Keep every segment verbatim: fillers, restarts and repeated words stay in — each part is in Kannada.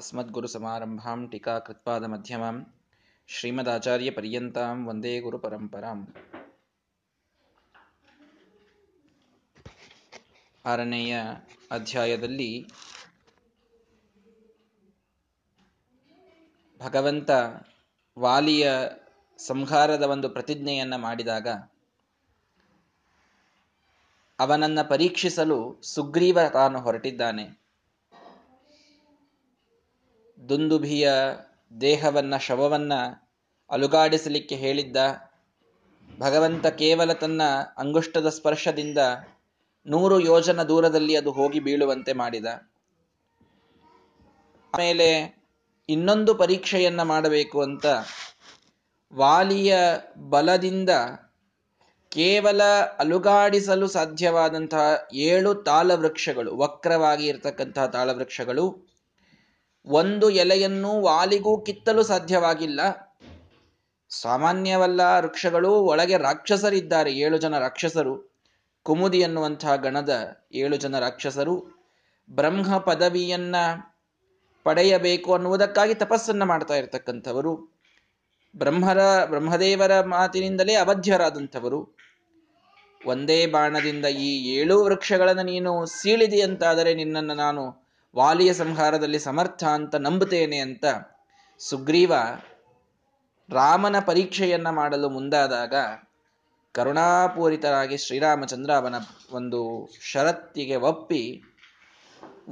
ಅಸ್ಮದ್ಗುರುಸಮಾರಂಭಾಂ ಟೀಕಾಕೃತ್ಪಾದಮಧ್ಯಮಾಂ ಶ್ರೀಮದಾಚಾರ್ಯಪರ್ಯಂತಾಂ ವಂದೇ ಗುರುಪರಂಪರಾಂ. ಆರನೆಯ ಅಧ್ಯಾಯದಲ್ಲಿ ಭಗವಂತ ವಾಲಿಯ ಸಂಹಾರದ ಒಂದು ಪ್ರತಿಜ್ಞೆಯನ್ನು ಮಾಡಿದಾಗ ಅವನನ್ನು ಪರೀಕ್ಷಿಸಲು ಸುಗ್ರೀವ ತಾನು ಹೊರಟಿದ್ದಾನೆ. ದುಂದುಭಿಯ ದೇಹವನ್ನು ಶವವನ್ನು ಅಲುಗಾಡಿಸಲಿಕ್ಕೆ ಹೇಳಿದ್ದ ಭಗವಂತ ಕೇವಲ ತನ್ನ ಅಂಗುಷ್ಟದ ಸ್ಪರ್ಶದಿಂದ ನೂರು ಯೋಜನ ದೂರದಲ್ಲಿ ಅದು ಹೋಗಿ ಬೀಳುವಂತೆ ಮಾಡಿದ. ಆಮೇಲೆ ಇನ್ನೊಂದು ಪರೀಕ್ಷೆಯನ್ನ ಮಾಡಬೇಕು ಅಂತ ವಾಲಿಯ ಬಲದಿಂದ ಕೇವಲ ಅಲುಗಾಡಿಸಲು ಸಾಧ್ಯವಾದಂತಹ ಏಳು ತಾಳವೃಕ್ಷಗಳು, ವಕ್ರವಾಗಿ ಇರತಕ್ಕಂತಹ ತಾಳವೃಕ್ಷಗಳು, ಒಂದು ಎಲೆಯನ್ನು ವಾಲಿಗೂ ಕಿತ್ತಲು ಸಾಧ್ಯವಾಗಿಲ್ಲ. ಸಾಮಾನ್ಯವಲ್ಲ ವೃಕ್ಷಗಳು, ಒಳಗೆ ರಾಕ್ಷಸರಿದ್ದಾರೆ, ಏಳು ಜನ ರಾಕ್ಷಸರು, ಕುಮುದಿ ಎನ್ನುವಂತಹ ಗಣದ ಏಳು ಜನ ರಾಕ್ಷಸರು ಬ್ರಹ್ಮ ಪದವಿಯನ್ನ ಪಡೆಯಬೇಕು ಅನ್ನುವುದಕ್ಕಾಗಿ ತಪಸ್ಸನ್ನು ಮಾಡ್ತಾ ಇರ್ತಕ್ಕಂಥವರು, ಬ್ರಹ್ಮರ ಬ್ರಹ್ಮದೇವರ ಮಾತಿನಿಂದಲೇ ಅವಧ್ಯರಾದಂಥವರು. ಒಂದೇ ಬಾಣದಿಂದ ಈ ಏಳು ವೃಕ್ಷಗಳನ್ನು ನೀನು ಸೀಳಿದಿ ಅಂತಾದರೆ ನಿನ್ನನ್ನು ನಾನು ವಾಲಿಯ ಸಂಹಾರದಲ್ಲಿ ಸಮರ್ಥ ಅಂತ ನಂಬುತ್ತೇನೆ ಅಂತ ಸುಗ್ರೀವ ರಾಮನ ಪರೀಕ್ಷೆಯನ್ನ ಮಾಡಲು ಮುಂದಾದಾಗ ಕರುಣಾಪೂರಿತರಾಗಿ ಶ್ರೀರಾಮಚಂದ್ರ ಅವನ ಒಂದು ಷರತ್ತಿಗೆ ಒಪ್ಪಿ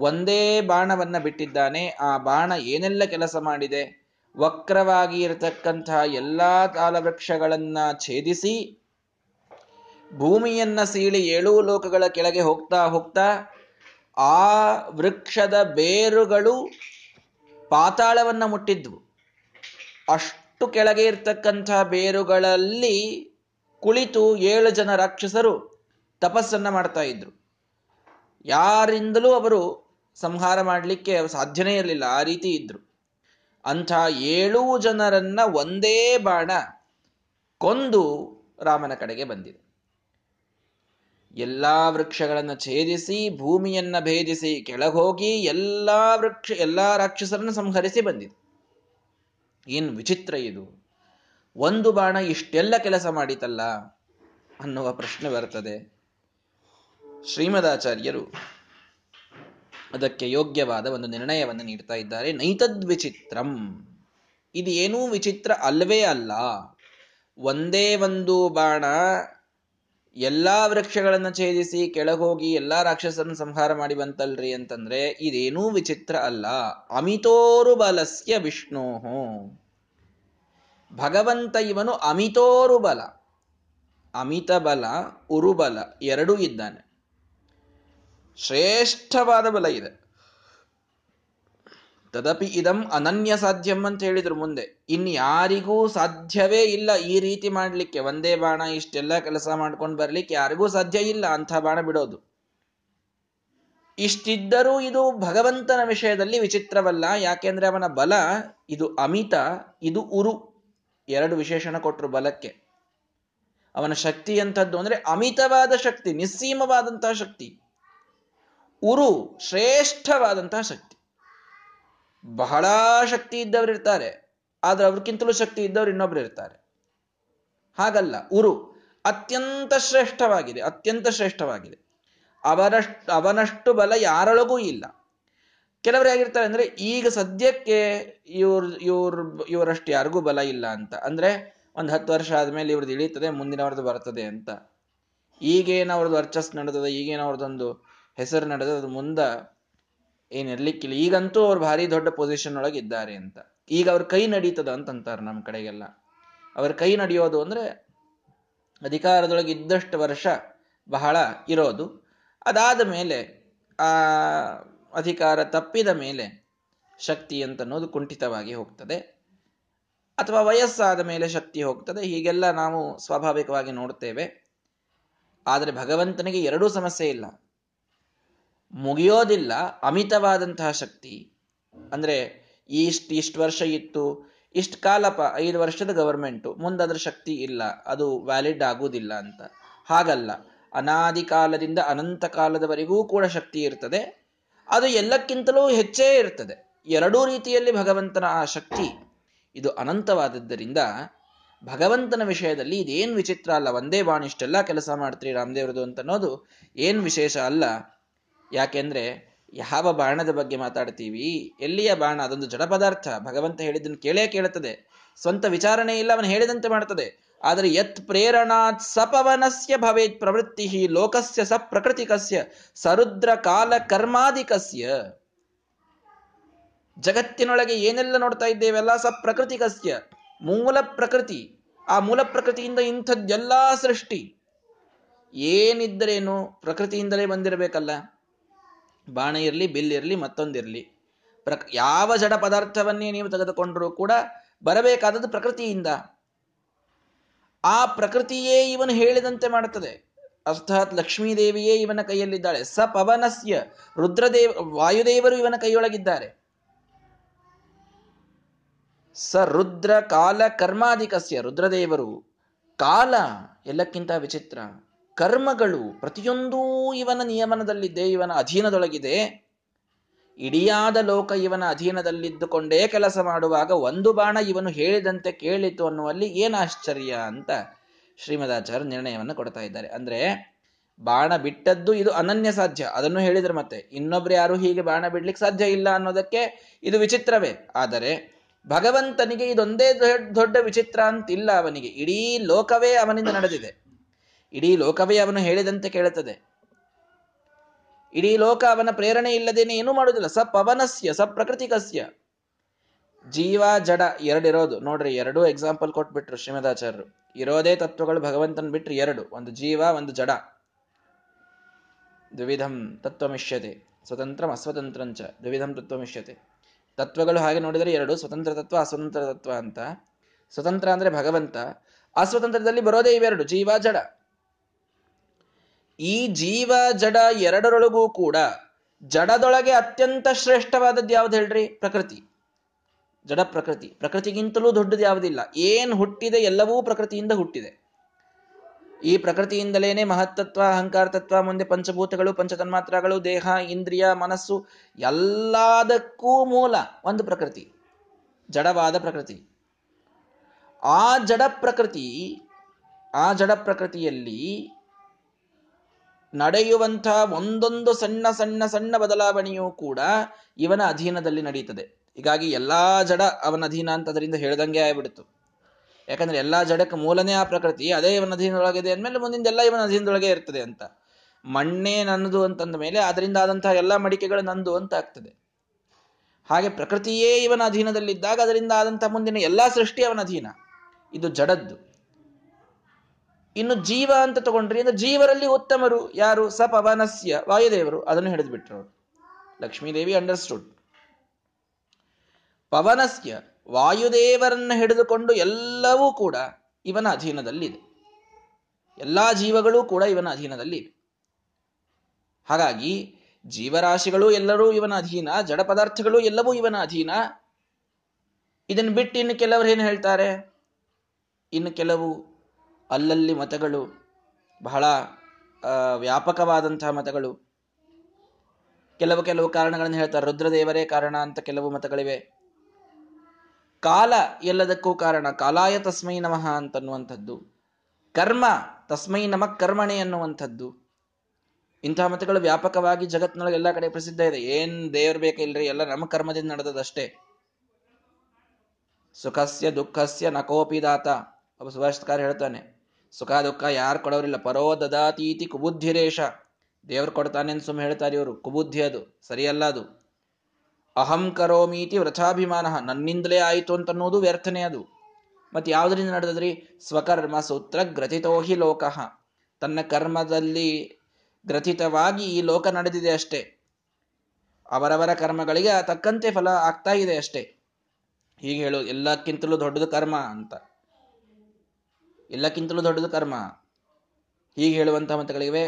ಒಂದೇ ಬಾಣವನ್ನು ಬಿಟ್ಟಿದ್ದಾನೆ. ಆ ಬಾಣ ಏನೆಲ್ಲ ಕೆಲಸ ಮಾಡಿದೆ, ವಕ್ರವಾಗಿ ಇರತಕ್ಕಂತಹ ಎಲ್ಲ ತಾಳವೃಕ್ಷಗಳನ್ನ ಛೇದಿಸಿ ಭೂಮಿಯನ್ನ ಸೀಳಿ ಏಳು ಲೋಕಗಳ ಕೆಳಗೆ ಹೋಗ್ತಾ ಹೋಗ್ತಾ ಆ ವೃಕ್ಷದ ಬೇರುಗಳು ಪಾತಾಳವನ್ನ ಮುಟ್ಟಿದ್ವು. ಅಷ್ಟು ಕೆಳಗೆ ಇರ್ತಕ್ಕಂತಹ ಬೇರುಗಳಲ್ಲಿ ಕುಳಿತು ಏಳು ಜನ ರಾಕ್ಷಸರು ತಪಸ್ಸನ್ನ ಮಾಡ್ತಾ ಇದ್ರು. ಯಾರಿಂದಲೂ ಅವರು ಸಂಹಾರ ಮಾಡಲಿಕ್ಕೆ ಸಾಧ್ಯನೇ ಇರಲಿಲ್ಲ, ಆ ರೀತಿ ಇದ್ರು. ಅಂಥ ಏಳು ಜನರನ್ನ ಒಂದೇ ಬಾಣ ಕೊಂದು ರಾಮನ ಕಡೆಗೆ ಬಂದಿದೆ. ಎಲ್ಲಾ ವೃಕ್ಷಗಳನ್ನು ಛೇದಿಸಿ ಭೂಮಿಯನ್ನ ಭೇದಿಸಿ ಕೆಳಗೋಗಿ ಎಲ್ಲಾ ವೃಕ್ಷ ಎಲ್ಲಾ ರಾಕ್ಷಸರನ್ನು ಸಂಹರಿಸಿ ಬಂದಿದೆ. ಏನ್ ವಿಚಿತ್ರ ಇದು, ಒಂದು ಬಾಣ ಇಷ್ಟೆಲ್ಲ ಕೆಲಸ ಮಾಡಿತಲ್ಲ ಅನ್ನುವ ಪ್ರಶ್ನೆ ಬರ್ತದೆ. ಶ್ರೀಮದಾಚಾರ್ಯರು ಅದಕ್ಕೆ ಯೋಗ್ಯವಾದ ಒಂದು ನಿರ್ಣಯವನ್ನು ನೀಡ್ತಾ ಇದ್ದಾರೆ. ನೈತದ್ ವಿಚಿತ್ರಂ, ಇದು ಏನೂ ವಿಚಿತ್ರ ಅಲ್ವೇ ಅಲ್ಲ. ಒಂದೇ ಒಂದು ಬಾಣ ಎಲ್ಲಾ ವೃಕ್ಷಗಳನ್ನು ಛೇದಿಸಿ ಕೆಳಗೋಗಿ ಎಲ್ಲಾ ರಾಕ್ಷಸರನ್ನು ಸಂಹಾರ ಮಾಡಿ ಬಂತಲ್ರಿ ಅಂತಂದ್ರೆ ಇದೇನೂ ವಿಚಿತ್ರ ಅಲ್ಲ. ಅಮಿತೋರು ಬಲಸ್ಯ ವಿಷ್ಣು, ಭಗವಂತ ಇವನು ಅಮಿತೋರು ಬಲ, ಅಮಿತ ಬಲ ಉರುಬಲ ಎರಡೂ ಇದ್ದಾನೆ, ಶ್ರೇಷ್ಠವಾದ ಬಲ ಇದೆ. ತದಪಿ ಇದಂ ಅನನ್ಯ ಸಾಧ್ಯಂ ಅಂತ ಹೇಳಿದ್ರು ಮುಂದೆ. ಇನ್ಯಾರಿಗೂ ಸಾಧ್ಯವೇ ಇಲ್ಲ ಈ ರೀತಿ ಮಾಡಲಿಕ್ಕೆ, ಒಂದೇ ಬಾಣ ಇಷ್ಟೆಲ್ಲ ಕೆಲಸ ಮಾಡ್ಕೊಂಡು ಬರ್ಲಿಕ್ಕೆ ಯಾರಿಗೂ ಸಾಧ್ಯ ಇಲ್ಲ ಅಂಥ ಬಾಣ ಬಿಡೋದು. ಇಷ್ಟಿದ್ದರೂ ಇದು ಭಗವಂತನ ವಿಷಯದಲ್ಲಿ ವಿಚಿತ್ರವಲ್ಲ, ಯಾಕೆಂದ್ರೆ ಅವನ ಬಲ ಇದು ಅಮಿತ, ಇದು ಉರು, ಎರಡು ವಿಶೇಷಣ ಕೊಟ್ಟರು ಬಲಕ್ಕೆ. ಅವನ ಶಕ್ತಿ ಎಂಥದ್ದು ಅಂದ್ರೆ ಅಮಿತವಾದ ಶಕ್ತಿ, ನಿಸ್ಸೀಮವಾದಂತಹ ಶಕ್ತಿ. ಉರು ಶ್ರೇಷ್ಠವಾದಂತಹ ಶಕ್ತಿ. ಬಹಳ ಶಕ್ತಿ ಇದ್ದವರು ಇರ್ತಾರೆ, ಆದ್ರೆ ಅವ್ರಿಗಿಂತಲೂ ಶಕ್ತಿ ಇದ್ದವ್ರು ಇನ್ನೊಬ್ರು ಇರ್ತಾರೆ. ಹಾಗಲ್ಲ, ಉರು ಅತ್ಯಂತ ಶ್ರೇಷ್ಠವಾಗಿದೆ, ಅತ್ಯಂತ ಶ್ರೇಷ್ಠವಾಗಿದೆ. ಅವರಷ್ಟು ಅವನಷ್ಟು ಬಲ ಯಾರೊಳಗೂ ಇಲ್ಲ. ಕೆಲವರು ಹೇಗಿರ್ತಾರೆ ಅಂದ್ರೆ ಈಗ ಸದ್ಯಕ್ಕೆ ಇವ್ರ ಇವ್ರ ಇವರಷ್ಟು ಯಾರಿಗೂ ಬಲ ಇಲ್ಲ ಅಂತ, ಅಂದ್ರೆ ಒಂದು ಹತ್ತು ವರ್ಷ ಆದ್ಮೇಲೆ ಇವ್ರದ್ದು ಇಳೀತದೆ, ಮುಂದಿನವ್ರದ್ದು ಬರ್ತದೆ ಅಂತ. ಈಗೇನು ಅವ್ರದ್ದು ವರ್ಚಸ್ ನಡೆದದ, ಈಗೇನು ಅವ್ರದ್ದೊಂದು ಹೆಸರು ನಡೆದ, ಅದು ಮುಂದ ಏನಿರ್ಲಿಕ್ಕಿಲ್ಲ, ಈಗಂತೂ ಅವ್ರು ಭಾರಿ ದೊಡ್ಡ ಪೊಸಿಷನ್ ಒಳಗೆ ಇದ್ದಾರೆ ಅಂತ, ಈಗ ಅವ್ರ ಕೈ ನಡೀತದ ಅಂತ ಅಂತಾರೆ ನಮ್ಮ ಕಡೆಗೆಲ್ಲ. ಅವ್ರ ಕೈ ನಡೆಯೋದು ಅಂದ್ರೆ ಅಧಿಕಾರದೊಳಗೆ ಇದ್ದಷ್ಟು ವರ್ಷ ಬಹಳ ಇರೋದು, ಅದಾದ ಮೇಲೆ ಆ ಅಧಿಕಾರ ತಪ್ಪಿದ ಮೇಲೆ ಶಕ್ತಿ ಅಂತನ್ನೋದು ಕುಂಠಿತವಾಗಿ ಹೋಗ್ತದೆ, ಅಥವಾ ವಯಸ್ಸಾದ ಮೇಲೆ ಶಕ್ತಿ ಹೋಗ್ತದೆ. ಹೀಗೆಲ್ಲ ನಾವು ಸ್ವಾಭಾವಿಕವಾಗಿ ನೋಡ್ತೇವೆ. ಆದರೆ ಭಗವಂತನಿಗೆ ಎರಡೂ ಸಮಸ್ಯೆ ಇಲ್ಲ, ಮುಗಿಯೋದಿಲ್ಲ, ಅಮಿತವಾದಂತಹ ಶಕ್ತಿ. ಅಂದರೆ ಇಷ್ಟು ಇಷ್ಟು ವರ್ಷ ಇತ್ತು, ಇಷ್ಟು ಕಾಲಪ, ಐದು ವರ್ಷದ ಗವರ್ಮೆಂಟು, ಮುಂದಾದ್ರ ಶಕ್ತಿ ಇಲ್ಲ, ಅದು ವ್ಯಾಲಿಡ್ ಆಗುವುದಿಲ್ಲ ಅಂತ. ಹಾಗಲ್ಲ, ಅನಾದಿ ಕಾಲದಿಂದ ಅನಂತ ಕಾಲದವರೆಗೂ ಕೂಡ ಶಕ್ತಿ ಇರ್ತದೆ, ಅದು ಎಲ್ಲಕ್ಕಿಂತಲೂ ಹೆಚ್ಚೇ ಇರ್ತದೆ. ಎರಡೂ ರೀತಿಯಲ್ಲಿ ಭಗವಂತನ ಆ ಶಕ್ತಿ ಇದು ಅನಂತವಾದದ್ದರಿಂದ ಭಗವಂತನ ವಿಷಯದಲ್ಲಿ ಇದೇನು ವಿಚಿತ್ರ ಅಲ್ಲ. ಒಂದೇ ಬಾಣಿಷ್ಟೆಲ್ಲ ಕೆಲಸ ಮಾಡ್ತೀರಿ ರಾಮದೇವ್ರದು ಅಂತನ್ನೋದು ಏನು ವಿಶೇಷ ಅಲ್ಲ. ಯಾಕೆಂದ್ರೆ ಯಾವ ಬಾಣದ ಬಗ್ಗೆ ಮಾತಾಡ್ತೀವಿ, ಎಲ್ಲಿಯ ಬಾಣ? ಅದೊಂದು ಜಡ ಪದಾರ್ಥ. ಭಗವಂತ ಹೇಳಿದ್ದನ್ನು ಕೇಳೇ ಕೇಳುತ್ತದೆ, ಸ್ವಂತ ವಿಚಾರಣೆ ಇಲ್ಲ, ಅವನು ಹೇಳಿದಂತೆ ಮಾಡ್ತದೆ. ಆದರೆ ಯತ್ ಪ್ರೇರಣಾತ್ ಸಪವನಸ್ಯ ಭವೇತ್ ಪ್ರವೃತ್ತಿ ಲೋಕಸ್ಯ ಸ ಪ್ರಕೃತಿಕಸ್ಯ ಸರುದ್ರ ಕಾಲ ಕರ್ಮಾದಿಕಸ್ಯ. ಜಗತ್ತಿನೊಳಗೆ ಏನೆಲ್ಲ ನೋಡ್ತಾ ಇದ್ದೇವೆಲ್ಲ ಸ ಪ್ರಕೃತಿಕಸ್ಯ, ಮೂಲ ಪ್ರಕೃತಿ. ಆ ಮೂಲ ಪ್ರಕೃತಿಯಿಂದ ಇಂಥದ್ದೆಲ್ಲ ಸೃಷ್ಟಿ. ಏನಿದ್ದರೇನು? ಪ್ರಕೃತಿಯಿಂದಲೇ ಬಂದಿರಬೇಕಲ್ಲ. ಬಾಣ ಇರಲಿ, ಬಿಲ್ಲಿರಲಿ, ಮತ್ತೊಂದಿರಲಿ, ಪ್ರ ಯಾವ ಜಡ ಪದಾರ್ಥವನ್ನೇ ನೀವು ತೆಗೆದುಕೊಂಡರೂ ಕೂಡ ಬರಬೇಕಾದದ್ದು ಪ್ರಕೃತಿಯಿಂದ. ಆ ಪ್ರಕೃತಿಯೇ ಇವನು ಹೇಳಿದಂತೆ ಮಾಡುತ್ತದೆ. ಅರ್ಥಾತ್ ಲಕ್ಷ್ಮೀದೇವಿಯೇ ಇವನ ಕೈಯಲ್ಲಿದ್ದಾಳೆ. ಸ ಪವನಸ್ಯ, ರುದ್ರದೇವ ವಾಯುದೇವರು ಇವನ ಕೈಯೊಳಗಿದ್ದಾರೆ. ಸ ರುದ್ರ ಕಾಲ ಕರ್ಮಾಧಿಕಸ್ಯ, ರುದ್ರದೇವರು. ಕಾಲ ಎಲ್ಲಕ್ಕಿಂತ ವಿಚಿತ್ರ, ಕರ್ಮಗಳು ಪ್ರತಿಯೊಂದೂ ಇವನ ನಿಯಮನದಲ್ಲಿದೆ, ಇವನ ಅಧೀನದೊಳಗಿದೆ. ಇಡಿಯಾದ ಲೋಕ ಇವನ ಅಧೀನದಲ್ಲಿದ್ದುಕೊಂಡೇ ಕೆಲಸ ಮಾಡುವಾಗ ಒಂದು ಬಾಣ ಇವನು ಹೇಳಿದಂತೆ ಕೇಳಿತು ಅನ್ನುವಲ್ಲಿ ಏನು ಆಶ್ಚರ್ಯ ಅಂತ ಶ್ರೀಮದಾಚಾರ್ಯ ನಿರ್ಣಯವನ್ನು ಕೊಡ್ತಾ ಇದ್ದಾರೆ. ಅಂದ್ರೆ ಬಾಣ ಬಿಟ್ಟದ್ದು ಇದು ಅನನ್ಯ ಸಾಧ್ಯ. ಅದನ್ನು ಹೇಳಿದ್ರೆ ಮತ್ತೆ ಇನ್ನೊಬ್ರು ಯಾರು ಹೀಗೆ ಬಾಣ ಬಿಡ್ಲಿಕ್ಕೆ ಸಾಧ್ಯ ಇಲ್ಲ ಅನ್ನೋದಕ್ಕೆ ಇದು ವಿಚಿತ್ರವೇ. ಆದರೆ ಭಗವಂತನಿಗೆ ಇದೊಂದೇ ದೊಡ್ಡ ದೊಡ್ಡ ವಿಚಿತ್ರ ಅಂತಿಲ್ಲ. ಅವನಿಗೆ ಇಡೀ ಲೋಕವೇ ಅವನಿಂದ ನಡೆದಿದೆ, ಇಡೀ ಲೋಕವೇ ಅವನು ಹೇಳಿದಂತೆ ಕೇಳುತ್ತದೆ, ಇಡೀ ಲೋಕ ಅವನ ಪ್ರೇರಣೆ ಇಲ್ಲದೇನೆ ಏನೂ ಮಾಡುವುದಿಲ್ಲ. ಸ ಪವನಸ್ಯ ಸ ಪ್ರಕೃತಿಕಸ್ಯ. ಜೀವ ಜಡ ಎರಡಿರೋದು ನೋಡ್ರಿ, ಎರಡೂ ಎಕ್ಸಾಂಪಲ್ ಕೊಟ್ಬಿಟ್ರು ಶ್ರೀಮದಾಚಾರ್ಯರು. ಇರೋದೇ ತತ್ವಗಳು ಭಗವಂತನ ಬಿಟ್ರೆ ಎರಡು, ಒಂದು ಜೀವ ಒಂದು ಜಡ. ದ್ವಿಧಂ ತತ್ವಮಿಷ್ಯತೆ ಸ್ವತಂತ್ರ ಅಸ್ವತಂತ್ರಂಚ ದ್ವಿಧಂ ತತ್ವಮಿಷ್ಯತೆ. ತತ್ವಗಳು ಹಾಗೆ ನೋಡಿದರೆ ಎರಡು, ಸ್ವತಂತ್ರ ತತ್ವ ಅಸ್ವತಂತ್ರ ತತ್ವ ಅಂತ. ಸ್ವತಂತ್ರ ಅಂದ್ರೆ ಭಗವಂತ, ಅಸ್ವತಂತ್ರದಲ್ಲಿ ಬರೋದೇ ಇವೆರಡು, ಜೀವ ಜಡ. ಈ ಜೀವ ಜಡ ಎರಡರೊಳಗೂ ಕೂಡ ಜಡದೊಳಗೆ ಅತ್ಯಂತ ಶ್ರೇಷ್ಠವಾದದ್ದು ಯಾವ್ದು ಹೇಳ್ರಿ? ಪ್ರಕೃತಿ, ಜಡ ಪ್ರಕೃತಿ. ಪ್ರಕೃತಿಗಿಂತಲೂ ದೊಡ್ಡದು ಯಾವುದಿಲ್ಲ. ಏನ್ ಹುಟ್ಟಿದೆ ಎಲ್ಲವೂ ಪ್ರಕೃತಿಯಿಂದ ಹುಟ್ಟಿದೆ. ಈ ಪ್ರಕೃತಿಯಿಂದಲೇನೆ ಮಹತ್ತತ್ವ, ಅಹಂಕಾರ ತತ್ವ, ಮುಂದೆ ಪಂಚಭೂತಗಳು, ಪಂಚತನ್ಮಾತ್ರಗಳು, ದೇಹ, ಇಂದ್ರಿಯ, ಮನಸ್ಸು ಎಲ್ಲದಕ್ಕೂ ಮೂಲ ಒಂದು ಪ್ರಕೃತಿ, ಜಡವಾದ ಪ್ರಕೃತಿ. ಆ ಜಡ ಪ್ರಕೃತಿ ಆ ಜಡ ಪ್ರಕೃತಿಯಲ್ಲಿ ನಡೆಯುವಂಥ ಒಂದೊಂದು ಸಣ್ಣ ಸಣ್ಣ ಸಣ್ಣ ಬದಲಾವಣೆಯೂ ಕೂಡ ಇವನ ಅಧೀನದಲ್ಲಿ ನಡೆಯುತ್ತದೆ. ಹೀಗಾಗಿ ಎಲ್ಲಾ ಜಡ ಅವನ ಅಧೀನ ಅಂತ ಅದರಿಂದ ಹೇಳ್ದಂಗೆ ಆಗಿಬಿಡ್ತು. ಯಾಕಂದ್ರೆ ಎಲ್ಲಾ ಜಡಕ್ಕೆ ಮೂಲನೇ ಆ ಪ್ರಕೃತಿ, ಅದೇ ಇವನ ಅಧೀನದೊಳಗಿದೆ ಅಂದಮೇಲೆ ಮುಂದಿನ ಎಲ್ಲ ಇವನ ಅಧೀನದೊಳಗೆ ಇರ್ತದೆ ಅಂತ. ಮಣ್ಣೇ ನನ್ನದು ಅಂತಂದ ಮೇಲೆ ಅದರಿಂದ ಆದಂತಹ ಎಲ್ಲ ಮಡಿಕೆಗಳು ನಂದು ಅಂತ ಆಗ್ತದೆ. ಹಾಗೆ ಪ್ರಕೃತಿಯೇ ಇವನ ಅಧೀನದಲ್ಲಿದ್ದಾಗ ಅದರಿಂದ ಆದಂತಹ ಮುಂದಿನ ಎಲ್ಲಾ ಸೃಷ್ಟಿ ಅವನ ಅಧೀನ. ಇದು ಜಡದ್ದು. ಇನ್ನು ಜೀವ ಅಂತ ತಗೊಂಡ್ರಿ ಅಂದ್ರೆ ಜೀವರಲ್ಲಿ ಉತ್ತಮರು ಯಾರು? ಸ ಪವನಸ್ಯ ವಾಯುದೇವರು, ಅದನ್ನು ಹಿಡಿದು ಬಿಟ್ರು ಅವರು. ಲಕ್ಷ್ಮೀದೇವಿ ಅಂಡರ್ಸ್ಟುಡ್. ಪವನಸ್ಯ ವಾಯುದೇವರನ್ನು ಹಿಡಿದುಕೊಂಡು ಎಲ್ಲವೂ ಕೂಡ ಇವನ ಅಧೀನದಲ್ಲಿದೆ, ಎಲ್ಲಾ ಜೀವಗಳೂ ಕೂಡ ಇವನ ಅಧೀನದಲ್ಲಿವೆ. ಹಾಗಾಗಿ ಜೀವರಾಶಿಗಳು ಎಲ್ಲರೂ ಇವನ ಅಧೀನ, ಜಡ ಪದಾರ್ಥಗಳು ಎಲ್ಲವೂ ಇವನ ಅಧೀನ. ಇದನ್ನು ಬಿಟ್ಟು ಇನ್ನು ಕೆಲವರು ಏನು ಹೇಳ್ತಾರೆ? ಇನ್ನು ಕೆಲವು ಅಲ್ಲಲ್ಲಿ ಮತಗಳು, ಬಹಳ ವ್ಯಾಪಕವಾದಂತಹ ಮತಗಳು, ಕೆಲವು ಕೆಲವು ಕಾರಣಗಳನ್ನು ಹೇಳ್ತಾರೆ. ರುದ್ರದೇವರೇ ಕಾರಣ ಅಂತ ಕೆಲವು ಮತಗಳಿವೆ. ಕಾಲ ಎಲ್ಲದಕ್ಕೂ ಕಾರಣ, ಕಾಲಾಯ ತಸ್ಮೈ ನಮಃ ಅಂತನ್ನುವಂಥದ್ದು. ಕರ್ಮ ತಸ್ಮೈ ನಮಃ ಕರ್ಮಣೆ ಅನ್ನುವಂಥದ್ದು. ಇಂತಹ ಮತಗಳು ವ್ಯಾಪಕವಾಗಿ ಜಗತ್ತಿನೊಳಗೆ ಎಲ್ಲ ಕಡೆ ಪ್ರಸಿದ್ಧ ಇದೆ. ಏನ್ ದೇವ್ರ ಬೇಕಿಲ್ರಿ, ಎಲ್ಲ ನಮ್ಮ ಕರ್ಮದಿಂದ ನಡೆದದಷ್ಟೇ. ಸುಖಸ್ಯ ದುಃಖಸ್ಯ ನಕೋಪಿದಾತ. ಒಬ್ಬ ಸುಭಾಷಿತಕಾರ ಹೇಳ್ತಾನೆ, ಸುಖ ದುಃಖ ಯಾರು ಕೊಡೋರಿಲ್ಲ, ಪರೋ ದದಾತೀತಿ ಕುಬುದ್ಧಿರೇಶ. ದೇವ್ರು ಕೊಡ್ತಾನೆ ಅಂತ ಸುಮ್ಮನೆ ಹೇಳ್ತಾರೆ ಇವರು. ಕುಬುದ್ಧಿ ಅದು, ಸರಿಯಲ್ಲ ಅದು. ಅಹಂ ಕರೋಮೀತಿ ವ್ರಥಾಭಿಮಾನ, ನನ್ನಿಂದಲೇ ಆಯಿತು ಅಂತನ್ನೋದು ವ್ಯರ್ಥನೆ ಅದು. ಮತ್ತೆ ಯಾವುದರಿಂದ ನಡೆದದ್ರಿ? ಸ್ವಕರ್ಮ ಸೂತ್ರ ಗ್ರಥಿತೋ ಹಿ ಲೋಕಃ. ತನ್ನ ಕರ್ಮದಲ್ಲಿ ಗ್ರಥಿತವಾಗಿ ಈ ಲೋಕ ನಡೆದಿದೆ ಅಷ್ಟೇ. ಅವರವರ ಕರ್ಮಗಳಿಗೆ ತಕ್ಕಂತೆ ಫಲ ಆಗ್ತಾ ಇದೆ ಅಷ್ಟೇ. ಹೀಗೆ ಹೇಳೋದು ಎಲ್ಲಕ್ಕಿಂತಲೂ ದೊಡ್ಡದು ಕರ್ಮ ಅಂತ, ಎಲ್ಲಕ್ಕಿಂತಲೂ ದೊಡ್ಡದು ಕರ್ಮ ಹೀಗೆ ಹೇಳುವಂತಹ ಮತಗಳಿವೆ.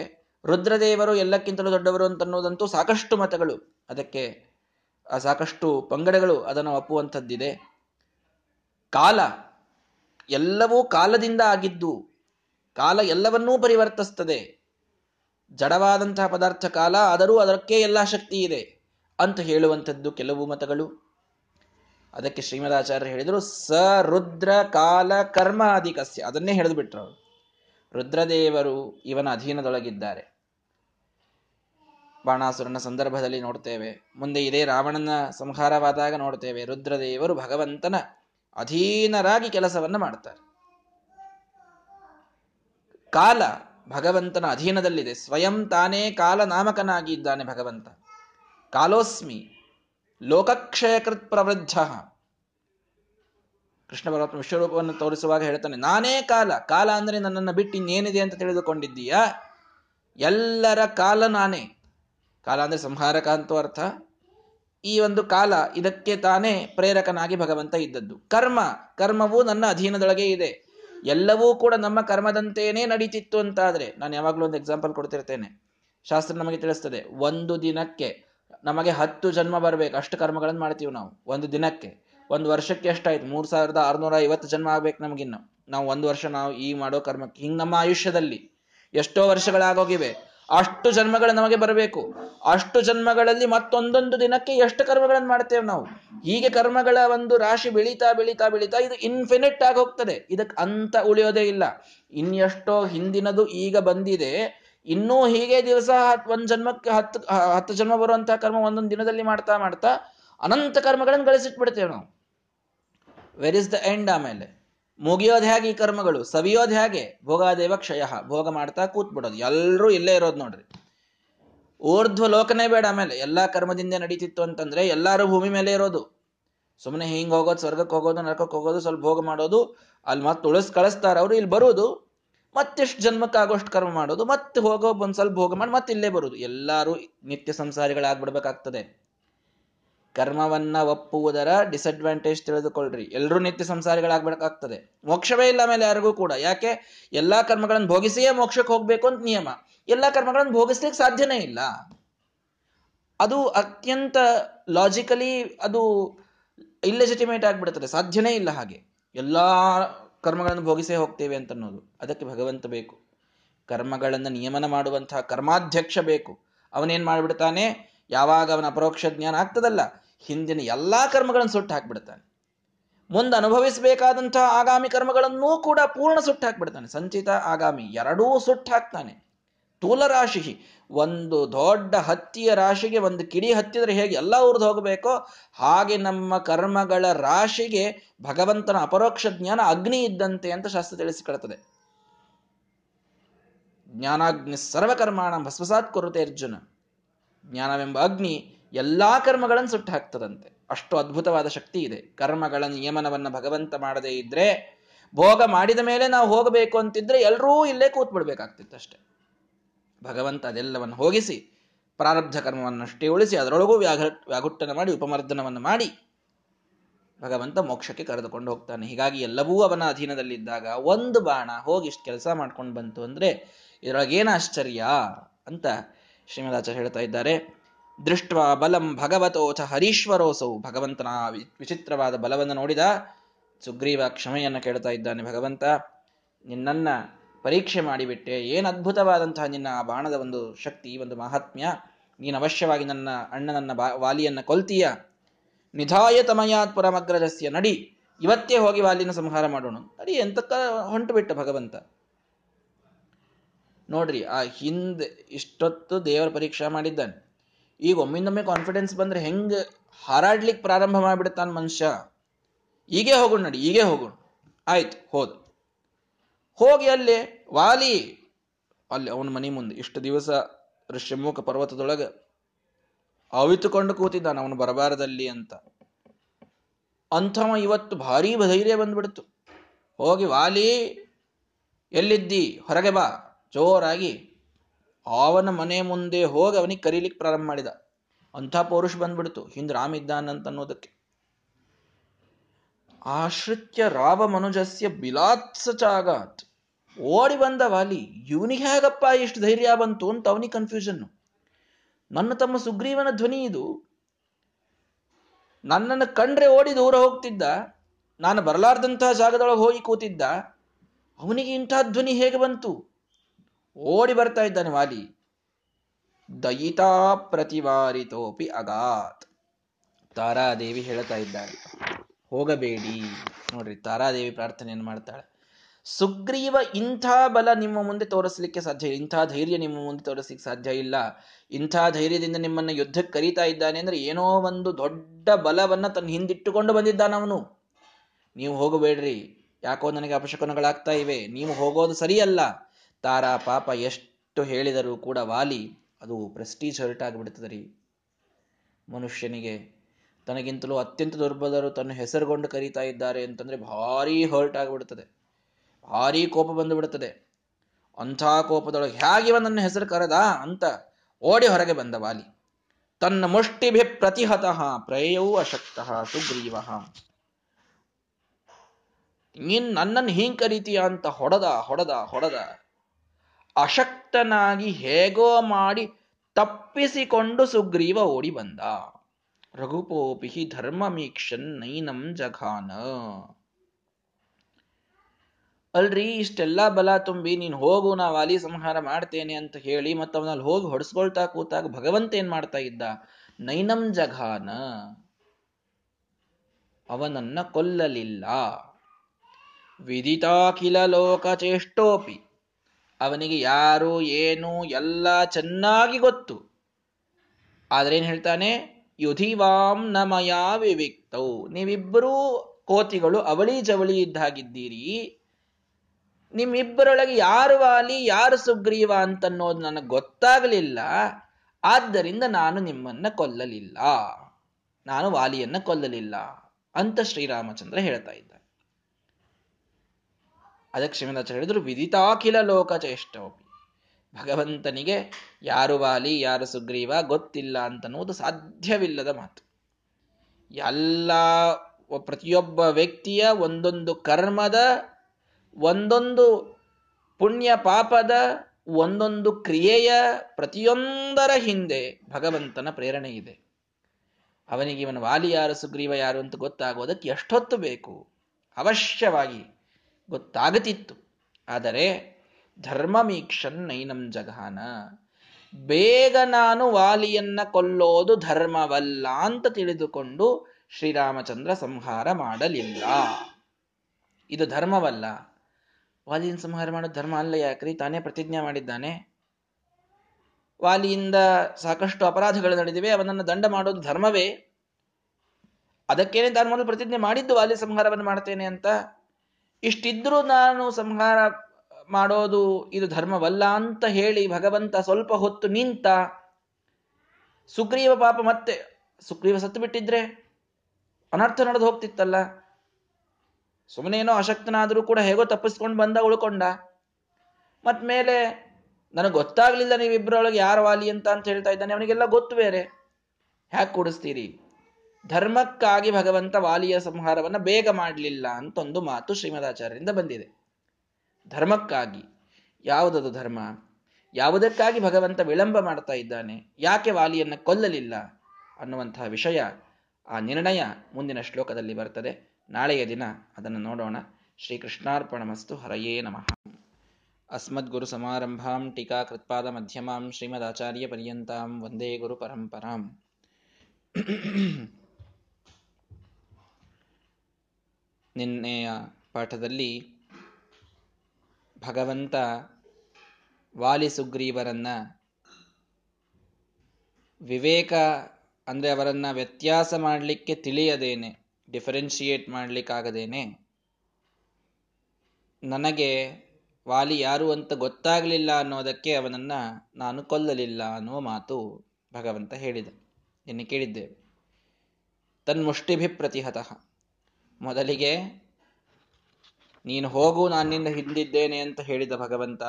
ರುದ್ರದೇವರು ಎಲ್ಲಕ್ಕಿಂತಲೂ ದೊಡ್ಡವರು ಅಂತನ್ನುವುದಂತೂ ಸಾಕಷ್ಟು ಮತಗಳು, ಅದಕ್ಕೆ ಸಾಕಷ್ಟು ಪಂಗಡಗಳು ಅದನ್ನು ಒಪ್ಪುವಂಥದ್ದಿದೆ. ಕಾಲ ಎಲ್ಲವೂ ಕಾಲದಿಂದ ಆಗಿದ್ದು, ಕಾಲ ಎಲ್ಲವನ್ನೂ ಪರಿವರ್ತಿಸ್ತದೆ. ಜಡವಾದಂತಹ ಪದಾರ್ಥ ಕಾಲ, ಆದರೂ ಅದಕ್ಕೆ ಎಲ್ಲ ಶಕ್ತಿ ಇದೆ ಅಂತ ಹೇಳುವಂಥದ್ದು ಕೆಲವು ಮತಗಳು. ಅದಕ್ಕೆ ಶ್ರೀಮದಾಚಾರ್ಯರು ಹೇಳಿದರು ಸ ರುದ್ರ ಕಾಲ ಕರ್ಮ ಅಧಿಕಸ್ಯ. ಅದನ್ನೇ ಹೇಳಿದು ಬಿಟ್ರು ಅವರು. ರುದ್ರದೇವರು ಇವನ ಅಧೀನದೊಳಗಿದ್ದಾರೆ. ಬಾಣಾಸುರನ ಸಂದರ್ಭದಲ್ಲಿ ನೋಡ್ತೇವೆ, ಮುಂದೆ ಇದೇ ರಾವಣನ ಸಂಹಾರವಾದಾಗ ನೋಡ್ತೇವೆ, ರುದ್ರದೇವರು ಭಗವಂತನ ಅಧೀನರಾಗಿ ಕೆಲಸವನ್ನು ಮಾಡ್ತಾರೆ. ಕಾಲ ಭಗವಂತನ ಅಧೀನದಲ್ಲಿದೆ, ಸ್ವಯಂ ತಾನೇ ಕಾಲ ನಾಮಕನಾಗಿ ಇದ್ದಾನೆ ಭಗವಂತ. ಕಾಲೋಸ್ಮಿ ಲೋಕಕ್ಷಯಕೃತ್ ಪ್ರವೃದ್ಧ. ಕೃಷ್ಣ ಪರಮಾತ್ಮ ವಿಶ್ವರೂಪವನ್ನು ತೋರಿಸುವಾಗ ಹೇಳ್ತಾನೆ, ನಾನೇ ಕಾಲ. ಕಾಲ ಅಂದರೆ ನನ್ನನ್ನು ಬಿಟ್ಟು ಇನ್ನೇನಿದೆ ಅಂತ ತಿಳಿದುಕೊಂಡಿದ್ದೀಯಾ? ಎಲ್ಲರ ಕಾಲ ನಾನೇ. ಕಾಲ ಅಂದರೆ ಸಂಹಾರಕ ಅಂತೂ ಅರ್ಥ. ಈ ಒಂದು ಕಾಲ, ಇದಕ್ಕೆ ತಾನೇ ಪ್ರೇರಕನಾಗಿ ಭಗವಂತ ಇದ್ದದ್ದು. ಕರ್ಮ, ಕರ್ಮವೂ ನನ್ನ ಅಧೀನದೊಳಗೆ ಇದೆ. ಎಲ್ಲವೂ ಕೂಡ ನಮ್ಮ ಕರ್ಮದಂತೆಯೇ ನಡೀತಿತ್ತು ಅಂತಾದರೆ, ನಾನು ಯಾವಾಗಲೂ ಒಂದು ಎಕ್ಸಾಂಪಲ್ ಕೊಡ್ತಿರ್ತೇನೆ, ಶಾಸ್ತ್ರ ನಮಗೆ ತಿಳಿಸ್ತದೆ, ಒಂದು ದಿನಕ್ಕೆ ನಮಗೆ ಹತ್ತು ಜನ್ಮ ಬರಬೇಕು, ಅಷ್ಟು ಕರ್ಮಗಳನ್ನು ಮಾಡ್ತೀವಿ ನಾವು ಒಂದು ದಿನಕ್ಕೆ. ಒಂದು ವರ್ಷಕ್ಕೆ ಎಷ್ಟಾಯ್ತು? ಮೂರು ಸಾವಿರದ ಆರುನೂರ ಐವತ್ತು ಜನ್ಮ ಆಗ್ಬೇಕು ನಮಗಿನ್ನು. ನಾವು ಒಂದು ವರ್ಷ ನಾವು ಈ ಮಾಡೋ ಕರ್ಮಕ್ಕೆ, ಹಿಂಗೆ ನಮ್ಮ ಆಯುಷ್ಯದಲ್ಲಿ ಎಷ್ಟೋ ವರ್ಷಗಳಾಗೋಗಿವೆ, ಅಷ್ಟು ಜನ್ಮಗಳು ನಮಗೆ ಬರಬೇಕು. ಅಷ್ಟು ಜನ್ಮಗಳಲ್ಲಿ ಮತ್ತೊಂದೊಂದು ದಿನಕ್ಕೆ ಎಷ್ಟು ಕರ್ಮಗಳನ್ನು ಮಾಡ್ತೇವೆ ನಾವು. ಹೀಗೆ ಕರ್ಮಗಳ ಒಂದು ರಾಶಿ ಬೆಳೀತಾ ಬೆಳೀತಾ ಬೆಳೀತಾ ಇದು ಇನ್ಫಿನಿಟ್ ಆಗಿ ಹೋಗ್ತದೆ. ಇದಕ್ಕೆ ಅಂತ ಉಳಿಯೋದೇ ಇಲ್ಲ. ಇನ್ನೆಷ್ಟೋ ಹಿಂದಿನದು ಈಗ ಬಂದಿದೆ, ಇನ್ನೂ ಹೀಗೆ ದಿವಸ ಹತ್ ಒಂದು ಜನ್ಮಕ್ಕೆ ಹತ್ತು ಹತ್ತು ಜನ್ಮ ಬರುವಂತಹ ಕರ್ಮ ಒಂದೊಂದು ದಿನದಲ್ಲಿ ಮಾಡ್ತಾ ಮಾಡ್ತಾ ಅನಂತ ಕರ್ಮಗಳನ್ನು ಗಳಿಸಿಟ್ಬಿಡ್ತೇವೆ ನಾವು. Where is the end? ಆಮೇಲೆ ಮುಗಿಯೋದು ಹೇಗೆ ಈ ಕರ್ಮಗಳು? ಸವಿಯೋದು ಹೇಗೆ? ಭೋಗಾದೇವ ಕ್ಷಯ, ಭೋಗ ಮಾಡ್ತಾ ಕೂತ್ಬಿಡೋದು. ಎಲ್ಲರೂ ಇಲ್ಲೇ ಇರೋದು ನೋಡ್ರಿ. ಊರ್ಧ್ವ ಲೋಕನೇ ಬೇಡ. ಆಮೇಲೆ ಎಲ್ಲಾ ಕರ್ಮದಿಂದ ನಡೀತಿತ್ತು ಅಂತಂದ್ರೆ ಎಲ್ಲರೂ ಭೂಮಿ ಮೇಲೆ ಇರೋದು. ಸುಮ್ಮನೆ ಹಿಂಗೆ ಹೋಗೋದು, ಸ್ವರ್ಗಕ್ಕೆ ಹೋಗೋದು, ನರಕಕ್ಕೆ ಹೋಗೋದು, ಸ್ವಲ್ಪ ಭೋಗ ಮಾಡೋದು, ಅಲ್ಲಿ ಮತ್ತೆ ಉಳಿಸ್ ಕಳಿಸ್ತಾರ ಅವರು, ಇಲ್ಲಿ ಬರೋದು, ಮತ್ತೆಷ್ಟು ಜನ್ಮಕ್ಕಾಗೋಷ್ಟು ಕರ್ಮ ಮಾಡೋದು, ಮತ್ತೆ ಹೋಗೋ ಒಂದು ಸ್ವಲ್ಪ ಭೋಗ ಮಾಡಿ ಮತ್ತೆ ಇಲ್ಲೇ ಬರುದು. ಎಲ್ಲರೂ ನಿತ್ಯ ಸಂಸಾರಿಗಳಾಗ್ಬಿಡ್ಬೇಕಾಗ್ತದೆ. ಕರ್ಮವನ್ನ ಒಪ್ಪುವುದರ ಡಿಸಡ್ವಾಂಟೇಜ್ ತಿಳಿದುಕೊಳ್ಳ್ರಿ. ಎಲ್ಲರೂ ನಿತ್ಯ ಸಂಸಾರಿಗಳಾಗ್ಬೇಕಾಗ್ತದೆ. ಮೋಕ್ಷವೇ ಇಲ್ಲ ಮೇಲೆ ಯಾರಿಗೂ ಕೂಡ. ಯಾಕೆ? ಎಲ್ಲಾ ಕರ್ಮಗಳನ್ನು ಭೋಗಿಸಿಯೇ ಮೋಕ್ಷಕ್ಕೆ ಹೋಗ್ಬೇಕು ಅಂತ ನಿಯಮ. ಎಲ್ಲಾ ಕರ್ಮಗಳನ್ನು ಭೋಗಿಸ್ಲಿಕ್ಕೆ ಸಾಧ್ಯನೇ ಇಲ್ಲ. ಅದು ಅತ್ಯಂತ ಲಾಜಿಕಲಿ ಅದು ಇಲ್ಲೆಜಿಟಿಮೇಟ್ ಆಗ್ಬಿಡ್ತದೆ, ಸಾಧ್ಯನೇ ಇಲ್ಲ ಹಾಗೆ. ಎಲ್ಲಾ ಕರ್ಮಗಳನ್ನು ಭೋಗಿಸೇ ಹೋಗ್ತೇವೆ ಅಂತ ಅನ್ನೋದು. ಅದಕ್ಕೆ ಭಗವಂತ ಬೇಕು, ಕರ್ಮಗಳನ್ನು ನಿಯಮನ ಮಾಡುವಂತಹ ಕರ್ಮಾಧ್ಯಕ್ಷ ಬೇಕು. ಅವನೇನ್ ಮಾಡ್ಬಿಡ್ತಾನೆ, ಯಾವಾಗ ಅವನ ಅಪರೋಕ್ಷ ಜ್ಞಾನ ಆಗ್ತದಲ್ಲ, ಹಿಂದಿನ ಎಲ್ಲಾ ಕರ್ಮಗಳನ್ನು ಸುಟ್ಟು ಹಾಕ್ಬಿಡ್ತಾನೆ. ಮುಂದೆ ಅನುಭವಿಸಬೇಕಾದಂತಹ ಆಗಾಮಿ ಕರ್ಮಗಳನ್ನೂ ಕೂಡ ಪೂರ್ಣ ಸುಟ್ಟು ಹಾಕ್ಬಿಡ್ತಾನೆ. ಸಂಚಿತ ಆಗಾಮಿ ಎರಡೂ ಸುಟ್ಟು ಹಾಕ್ತಾನೆ. ತೂಲ ರಾಶಿ, ಒಂದು ದೊಡ್ಡ ಹತ್ತಿಯ ರಾಶಿಗೆ ಒಂದು ಕಿಡಿ ಹತ್ತಿದ್ರೆ ಹೇಗೆ ಎಲ್ಲ ಉರಿದು ಹೋಗಬೇಕೋ ಹಾಗೆ ನಮ್ಮ ಕರ್ಮಗಳ ರಾಶಿಗೆ ಭಗವಂತನ ಅಪರೋಕ್ಷ ಜ್ಞಾನ ಅಗ್ನಿ ಇದ್ದಂತೆ ಅಂತ ಶಾಸ್ತ್ರ ತಿಳಿಸಿಕೊಳ್ತದೆ. ಜ್ಞಾನಾಗ್ನಿ ಸರ್ವಕರ್ಮಾಣ ಭಸ್ಮಸಾತ್ ಕುರುತೆ ಅರ್ಜುನ. ಜ್ಞಾನವೆಂಬ ಅಗ್ನಿ ಎಲ್ಲಾ ಕರ್ಮಗಳನ್ನು ಸುಟ್ಟು ಹಾಕ್ತದಂತೆ. ಅಷ್ಟು ಅದ್ಭುತವಾದ ಶಕ್ತಿ ಇದೆ. ಕರ್ಮಗಳ ನಿಯಮನವನ್ನು ಭಗವಂತ ಮಾಡದೇ ಇದ್ರೆ, ಭೋಗ ಮಾಡಿದ ಮೇಲೆ ನಾವು ಹೋಗಬೇಕು ಅಂತಿದ್ರೆ ಎಲ್ಲರೂ ಇಲ್ಲೇ ಕೂತ್ಬಿಡ್ಬೇಕಾಗ್ತಿತ್ತು ಅಷ್ಟೆ. ಭಗವಂತ ಅದೆಲ್ಲವನ್ನು ಹೋಗಿಸಿ ಪ್ರಾರಬ್ಧ ಕರ್ಮವನ್ನಷ್ಟೇ ಉಳಿಸಿ ಅದರೊಳಗೂ ವ್ಯಾಘ ವ್ಯಾಘುಟ್ಟನ ಮಾಡಿ ಉಪಮರ್ದನವನ್ನು ಮಾಡಿ ಭಗವಂತ ಮೋಕ್ಷಕ್ಕೆ ಕರೆದುಕೊಂಡು ಹೋಗ್ತಾನೆ. ಹೀಗಾಗಿ ಎಲ್ಲವೂ ಅವನ ಅಧೀನದಲ್ಲಿದ್ದಾಗ ಒಂದು ಬಾಣ ಹೋಗಿ ಇಷ್ಟು ಕೆಲಸ ಮಾಡ್ಕೊಂಡು ಬಂತು ಅಂದರೆ ಇದರೊಳಗೇನು ಆಶ್ಚರ್ಯ ಅಂತ ಶ್ರೀಮದಾಚಾರ್ಯ ಹೇಳ್ತಾ ಇದ್ದಾರೆ. ದೃಷ್ಟ್ವಾ ಬಲಂ ಭಗವತೋಥ ಹರೀಶ್ವರೋಸೌ. ಭಗವಂತನ ವಿಚಿತ್ರವಾದ ಬಲವನ್ನು ನೋಡಿದ ಸುಗ್ರೀವ ಕ್ಷಮೆಯನ್ನು ಕೇಳ್ತಾ ಇದ್ದಾನೆ. ಭಗವಂತ, ನಿನ್ನನ್ನ ಪರೀಕ್ಷೆ ಮಾಡಿಬಿಟ್ಟೆ, ಏನು ಅದ್ಭುತವಾದಂತಹ ನಿನ್ನ ಆ ಬಾಣದ ಒಂದು ಶಕ್ತಿ, ಒಂದು ಮಹಾತ್ಮ್ಯ. ನೀನು ಅವಶ್ಯವಾಗಿ ನನ್ನ ಅಣ್ಣನನ್ನ ಬಾ ವಾಲಿಯನ್ನು ಕೊಲ್ತೀಯ. ನಿಧಾಯ ತಮಯಾತ್ ಪುರಮಗ್ರಜಸ್ಯ. ನಡಿ, ಇವತ್ತೇ ಹೋಗಿ ವಾಲಿನ ಸಂಹಾರ ಮಾಡೋಣ. ನಡಿ ಎಂತಕ್ಕ ಹೊಂಟು ಬಿಟ್ಟ ಭಗವಂತ. ನೋಡ್ರಿ, ಆ ಹಿಂದೆ ಇಷ್ಟೊತ್ತು ದೇವರ ಪರೀಕ್ಷಾ ಮಾಡಿದ್ದಾನೆ. ಈಗ ಒಮ್ಮಿಂದೊಮ್ಮೆ ಕಾನ್ಫಿಡೆನ್ಸ್ ಬಂದ್ರೆ ಹೆಂಗೆ ಹಾರಾಡ್ಲಿಕ್ಕೆ ಪ್ರಾರಂಭ ಮಾಡಿಬಿಡ್ತಾನೆ ಮನುಷ್ಯ. ಈಗೇ ಹೋಗೋಣ, ನಡಿ, ಈಗೇ ಹೋಗೋಣ. ಆಯ್ತು, ಹೋದು. ಹೋಗಿ ಅಲ್ಲಿ ವಾಲಿ ಅಲ್ಲಿ ಅವನ ಮನೆ ಮುಂದೆ ಇಷ್ಟು ದಿವಸ ಋಷ್ಯಮುಖ ಪರ್ವತದೊಳಗೆ ಅವಿತುಕೊಂಡು ಕೂತಿದ್ದಾನೆ ಅವನು ಬರಬಾರದಲ್ಲಿ ಅಂತ. ಅಂಥವ ಇವತ್ತು ಭಾರಿ ಧೈರ್ಯ ಬಂದ್ಬಿಡ್ತು. ಹೋಗಿ, ವಾಲಿ ಎಲ್ಲಿದ್ದಿ, ಹೊರಗೆ ಬಾ ಜೋರಾಗಿ. ಅವನ ಮನೆ ಮುಂದೆ ಹೋಗಿ ಅವನಿಗೆ ಕರೀಲಿಕ್ಕೆ ಪ್ರಾರಂಭ ಮಾಡಿದ. ಅಂಥ ಪೌರುಷ ಬಂದ್ಬಿಡ್ತು, ಹಿಂದ್ ರಾಮ್ ಇದ್ದಾನಂತ ಅನ್ನೋದಕ್ಕೆ. ಆಶ್ರಿತ್ಯ ರಾವ ಮನುಜಸ್ಯ ಬಿಲಾತ್ಸಚಾಗಾತ್. ಓಡಿ ಬಂದ ವಾಲಿ, ಇವನಿಗೆ ಹೇಗಪ್ಪ ಇಷ್ಟು ಧೈರ್ಯ ಬಂತು ಅಂತ ಅವನಿಗೆ ಕನ್ಫ್ಯೂಷನ್ನು. ನನ್ನ ತಮ್ಮ ಸುಗ್ರೀವನ ಧ್ವನಿ ಇದು, ನನ್ನನ್ನು ಕಂಡ್ರೆ ಓಡಿ ದೂರ ಹೋಗ್ತಿದ್ದ, ನಾನು ಬರಲಾರ್ದಂತಹ ಜಾಗದೊಳಗೆ ಹೋಗಿ ಕೂತಿದ್ದ, ಅವನಿಗೆ ಇಂಥ ಧ್ವನಿ ಹೇಗೆ ಬಂತು? ಓಡಿ ಬರ್ತಾ ಇದ್ದಾನೆ ವಾಲಿ. ದಯಿತಾ ಪ್ರತಿವಾರಿತೋಪಿ ಅಗಾತ್. ತಾರಾದೇವಿ ಹೇಳ್ತಾ ಇದ್ದಾಳೆ. ಹೋಗಬೇಡಿ. ನೋಡ್ರಿ, ತಾರಾದೇವಿ ಪ್ರಾರ್ಥನೆಯನ್ನು ಮಾಡ್ತಾಳೆ. ಸುಗ್ರೀವ ಇಂಥ ಬಲ ನಿಮ್ಮ ಮುಂದೆ ತೋರಿಸಲಿಕ್ಕೆ ಸಾಧ್ಯ ಇಲ್ಲ, ಇಂಥ ಧೈರ್ಯ ನಿಮ್ಮ ಮುಂದೆ ತೋರಿಸಲಿಕ್ಕೆ ಸಾಧ್ಯ ಇಲ್ಲ, ಇಂಥ ಧೈರ್ಯದಿಂದ ನಿಮ್ಮನ್ನು ಯುದ್ಧಕ್ಕೆ ಕರೀತಾ ಇದ್ದಾನೆ ಅಂದರೆ ಏನೋ ಒಂದು ದೊಡ್ಡ ಬಲವನ್ನು ತನ್ನ ಹಿಂದಿಟ್ಟುಕೊಂಡು ಬಂದಿದ್ದಾನ ಅವನು. ನೀವು ಹೋಗಬೇಡ್ರಿ, ಯಾಕೋ ನನಗೆ ಅಪಶಕುನಗಳಾಗ್ತಾ ಇವೆ, ನೀವು ಹೋಗೋದು ಸರಿಯಲ್ಲ. ತಾರಾ ಪಾಪ ಎಷ್ಟು ಹೇಳಿದರೂ ಕೂಡ ವಾಲಿ ಅದು ಪ್ರೆಸ್ಟೀಜ್ ಹೊರಟಾಗಿಬಿಡ್ತದೆ ರೀ. ಮನುಷ್ಯನಿಗೆ ತನಗಿಂತಲೂ ಅತ್ಯಂತ ದುರ್ಬಲರು ತನ್ನ ಹೆಸರುಗೊಂಡು ಕರೀತಾ ಇದ್ದಾರೆ ಅಂತಂದರೆ ಭಾರಿ ಹರ್ಟ್ ಆಗಿಬಿಡ್ತದೆ, ಭಾರಿ ಕೋಪ ಬಂದುಬಿಡ್ತದೆ. ಅಂಥ ಕೋಪದೊಳಗೆ ಹೇಗಿವ ನನ್ನ ಹೆಸರು ಕರೆದ ಅಂತ ಓಡಿ ಹೊರಗೆ ಬಂದ ವಾಲಿ. ತನ್ನ ಮುಷ್ಟಿಭಿ ಪ್ರತಿಹತಃ ಪ್ರಯೌ ಅಶಕ್ತಃ ಸುಗ್ರೀವ. ಇನ್ ನನ್ನನ್ನು ಹೀಂಗ್ ಕರೀತೀಯ ಅಂತ ಹೊಡೆದ ಹೊಡೆದ ಹೊಡೆದ ಅಶಕ್ತನಾಗಿ ಹೇಗೋ ಮಾಡಿ ತಪ್ಪಿಸಿಕೊಂಡು ಸುಗ್ರೀವ ಓಡಿ ಬಂದ. ರಘುಪೋಪಿ ಧರ್ಮಮೀಕ್ಷನ್ ನೈನಂ ಜಘಾನ. ಅಲ್ರಿ, ಇಷ್ಟೆಲ್ಲ ಬಲ ತುಂಬಿ ನೀನು ಹೋಗು, ನಾ ವಾಲಿ ಸಂಹಾರ ಮಾಡ್ತೇನೆ ಅಂತ ಹೇಳಿ ಮತ್ತೆ ಅವನಲ್ಲಿ ಹೋಗಿ ಹೊಡೆಸ್ಕೊಳ್ತಾ ಕೂತಾಗ ಭಗವಂತ ಏನ್ ಮಾಡ್ತಾ ಇದ್ದ? ನೈನಂ ಜಘಾನ, ಅವನನ್ನ ಕೊಲ್ಲಲಿಲ್ಲ. ವಿದಿತಾ ಕಿಲ ಲೋಕ ಚೇಷ್ಟೋಪಿ, ಅವನಿಗೆ ಯಾರು ಏನು ಎಲ್ಲ ಚೆನ್ನಾಗಿ ಗೊತ್ತು. ಆದ್ರೆ ಏನ್ ಹೇಳ್ತಾನೆ? ಯುಧಿವಾಂ ನಮಯ ವಿವಿಕ್ತೌ, ನೀವಿಬ್ಬರೂ ಕೋತಿಗಳು ಅವಳಿ ಜವಳಿ ಇದ್ದಾಗಿದ್ದೀರಿ, ನಿಮ್ಮಿಬ್ಬರೊಳಗೆ ಯಾರು ವಾಲಿ ಯಾರು ಸುಗ್ರೀವ ಅಂತನ್ನೋದು ನನಗೆ ಗೊತ್ತಾಗಲಿಲ್ಲ, ಆದ್ದರಿಂದ ನಾನು ನಿಮ್ಮನ್ನ ಕೊಲ್ಲಲಿಲ್ಲ, ನಾನು ವಾಲಿಯನ್ನ ಕೊಲ್ಲಲಿಲ್ಲ ಅಂತ ಶ್ರೀರಾಮಚಂದ್ರ ಹೇಳ್ತಾ ಇದ್ದ. ಅದಕ್ಕೆ ಶ್ರೀಮಂತಾಚಾರ್ಯ ಹೇಳಿದ್ರು, ವಿದಿತಾಖಿಲ ಲೋಕ ಚೇಷ್ಟೋಪಿ, ಭಗವಂತನಿಗೆ ಯಾರು ವಾಲಿ ಯಾರು ಸುಗ್ರೀವ ಗೊತ್ತಿಲ್ಲ ಅಂತನ್ನುವುದು ಸಾಧ್ಯವಿಲ್ಲದ ಮಾತು. ಎಲ್ಲ ಪ್ರತಿಯೊಬ್ಬ ವ್ಯಕ್ತಿಯ ಒಂದೊಂದು ಕರ್ಮದ, ಒಂದೊಂದು ಪುಣ್ಯ ಪಾಪದ, ಒಂದೊಂದು ಕ್ರಿಯೆಯ ಪ್ರತಿಯೊಂದರ ಹಿಂದೆ ಭಗವಂತನ ಪ್ರೇರಣೆ ಇದೆ. ಅವನಿಗೆ ಇವನು ವಾಲಿ ಯಾರು ಸುಗ್ರೀವ ಯಾರು ಅಂತ ಗೊತ್ತಾಗೋದಕ್ಕೆ ಎಷ್ಟೊತ್ತು ಬೇಕು? ಅವಶ್ಯವಾಗಿ ಗೊತ್ತಾಗತಿತ್ತು. ಆದರೆ ಧರ್ಮಮೀಕ್ಷನ್ ನೈನಂ ಜಘಾನ, ಬೇಗ ನಾನು ವಾಲಿಯನ್ನ ಕೊಲ್ಲೋದು ಧರ್ಮವಲ್ಲ ಅಂತ ತಿಳಿದುಕೊಂಡು ಶ್ರೀರಾಮಚಂದ್ರ ಸಂಹಾರ ಮಾಡಲಿಲ್ಲ. ಇದು ಧರ್ಮವಲ್ಲ, ವಾಲಿಯನ್ನು ಸಂಹಾರ ಮಾಡೋದು ಧರ್ಮ ಅಲ್ಲ. ಯಾಕ್ರಿ? ತಾನೇ ಪ್ರತಿಜ್ಞೆ ಮಾಡಿದ್ದಾನೆ. ವಾಲಿಯಿಂದ ಸಾಕಷ್ಟು ಅಪರಾಧಗಳು ನಡೆದಿವೆ, ಅವನನ್ನು ದಂಡ ಮಾಡೋದು ಧರ್ಮವೇ. ಅದಕ್ಕೇನೆ ತಾನು ಮೊದಲು ಪ್ರತಿಜ್ಞೆ ಮಾಡಿದ್ದು ವಾಲಿ ಸಂಹಾರವನ್ನು ಮಾಡ್ತೇನೆ ಅಂತ. ಇಷ್ಟಿದ್ರೂ ನಾನು ಸಂಹಾರ ಮಾಡೋದು ಇದು ಧರ್ಮವಲ್ಲ ಅಂತ ಹೇಳಿ ಭಗವಂತ ಸ್ವಲ್ಪ ಹೊತ್ತು ನಿಂತ. ಸುಗ್ರೀವ ಪಾಪ ಮತ್ತೆ ಸುಗ್ರೀವ ಸತ್ತು ಬಿಟ್ಟಿದ್ರೆ ಅನರ್ಥ ನಡೆದು ಹೋಗ್ತಿತ್ತಲ್ಲ. ಸುಮ್ಮನೇನೋ ಅಶಕ್ತನಾದರೂ ಕೂಡ ಹೇಗೋ ತಪ್ಪಿಸ್ಕೊಂಡು ಬಂದ, ಉಳ್ಕೊಂಡ. ಮತ್ ಮೇಲೆ ನನಗೆ ಗೊತ್ತಾಗ್ಲಿಲ್ಲ ನೀವಿಬ್ಬರೊಳಗೆ ಯಾರು ವಾಲಿ ಅಂತ ಅಂತ ಹೇಳ್ತಾ ಇದ್ದಾನೆ. ಅವನಿಗೆಲ್ಲ ಗೊತ್ತು ಬೇರೆ, ಹ್ಯಾಕ್ ಕೂಡಿಸ್ತೀರಿ? ಧರ್ಮಕ್ಕಾಗಿ ಭಗವಂತ ವಾಲಿಯ ಸಂಹಾರವನ್ನ ಬೇಗ ಮಾಡಲಿಲ್ಲ ಅಂತ ಒಂದು ಮಾತು ಶ್ರೀಮದಾಚಾರ್ಯರಿಂದ ಬಂದಿದೆ. ಧರ್ಮಕ್ಕಾಗಿ. ಯಾವುದದು ಧರ್ಮ? ಯಾವುದಕ್ಕಾಗಿ ಭಗವಂತ ವಿಳಂಬ ಮಾಡ್ತಾ ಇದ್ದಾನೆ? ಯಾಕೆ ವಾಲಿಯನ್ನು ಕೊಲ್ಲಲಿಲ್ಲ ಅನ್ನುವಂತಹ ವಿಷಯ, ಆ ನಿರ್ಣಯ ಮುಂದಿನ ಶ್ಲೋಕದಲ್ಲಿ ಬರ್ತದೆ. ನಾಳೆಯ ದಿನ ಅದನ್ನು ನೋಡೋಣ. ಶ್ರೀಕೃಷ್ಣಾರ್ಪಣಮಸ್ತು. ಹರಯೇ ನಮಃ. ಅಸ್ಮದ್ಗುರು ಸಮಾರಂಭಾಂ ಟೀಕಾಕೃತ್ಪಾದ ಮಧ್ಯಮಾಂ ಶ್ರೀಮದಾಚಾರ್ಯ ಪರ್ಯಂತಾಂ ವಂದೇ ಗುರು ಪರಂಪರಾಂ. ನಿನ್ನೆಯ ಪಾಠದಲ್ಲಿ ಭಗವಂತ ವಾಲಿ ಸುಗ್ರೀವರನ್ನು ವಿವೇಕ ಅಂದರೆ ಅವರನ್ನು ವ್ಯತ್ಯಾಸ ಮಾಡಲಿಕ್ಕೆ ತಿಳಿಯದೇನೆ, ಡಿಫರೆನ್ಷಿಯೇಟ್ ಮಾಡಲಿಕ್ಕಾಗದೇನೆ, ನನಗೆ ವಾಲಿ ಯಾರು ಅಂತ ಗೊತ್ತಾಗಲಿಲ್ಲ ಅನ್ನೋದಕ್ಕೆ ಅವನನ್ನು ನಾನು ಕೊಲ್ಲಲಿಲ್ಲ ಅನ್ನೋ ಮಾತು ಭಗವಂತ ಹೇಳಿದ. ಇನ್ನು ಕೇಳಿದ್ದೇವೆ, ತನ್ ಮುಷ್ಟಿಭಿ ಪ್ರತಿಹತಃ. ಮೊದಲಿಗೆ ನೀನು ಹೋಗು, ನಾನು ನಿನ್ನ ಹಿಂದಿದ್ದೇನೆ ಅಂತ ಹೇಳಿದ ಭಗವಂತ.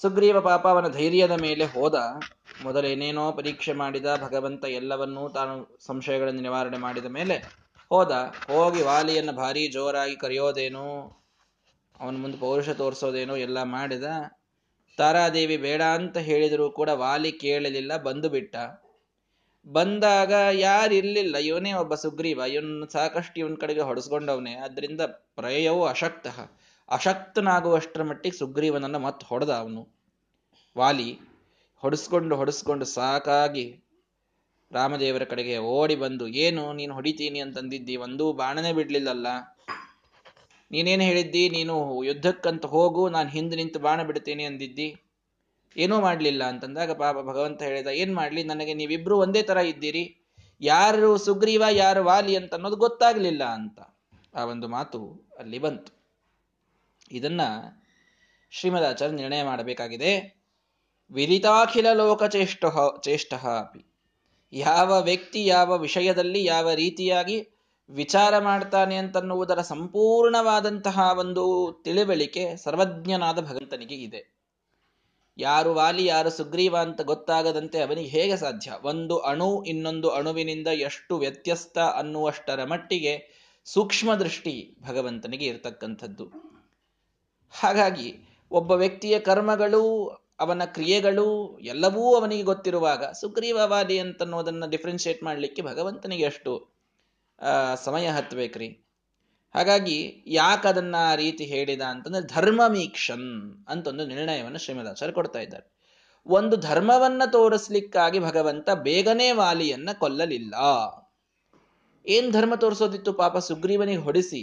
ಸುಗ್ರೀವ ಪಾಪ ಅವನ ಧೈರ್ಯದ ಮೇಲೆ ಹೋದ. ಮೊದಲೇನೇನೋ ಪರೀಕ್ಷೆ ಮಾಡಿದ ಭಗವಂತ, ಎಲ್ಲವನ್ನೂ ತಾನು ಸಂಶಯಗಳನ್ನು ನಿವಾರಣೆ ಮಾಡಿದ ಮೇಲೆ ಹೋದ. ಹೋಗಿ ವಾಲಿಯನ್ನು ಭಾರಿ ಜೋರಾಗಿ ಕರೆಯೋದೇನೋ, ಅವನ ಮುಂದೆ ಪೌರುಷ ತೋರಿಸೋದೇನೋ ಎಲ್ಲ ಮಾಡಿದ. ತಾರಾದೇವಿ ಬೇಡ ಅಂತ ಹೇಳಿದರೂ ಕೂಡ ವಾಲಿ ಕೇಳಲಿಲ್ಲ, ಬಂದು ಬಿಟ್ಟ. ಬಂದಾಗ ಯಾರಿರ್ಲಿಲ್ಲ, ಇವನೇ ಒಬ್ಬ ಸುಗ್ರೀವ, ಇವನು ಸಾಕಷ್ಟು ಇವನ ಕಡೆಗೆ ಹೊಡೆಸ್ಕೊಂಡವನೇ. ಅದರಿಂದ ಪ್ರಯವು ಅಶಕ್ತ, ಅಶಕ್ತನಾಗುವಷ್ಟರ ಮಟ್ಟಿಗೆ ಸುಗ್ರೀವನನ್ನು ಮತ್ತೆ ಹೊಡೆದ ಅವನು ವಾಲಿ. ಹೊಡೆಸ್ಕೊಂಡು ಹೊಡೆಸ್ಕೊಂಡು ಸಾಕಾಗಿ ರಾಮದೇವರ ಕಡೆಗೆ ಓಡಿ ಬಂದು, ಏನು ನೀನು ಹೊಡಿತೀನಿ ಅಂತಂದಿದ್ದಿ, ಒಂದೂ ಬಾಣನೇ ಬಿಡ್ಲಿಲ್ಲಲ್ಲ, ನೀನೇನು ಹೇಳಿದ್ದಿ, ನೀನು ಯುದ್ಧಕ್ಕಂತ ಹೋಗು, ನಾನು ಹಿಂದೆ ನಿಂತು ಬಾಣ ಬಿಡ್ತೀನಿ ಅಂದಿದ್ದಿ, ಏನೂ ಮಾಡಲಿಲ್ಲ ಅಂತಂದಾಗ ಪಾಪ ಭಗವಂತ ಹೇಳಿದ, ಏನು ಮಾಡಲಿ, ನನಗೆ ನೀವಿಬ್ರು ಒಂದೇ ಥರ ಇದ್ದೀರಿ, ಯಾರು ಸುಗ್ರೀವ ಯಾರು ವಾಲಿ ಅಂತ ಅನ್ನೋದು ಗೊತ್ತಾಗಲಿಲ್ಲ ಅಂತ ಆ ಒಂದು ಮಾತು ಅಲ್ಲಿ ಬಂತು. ಇದನ್ನ ಶ್ರೀಮದಾಚಾರ್ಯ ನಿರ್ಣಯ ಮಾಡಬೇಕಾಗಿದೆ. ವಿದಿತಾಖಿಲ ಲೋಕ ಚೇಷ್ಟ ಚೇಷ್ಟ ಅಪಿ, ಯಾವ ವ್ಯಕ್ತಿ ಯಾವ ವಿಷಯದಲ್ಲಿ ಯಾವ ರೀತಿಯಾಗಿ ವಿಚಾರ ಮಾಡ್ತಾನೆ ಅಂತನ್ನುವುದರ ಸಂಪೂರ್ಣವಾದಂತಹ ಒಂದು ತಿಳಿವಳಿಕೆ ಸರ್ವಜ್ಞನಾದ ಭಗವಂತನಿಗೆ ಇದೆ. ಯಾರು ವಾಲಿ ಯಾರು ಸುಗ್ರೀವ ಅಂತ ಗೊತ್ತಾಗದಂತೆ ಅವನಿಗೆ ಹೇಗೆ ಸಾಧ್ಯ? ಒಂದು ಅಣು ಇನ್ನೊಂದು ಅಣುವಿನಿಂದ ಎಷ್ಟು ವ್ಯತ್ಯಸ್ತ ಅನ್ನುವಷ್ಟರ ಮಟ್ಟಿಗೆ ಸೂಕ್ಷ್ಮ ದೃಷ್ಟಿ ಭಗವಂತನಿಗೆ ಇರತಕ್ಕಂಥದ್ದು. ಹಾಗಾಗಿ ಒಬ್ಬ ವ್ಯಕ್ತಿಯ ಕರ್ಮಗಳು ಅವನ ಕ್ರಿಯೆಗಳು ಎಲ್ಲವೂ ಅವನಿಗೆ ಗೊತ್ತಿರುವಾಗ ಸುಗ್ರೀವ ವಾಲಿ ಅಂತನ್ನೋದನ್ನು ಡಿಫ್ರೆನ್ಶಿಯೇಟ್ ಮಾಡಲಿಕ್ಕೆ ಭಗವಂತನಿಗೆ ಎಷ್ಟು ಸಮಯ ಹತ್ತಬೇಕ್ರಿ. ಹಾಗಾಗಿ ಯಾಕೆ ಅದನ್ನ ಆ ರೀತಿ ಹೇಳಿದ ಅಂತಂದ್ರೆ ಧರ್ಮಮೀಕ್ಷನ್ ಅಂತೊಂದು ನಿರ್ಣಯವನ್ನು ಶ್ರೀಮದಾಚಾರ್ಯ ಕೊಡ್ತಾ ಇದ್ದಾರೆ. ಒಂದು ಧರ್ಮವನ್ನ ತೋರಿಸ್ಲಿಕ್ಕಾಗಿ ಭಗವಂತ ಬೇಗನೆ ವಾಲಿಯನ್ನ ಕೊಲ್ಲಲಿಲ್ಲ. ಏನ್ ಧರ್ಮ ತೋರಿಸೋದಿತ್ತು? ಪಾಪ ಸುಗ್ರೀವನಿಗೆ ಹೊಡಿಸಿ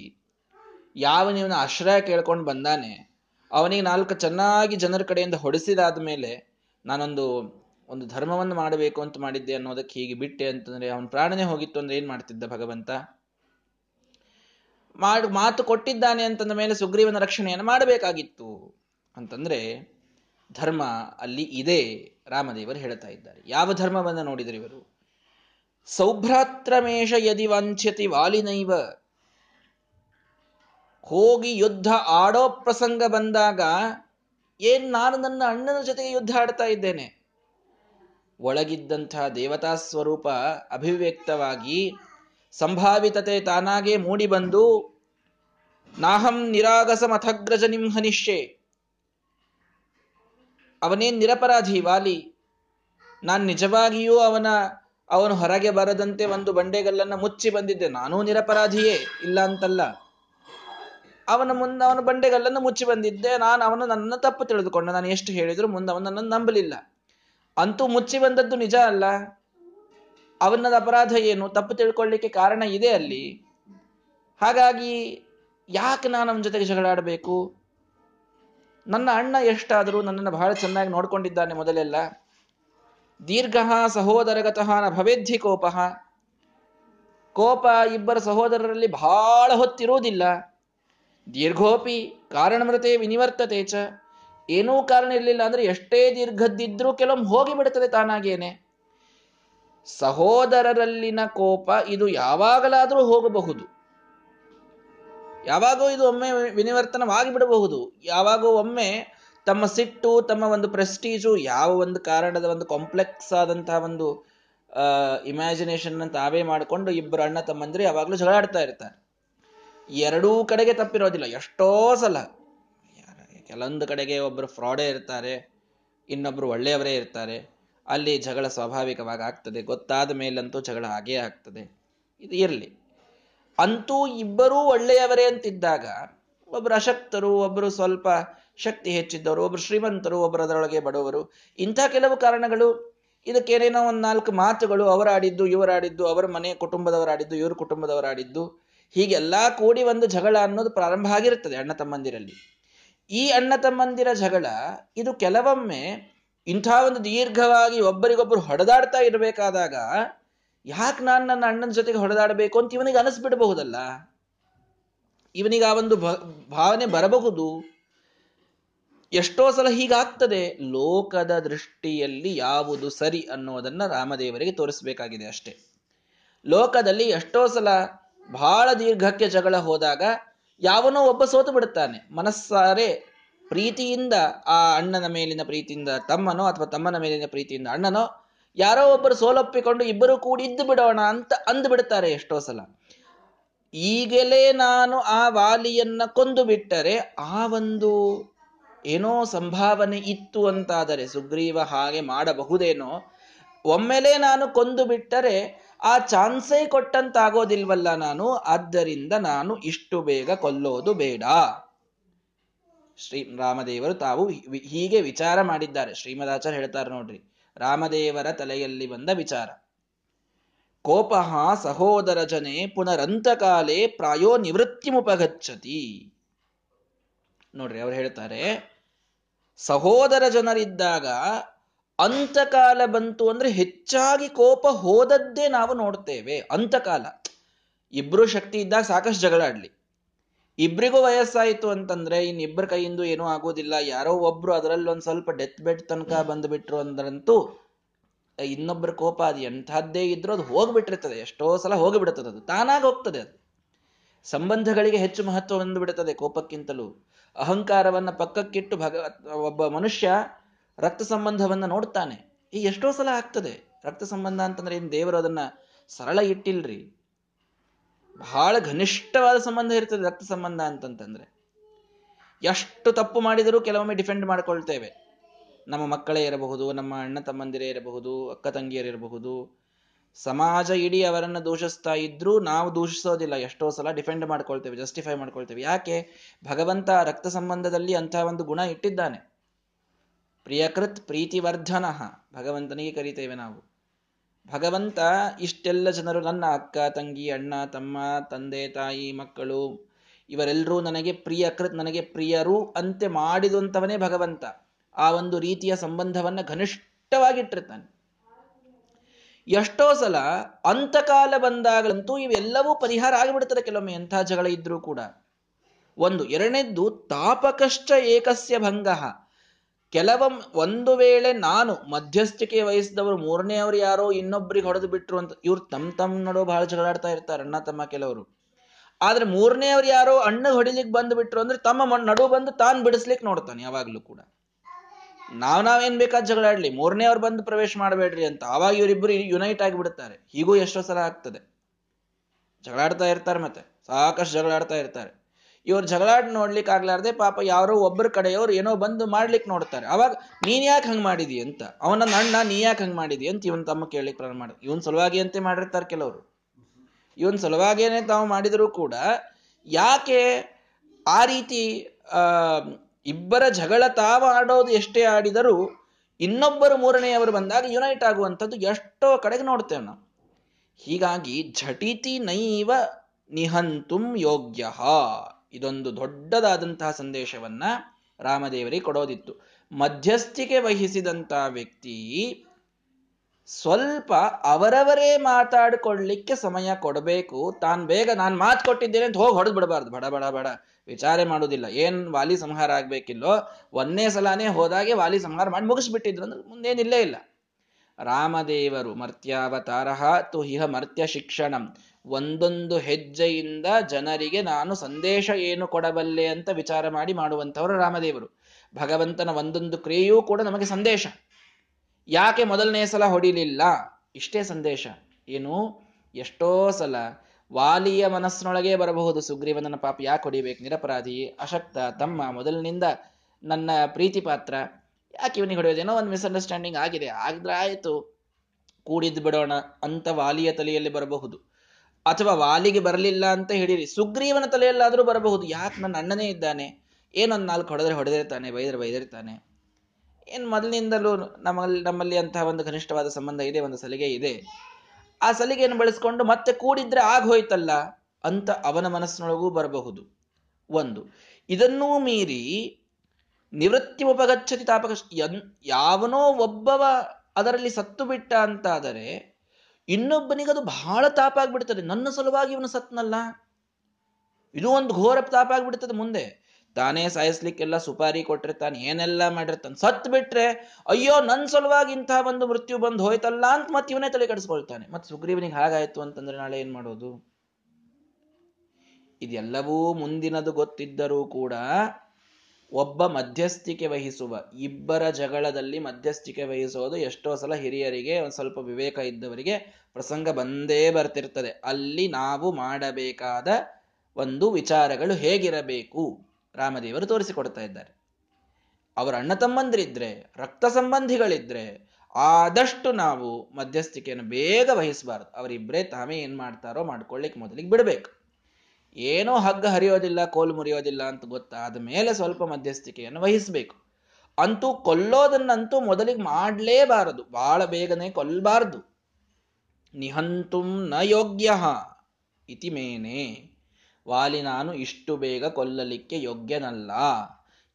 ಯಾವನಿವನ ಆಶ್ರಯ ಕೇಳ್ಕೊಂಡು ಬಂದಾನೆ, ಅವನಿಗೆ ನಾಲ್ಕು ಚೆನ್ನಾಗಿ ಜನರ ಕಡೆಯಿಂದ ಹೊಡೆಸಿದಾದ ಮೇಲೆ ನಾನೊಂದು ಒಂದು ಧರ್ಮವನ್ನು ಮಾಡಬೇಕು ಅಂತ ಮಾಡಿದ್ದೆ ಅನ್ನೋದಕ್ಕೆ ಹೀಗೆ ಬಿಟ್ಟೆ ಅಂತಂದ್ರೆ ಅವನ ಪ್ರಾಣನೇ ಹೋಗಿತ್ತು ಅಂದ್ರೆ ಏನ್ ಮಾಡ್ತಿದ್ದ ಭಗವಂತ? ಮಾಡು ಮಾತು ಕೊಟ್ಟಿದ್ದಾನೆ ಅಂತಂದ ಮೇಲೆ ಸುಗ್ರೀವನ ರಕ್ಷಣೆಯನ್ನು ಮಾಡಬೇಕಾಗಿತ್ತು ಅಂತಂದ್ರೆ ಧರ್ಮ ಅಲ್ಲಿ ಇದೆ. ರಾಮದೇವರು ಹೇಳ್ತಾ ಇದ್ದಾರೆ. ಯಾವ ಧರ್ಮವನ್ನು ನೋಡಿದ್ರು ಇವರು? ಸೌಭ್ರಾತ್ರಮೇಶ ಯದಿ ವಾಂಛತಿ ವಾಲಿನೈವ, ಹೋಗಿ ಯುದ್ಧ ಆಡೋ ಪ್ರಸಂಗ ಬಂದಾಗ ಏನ್ ನಾನು ನನ್ನ ಅಣ್ಣನ ಜೊತೆಗೆ ಯುದ್ಧ ಆಡ್ತಾ ಇದ್ದೇನೆ, ಒಳಗಿದ್ದಂತಹ ದೇವತಾ ಸ್ವರೂಪ ಅಭಿವ್ಯಕ್ತವಾಗಿ ಸಂಭಾವಿತತೆ ತಾನಾಗೆ ಮೂಡಿ ಬಂದು ನಾಹಂ ನಿರಾಗಸ ಮಥಗ್ರಜ ನಿಂಹನಿಷ್ಯೆ, ಅವನೇನ್ ನಿರಪರಾಧಿ ವಾಲಿ, ನಾನು ನಿಜವಾಗಿಯೂ ಅವನ ಅವನು ಹೊರಗೆ ಬರದಂತೆ ಒಂದು ಬಂಡೆಗಲ್ಲನ್ನು ಮುಚ್ಚಿ ಬಂದಿದ್ದೆ, ನಾನೂ ನಿರಪರಾಧಿಯೇ ಇಲ್ಲ ಅಂತಲ್ಲ, ಅವನ ಮುಂದೆ ಅವನ ಬಂಡೆಗಲ್ಲನ್ನು ಮುಚ್ಚಿ ಬಂದಿದ್ದೆ, ನಾನು ಅವನು ನನ್ನ ತಪ್ಪು ತಿಳಿದುಕೊಂಡ, ನಾನು ಎಷ್ಟು ಹೇಳಿದ್ರು ಮುಂದೆ ಅವನನ್ನು ನಂಬಲಿಲ್ಲ, ಅಂತೂ ಮುಚ್ಚಿ ಬಂದದ್ದು ನಿಜ ಅಲ್ಲ, ಅವನದ ಅಪರಾಧ ಏನು, ತಪ್ಪು ತಿಳ್ಕೊಳ್ಳಿಕ್ಕೆ ಕಾರಣ ಇದೆ ಅಲ್ಲಿ, ಹಾಗಾಗಿ ಯಾಕೆ ನಾನು ಅವನ ಜೊತೆಗೆ ಜಗಳಾಡಬೇಕು, ನನ್ನ ಅಣ್ಣ ಎಷ್ಟಾದರೂ ನನ್ನನ್ನು ಬಹಳ ಚೆನ್ನಾಗಿ ನೋಡ್ಕೊಂಡಿದ್ದಾನೆ ಮೊದಲೆಲ್ಲ, ದೀರ್ಘ ಸಹೋದರಗತಃ ನ ಭವೇದ್ಧಿ ಕೋಪ, ಕೋಪ ಇಬ್ಬರ ಸಹೋದರರಲ್ಲಿ ಬಹಳ ಹೊತ್ತಿರುವುದಿಲ್ಲ, ದೀರ್ಘೋಪಿ ಕಾರಣಮೃತೆ ವಿನಿವರ್ತತೆ ಚ, ಏನೂ ಕಾರಣ ಇರಲಿಲ್ಲ ಅಂದ್ರೆ ಎಷ್ಟೇ ದೀರ್ಘದ್ದಿದ್ರೂ ಕೆಲವೊಮ್ಮೆ ಹೋಗಿಬಿಡುತ್ತದೆ ತಾನಾಗೇನೆ, ಸಹೋದರರಲ್ಲಿನ ಕೋಪ ಇದು ಯಾವಾಗಲಾದರೂ ಹೋಗಬಹುದು, ಯಾವಾಗೋ ಇದು ಒಮ್ಮೆ ವಿನಿವರ್ತನವಾಗಿ ಬಿಡಬಹುದು, ಯಾವಾಗೋ ಒಮ್ಮೆ ತಮ್ಮ ಸಿಟ್ಟು ತಮ್ಮ ಒಂದು ಪ್ರೆಸ್ಟೀಜು ಯಾವ ಒಂದು ಕಾರಣದ ಒಂದು ಕಾಂಪ್ಲೆಕ್ಸ್ ಆದಂತಹ ಒಂದು ಆ ಇಮ್ಯಾಜಿನೇಷನ್ ತಾವೇ ಮಾಡಿಕೊಂಡು ಇಬ್ಬರು ಅಣ್ಣ ತಮ್ಮಂದ್ರೆ ಯಾವಾಗಲೂ ಜಗಳಾಡ್ತಾ ಇರ್ತಾರೆ. ಎರಡೂ ಕಡೆಗೆ ತಪ್ಪಿರೋದಿಲ್ಲ, ಎಷ್ಟೋ ಸಲ ಕೆಲವೊಂದು ಕಡೆಗೆ ಒಬ್ಬರು ಫ್ರಾಡೇ ಇರ್ತಾರೆ, ಇನ್ನೊಬ್ರು ಒಳ್ಳೆಯವರೇ ಇರ್ತಾರೆ, ಅಲ್ಲಿ ಜಗಳ ಸ್ವಾಭಾವಿಕವಾಗಿ ಆಗ್ತದೆ, ಗೊತ್ತಾದ ಮೇಲಂತೂ ಜಗಳ ಹಾಗೇ ಆಗ್ತದೆ, ಇದು ಇರಲಿ. ಅಂತೂ ಇಬ್ಬರೂ ಒಳ್ಳೆಯವರೇ ಅಂತಿದ್ದಾಗ ಒಬ್ಬರು ಅಶಕ್ತರು, ಒಬ್ಬರು ಸ್ವಲ್ಪ ಶಕ್ತಿ ಹೆಚ್ಚಿದ್ದವರು, ಒಬ್ಬರು ಶ್ರೀಮಂತರು, ಒಬ್ಬರು ಅದರೊಳಗೆ ಬಡವರು, ಇಂಥ ಕೆಲವು ಕಾರಣಗಳು ಇದಕ್ಕೇನೇನೋ ಒಂದು ನಾಲ್ಕು ಮಾತುಗಳು, ಅವರಾಡಿದ್ದು ಇವರಾಡಿದ್ದು, ಅವರ ಮನೆ ಕುಟುಂಬದವರಾಡಿದ್ದು ಇವ್ರ ಕುಟುಂಬದವರಾಡಿದ್ದು, ಹೀಗೆಲ್ಲ ಕೂಡಿ ಒಂದು ಜಗಳ ಅನ್ನೋದು ಪ್ರಾರಂಭ ಆಗಿರುತ್ತದೆ ಅಣ್ಣ ತಮ್ಮಂದಿರಲ್ಲಿ. ಈ ಅಣ್ಣ ತಮ್ಮಂದಿರ ಜಗಳ ಇದು ಕೆಲವೊಮ್ಮೆ ಇಂಥ ಒಂದು ದೀರ್ಘವಾಗಿ ಒಬ್ಬರಿಗೊಬ್ಬರು ಹೊಡೆದಾಡ್ತಾ ಇರಬೇಕಾದಾಗ ಯಾಕೆ ನಾನು ನನ್ನ ಅಣ್ಣನ ಜೊತೆಗೆ ಹೊಡೆದಾಡಬೇಕು ಅಂತ ಇವನಿಗೆ ಅನಿಸ್ಬಿಡಬಹುದಲ್ಲ, ಇವನಿಗೆ ಆ ಒಂದು ಭಾವನೆ ಬರಬಹುದು. ಎಷ್ಟೋ ಸಲ ಹೀಗಾಗ್ತದೆ. ಲೋಕದ ದೃಷ್ಟಿಯಲ್ಲಿ ಯಾವುದು ಸರಿ ಅನ್ನೋದನ್ನ ರಾಮದೇವರಿಗೆ ತೋರಿಸಬೇಕಾಗಿದೆ ಅಷ್ಟೇ. ಲೋಕದಲ್ಲಿ ಎಷ್ಟೋ ಸಲ ಬಹಳ ದೀರ್ಘಕ್ಕೆ ಜಗಳ ಹೋದಾಗ ಯಾವನೋ ಒಬ್ಬ ಸೋತು ಬಿಡುತ್ತಾನೆ, ಮನಸ್ಸಾರೆ ಪ್ರೀತಿಯಿಂದ ಆ ಅಣ್ಣನ ಮೇಲಿನ ಪ್ರೀತಿಯಿಂದ ತಮ್ಮನೋ ಅಥವಾ ತಮ್ಮನ ಮೇಲಿನ ಪ್ರೀತಿಯಿಂದ ಅಣ್ಣನೋ ಯಾರೋ ಒಬ್ಬರು ಸೋಲೊಪ್ಪಿಕೊಂಡು ಇಬ್ಬರೂ ಕೂಡಿ ಇದ್ದು ಬಿಡೋಣ ಅಂತ ಅಂದು ಬಿಡ್ತಾರೆ ಎಷ್ಟೋ ಸಲ. ಈಗಲೇ ನಾನು ಆ ವಾಲಿಯನ್ನ ಕೊಂದು ಬಿಟ್ಟರೆ ಆ ಒಂದು ಏನೋ ಸಂಭಾವನೆ ಇತ್ತು ಅಂತಾದರೆ ಸುಗ್ರೀವ ಹಾಗೆ ಮಾಡಬಹುದೇನೋ, ಒಮ್ಮೆಲೇ ನಾನು ಕೊಂದು ಬಿಟ್ಟರೆ ಆ ಚಾನ್ಸೇ ಕೊಟ್ಟಂತಾಗೋದಿಲ್ವಲ್ಲ ನಾನು, ಆದ್ದರಿಂದ ನಾನು ಇಷ್ಟು ಬೇಗ ಕೊಲ್ಲೋದು ಬೇಡ. ಶ್ರೀ ರಾಮದೇವರು ತಾವು ಹೀಗೆ ವಿಚಾರ ಮಾಡಿದ್ದಾರೆ. ಶ್ರೀಮದಾಚಾರ್ಯ ಹೇಳ್ತಾರೆ ನೋಡ್ರಿ, ರಾಮದೇವರ ತಲೆಯಲ್ಲಿ ಬಂದ ವಿಚಾರ. ಕೋಪಃ ಸಹೋದರ ಜನೇ ಪುನರಂತಕಾಲೇ ಪ್ರಾಯೋ ನಿವೃತ್ತಿಮುಪಗಚ್ಚತಿ. ನೋಡ್ರಿ, ಅವ್ರು ಹೇಳ್ತಾರೆ ಸಹೋದರ ಜನರಿದ್ದಾಗ ಅಂತಕಾಲ ಬಂತು ಅಂದ್ರೆ ಹೆಚ್ಚಾಗಿ ಕೋಪ ಹೋದದ್ದೇ ನಾವು ನೋಡ್ತೇವೆ. ಅಂತಕಾಲ, ಇಬ್ರು ಶಕ್ತಿ ಇದ್ದಾಗ ಸಾಕಷ್ಟು ಜಗಳಾಡ್ಲಿ, ಇಬ್ರಿಗೂ ವಯಸ್ಸಾಯಿತು ಅಂತಂದ್ರೆ ಇನ್ನಿಬ್ಬರ ಕೈಯಿಂದ ಏನೂ ಆಗೋದಿಲ್ಲ, ಯಾರೋ ಒಬ್ರು ಅದರಲ್ಲಿ ಒಂದ್ ಸ್ವಲ್ಪ ಡೆತ್ ಬೆಡ್ ತನಕ ಬಂದ್ಬಿಟ್ರು ಅಂದ್ರಂತೂ ಇನ್ನೊಬ್ಬರ ಕೋಪ ಅದು ಎಂಥದ್ದೇ ಇದ್ರೂ ಅದು ಹೋಗ್ಬಿಟ್ಟಿರ್ತದೆ, ಎಷ್ಟೋ ಸಲ ಹೋಗಿಬಿಡ್ತದೆ, ಅದು ತಾನಾಗಿ ಹೋಗ್ತದೆ. ಅದು ಸಂಬಂಧಗಳಿಗೆ ಹೆಚ್ಚು ಮಹತ್ವ ಬಂದುಬಿಡ್ತದೆ ಕೋಪಕ್ಕಿಂತಲೂ. ಅಹಂಕಾರವನ್ನ ಪಕ್ಕಕ್ಕಿಟ್ಟು ಭಗ ಒಬ್ಬ ಮನುಷ್ಯ ರಕ್ತ ಸಂಬಂಧವನ್ನ ನೋಡ್ತಾನೆ. ಈ ಎಷ್ಟೋ ಸಲ ಆಗ್ತದೆ. ರಕ್ತ ಸಂಬಂಧ ಅಂತಂದ್ರೆ ಏನು ದೇವರು ಅದನ್ನ ಸರಳ ಇಟ್ಟಿಲ್ರಿ, ಬಹಳ ಘನಿಷ್ಠವಾದ ಸಂಬಂಧ ಇರ್ತದೆ ರಕ್ತ ಸಂಬಂಧ ಅಂತಂತಂದ್ರೆ. ಎಷ್ಟು ತಪ್ಪು ಮಾಡಿದರೂ ಕೆಲವೊಮ್ಮೆ ಡಿಫೆಂಡ್ ಮಾಡ್ಕೊಳ್ತೇವೆ. ನಮ್ಮ ಮಕ್ಕಳೇ ಇರಬಹುದು, ನಮ್ಮ ಅಣ್ಣ ತಮ್ಮಂದಿರೇ ಇರಬಹುದು, ಅಕ್ಕ ತಂಗಿಯರಿರಬಹುದು, ಸಮಾಜ ಇಡೀ ಅವರನ್ನು ದೂಷಿಸ್ತಾ ಇದ್ರೂ ನಾವು ದೂಷಿಸೋದಿಲ್ಲ, ಎಷ್ಟೋ ಸಲ ಡಿಫೆಂಡ್ ಮಾಡ್ಕೊಳ್ತೇವೆ, ಜಸ್ಟಿಫೈ ಮಾಡ್ಕೊಳ್ತೇವೆ. ಯಾಕೆ? ಭಗವಂತ ರಕ್ತ ಸಂಬಂಧದಲ್ಲಿ ಅಂತಹ ಒಂದು ಗುಣ ಇಟ್ಟಿದ್ದಾನೆ. ಪ್ರಿಯಕೃತ್ ಪ್ರೀತಿವರ್ಧನ ಭಗವಂತನಿಗೆ ಕರೀತೇವೆ ನಾವು. ಭಗವಂತ ಇಷ್ಟೆಲ್ಲ ಜನರು, ನನ್ನ ಅಕ್ಕ ತಂಗಿ ಅಣ್ಣ ತಮ್ಮ ತಂದೆ ತಾಯಿ ಮಕ್ಕಳು ಇವರೆಲ್ಲರೂ ನನಗೆ ಪ್ರಿಯಕೃತ್, ನನಗೆ ಪ್ರಿಯರು ಅಂತೆ ಮಾಡಿದಂಥವನೇ ಭಗವಂತ. ಆ ಒಂದು ರೀತಿಯ ಸಂಬಂಧವನ್ನ ಘನಿಷ್ಠವಾಗಿಟ್ಟಿರ್ತಾನೆ. ಎಷ್ಟೋ ಸಲ ಅಂತಕಾಲ ಬಂದಾಗಲಂತೂ ಇವೆಲ್ಲವೂ ಪರಿಹಾರ ಆಗಿಬಿಡ್ತದೆ ಕೆಲವೊಮ್ಮೆ, ಎಂಥ ಜಗಳ ಇದ್ರೂ ಕೂಡ. ಒಂದು ಎರಡನೇದ್ದು ತಾಪಕಶ್ಚ ಏಕಸ್ಯ ಭಂಗ. ಕೆಲವೊಮ್ಮೆ ಒಂದು ವೇಳೆ ನಾನು ಮಧ್ಯಸ್ಥಿಕೆ ವಹಿಸಿದವರು ಮೂರನೆಯವರು ಯಾರೋ ಇನ್ನೊಬ್ರಿಗೆ ಹೊಡೆದು ಬಿಟ್ರು ಅಂತ, ಇವ್ರು ತಮ್ಮ ತಮ್ಮ ನಡುವೆ ಬಹಳ ಜಗಳಾಡ್ತಾ ಇರ್ತಾರೆ ಅಣ್ಣ ತಮ್ಮ ಕೆಲವರು. ಆದ್ರೆ ಮೂರನೆಯವ್ರು ಯಾರೋ ಅಣ್ಣ ಹೊಡಿಲಿಕ್ಕೆ ಬಂದು ಬಿಟ್ರು ಅಂದ್ರೆ ತಮ್ಮ ನಡುವೆ ಬಂದು ತಾನು ಬಿಡಿಸ್ಲಿಕ್ಕೆ ನೋಡ್ತಾನೆ ಯಾವಾಗ್ಲೂ ಕೂಡ. ನಾವ್ ನಾವೇನ್ ಬೇಕಾದ ಜಗಳಾಡ್ಲಿ, ಮೂರನೇ ಅವ್ರು ಬಂದು ಪ್ರವೇಶ ಮಾಡಬೇಡ್ರಿ ಅಂತ, ಆವಾಗ ಇವರಿಬ್ರು ಯುನೈಟ್ ಆಗಿಬಿಡ್ತಾರೆ. ಹೀಗೂ ಎಷ್ಟೋ ಸಲ ಆಗ್ತದೆ, ಜಗಳಾಡ್ತಾ ಇರ್ತಾರೆ, ಮತ್ತೆ ಸಾಕಷ್ಟು ಜಗಳಾಡ್ತಾ ಇರ್ತಾರೆ. ಇವ್ರು ಜಗಳಾಡ್ ನೋಡ್ಲಿಕ್ಕೆ ಆಗ್ಲಾರ್ದೆ ಪಾಪ ಯಾರೋ ಒಬ್ಬರ ಕಡೆಯವ್ರು ಏನೋ ಬಂದು ಮಾಡ್ಲಿಕ್ಕೆ ನೋಡ್ತಾರೆ. ಅವಾಗ ನೀನ್ ಯಾಕೆ ಹಂಗ್ ಮಾಡಿದಿ ಅಂತ, ಅವನ ಅಣ್ಣ ನೀ ಯಾಕೆ ಹಂಗ್ ಮಾಡಿದಿ ಅಂತ ಇವನ್ ತಮ್ಮ ಕೇಳಲಿಕ್ಕೆ ಪ್ರಾರಂಭ ಮಾಡ. ಇವನ್ ಸಲುವಾಗಿ ಅಂತೆ ಮಾಡಿರ್ತಾರೆ ಕೆಲವರು, ಇವನ್ ಸಲುವಾಗೇನೆ ತಾವು ಮಾಡಿದ್ರು ಕೂಡ. ಯಾಕೆ ಆ ರೀತಿ ಆ ಇಬ್ಬರ ಜಗಳ ತಾವ ಆಡೋದು ಎಷ್ಟೇ ಆಡಿದರೂ ಇನ್ನೊಬ್ಬರು ಮೂರನೆಯವರು ಬಂದಾಗ ಯುನೈಟ್ ಆಗುವಂಥದ್ದು ಎಷ್ಟೋ ಕಡೆಗೆ ನೋಡ್ತೇವೆ ನಾವು. ಹೀಗಾಗಿ ಝಟಿತಿ ನೈವ ನಿಹಂತುಂ ಯೋಗ್ಯ, ಇದೊಂದು ದೊಡ್ಡದಾದಂತಹ ಸಂದೇಶವನ್ನ ರಾಮದೇವರಿಗೆ ಕೊಡೋದಿತ್ತು. ಮಧ್ಯಸ್ಥಿಕೆ ವಹಿಸಿದಂತಹ ವ್ಯಕ್ತಿ ಸ್ವಲ್ಪ ಅವರವರೇ ಮಾತಾಡಿಕೊಳ್ಳಲಿಕ್ಕೆ ಸಮಯ ಕೊಡಬೇಕು. ತಾನು ಬೇಗ ನಾನು ಮಾತು ಕೊಟ್ಟಿದ್ದೇನೆ ಅಂತ ಹೋಗಿ ಹೊಡೆದು ಬಿಡಬಾರ್ದು, ಬಡ ಬಡ ಬಡ ವಿಚಾರ ಮಾಡೋದಿಲ್ಲ. ಏನ್ ವಾಲಿ ಸಂಹಾರ ಆಗ್ಬೇಕಿಲ್ಲೋ ಒಂದೇ ಸಲಾನೇ ಹೋದಾಗೆ ವಾಲಿ ಸಂಹಾರ ಮಾಡಿ ಮುಗಿಸ್ಬಿಟ್ಟಿದ್ರು ಅಂದ್ರೆ ಮುಂದೇನಿಲ್ಲೇ ಇಲ್ಲ. ರಾಮದೇವರು ಮರ್ತ್ಯಾವತಾರಃ ತು ಹಿಹ ಮರ್ತ್ಯ ಶಿಕ್ಷಣಂ, ಒಂದೊಂದು ಹೆಜ್ಜೆಯಿಂದ ಜನರಿಗೆ ನಾನು ಸಂದೇಶ ಏನು ಕೊಡಬಲ್ಲೆ ಅಂತ ವಿಚಾರ ಮಾಡಿ ಮಾಡುವಂಥವರು ರಾಮದೇವರು. ಭಗವಂತನ ಒಂದೊಂದು ಕ್ರಿಯೆಯೂ ಕೂಡ ನಮಗೆ ಸಂದೇಶ. ಯಾಕೆ ಮೊದಲನೇ ಸಲ ಹೊಡಿಲಿಲ್ಲ? ಇಷ್ಟೇ ಸಂದೇಶ. ಏನು, ಎಷ್ಟೋ ಸಲ ವಾಲಿಯ ಮನಸ್ಸಿನೊಳಗೆ ಬರಬಹುದು, ಸುಗ್ರೀವನನ್ನ ಪಾಪ ಯಾಕೆ ಹೊಡಿಬೇಕು, ನಿರಪರಾಧಿ, ಅಶಕ್ತ, ತಮ್ಮ, ಮೊದಲಿನಿಂದ ನನ್ನ ಪ್ರೀತಿ ಪಾತ್ರ, ಯಾಕೆ ಇವನಿಗೆ ಹೊಡೆಯೋದೇನೋ ಒಂದು ಮಿಸ್ಅಂಡರ್ಸ್ಟ್ಯಾಂಡಿಂಗ್ ಆಗಿದೆ, ಆಗಿದ್ರೆ ಆಯಿತು ಕೂಡಿದ್ದು ಬಿಡೋಣ ಅಂತ ವಾಲಿಯ ತಲೆಯಲ್ಲಿ ಬರಬಹುದು. ಅಥವಾ ವಾಲಿಗೆ ಬರಲಿಲ್ಲ ಅಂತ ಹೇಳಿರಿ, ಸುಗ್ರೀವನ ತಲೆಯಲ್ಲಾದರೂ ಬರಬಹುದು, ಯಾಕೆ ನನ್ನ ಅಣ್ಣನೇ ಇದ್ದಾನೆ, ಏನೊಂದು ನಾಲ್ಕು ಹೊಡೆದ್ರೆ ಹೊಡೆದಿರ್ತಾನೆ, ಬೈದ್ರೆ ಬೈದಿರ್ತಾನೆ, ಏನು ಮೊದಲಿನಿಂದಲೂ ನಮ್ಮಲ್ಲಿ ನಮ್ಮಲ್ಲಿ ಅಂತಹ ಒಂದು ಘನಿಷ್ಠವಾದ ಸಂಬಂಧ ಇದೆ, ಒಂದು ಸಲಿಗೆ ಇದೆ, ಆ ಸಲಿಗೆಯನ್ನು ಬಳಸ್ಕೊಂಡು ಮತ್ತೆ ಕೂಡಿದ್ರೆ ಆಗ ಹೋಯ್ತಲ್ಲ ಅಂತ ಅವನ ಮನಸ್ಸಿನೊಳಗೂ ಬರಬಹುದು. ಒಂದು ಇದನ್ನೂ ಮೀರಿ ನಿವೃತ್ತಿ ಉಪಗಚ್ಚತಿ ತಾಪಕ, ಯಾವನೋ ಒಬ್ಬವ ಅದರಲ್ಲಿ ಸತ್ತು ಬಿಟ್ಟ ಅಂತಾದರೆ ಇನ್ನೊಬ್ಬನಿಗದು ಬಹಳ ತಾಪ ಆಗ್ಬಿಡ್ತದೆ, ನನ್ನ ಸಲುವಾಗಿ ಇವನು ಸತ್ನಲ್ಲ, ಇದು ಒಂದು ಘೋರ ತಾಪ ಆಗ್ಬಿಡ್ತದೆ. ಮುಂದೆ ತಾನೇ ಸಾಯಿಸ್ಲಿಕ್ಕೆಲ್ಲ ಸುಪಾರಿ ಕೊಟ್ಟಿರ್ತಾನೆ, ಏನೆಲ್ಲ ಮಾಡಿರ್ತಾನೆ, ಸತ್ ಬಿಟ್ರೆ ಅಯ್ಯೋ ನನ್ನ ಸಲುವಾಗಿ ಇಂತಹ ಒಂದು ಮೃತ್ಯು ಬಂದು ಹೋಯ್ತಲ್ಲ ಅಂತ ಮತ್ತೆ ಇವನೇ ತಲೆ ಕೆಡಿಸ್ಕೊಳ್ತಾನೆ. ಮತ್ತೆ ಸುಗ್ರೀವನಿಗೆ ಹಾಗಾಯ್ತು ಅಂತಂದ್ರೆ ನಾಳೆ ಏನ್ ಮಾಡೋದು? ಇದೆಲ್ಲವೂ ಮುಂದಿನದು ಗೊತ್ತಿದ್ದರೂ ಕೂಡ ಒಬ್ಬ ಮಧ್ಯಸ್ಥಿಕೆ ವಹಿಸುವ, ಇಬ್ಬರ ಜಗಳದಲ್ಲಿ ಮಧ್ಯಸ್ಥಿಕೆ ವಹಿಸೋದು ಎಷ್ಟೋ ಸಲ ಹಿರಿಯರಿಗೆ, ಒಂದು ಸ್ವಲ್ಪ ವಿವೇಕ ಇದ್ದವರಿಗೆ ಪ್ರಸಂಗ ಬಂದೇ ಬರ್ತಿರ್ತದೆ. ಅಲ್ಲಿ ನಾವು ಮಾಡಬೇಕಾದ ಒಂದು ವಿಚಾರಗಳು ಹೇಗಿರಬೇಕು ರಾಮದೇವರು ತೋರಿಸಿಕೊಡ್ತಾ ಇದ್ದಾರೆ. ಅವರ ಅಣ್ಣ ತಮ್ಮಂದಿರಿದ್ರೆ, ರಕ್ತ ಸಂಬಂಧಿಗಳಿದ್ರೆ ಆದಷ್ಟು ನಾವು ಮಧ್ಯಸ್ಥಿಕೆಯನ್ನು ಬೇಗ ವಹಿಸಬಾರ್ದು. ಅವರಿಬ್ಬರೇ ತಾವೇ ಏನ್ ಮಾಡ್ತಾರೋ ಮಾಡ್ಕೊಳ್ಳಿಕ್ ಮೊದಲಿಗೆ ಬಿಡಬೇಕು. ಏನೋ ಹಗ್ಗ ಹರಿಯೋದಿಲ್ಲ, ಕೋಲು ಮುರಿಯೋದಿಲ್ಲ ಅಂತ ಗೊತ್ತಾದ ಮೇಲೆ ಸ್ವಲ್ಪ ಮಧ್ಯಸ್ಥಿಕೆಯನ್ನು ವಹಿಸಬೇಕು. ಅಂತೂ ಕೊಲ್ಲೋದನ್ನಂತೂ ಮೊದಲಿಗೆ ಮಾಡಲೇಬಾರದು, ಬಹಳ ಬೇಗನೆ ಕೊಲ್ಲಬಾರದು. ನಿಹಂತುಂ ನ ಯೋಗ್ಯಃ ಇತಿ ಮೇನೆ. ವಾಲಿ ನಾನು ಇಷ್ಟು ಬೇಗ ಕೊಲ್ಲಲಿಕ್ಕೆ ಯೋಗ್ಯನಲ್ಲ.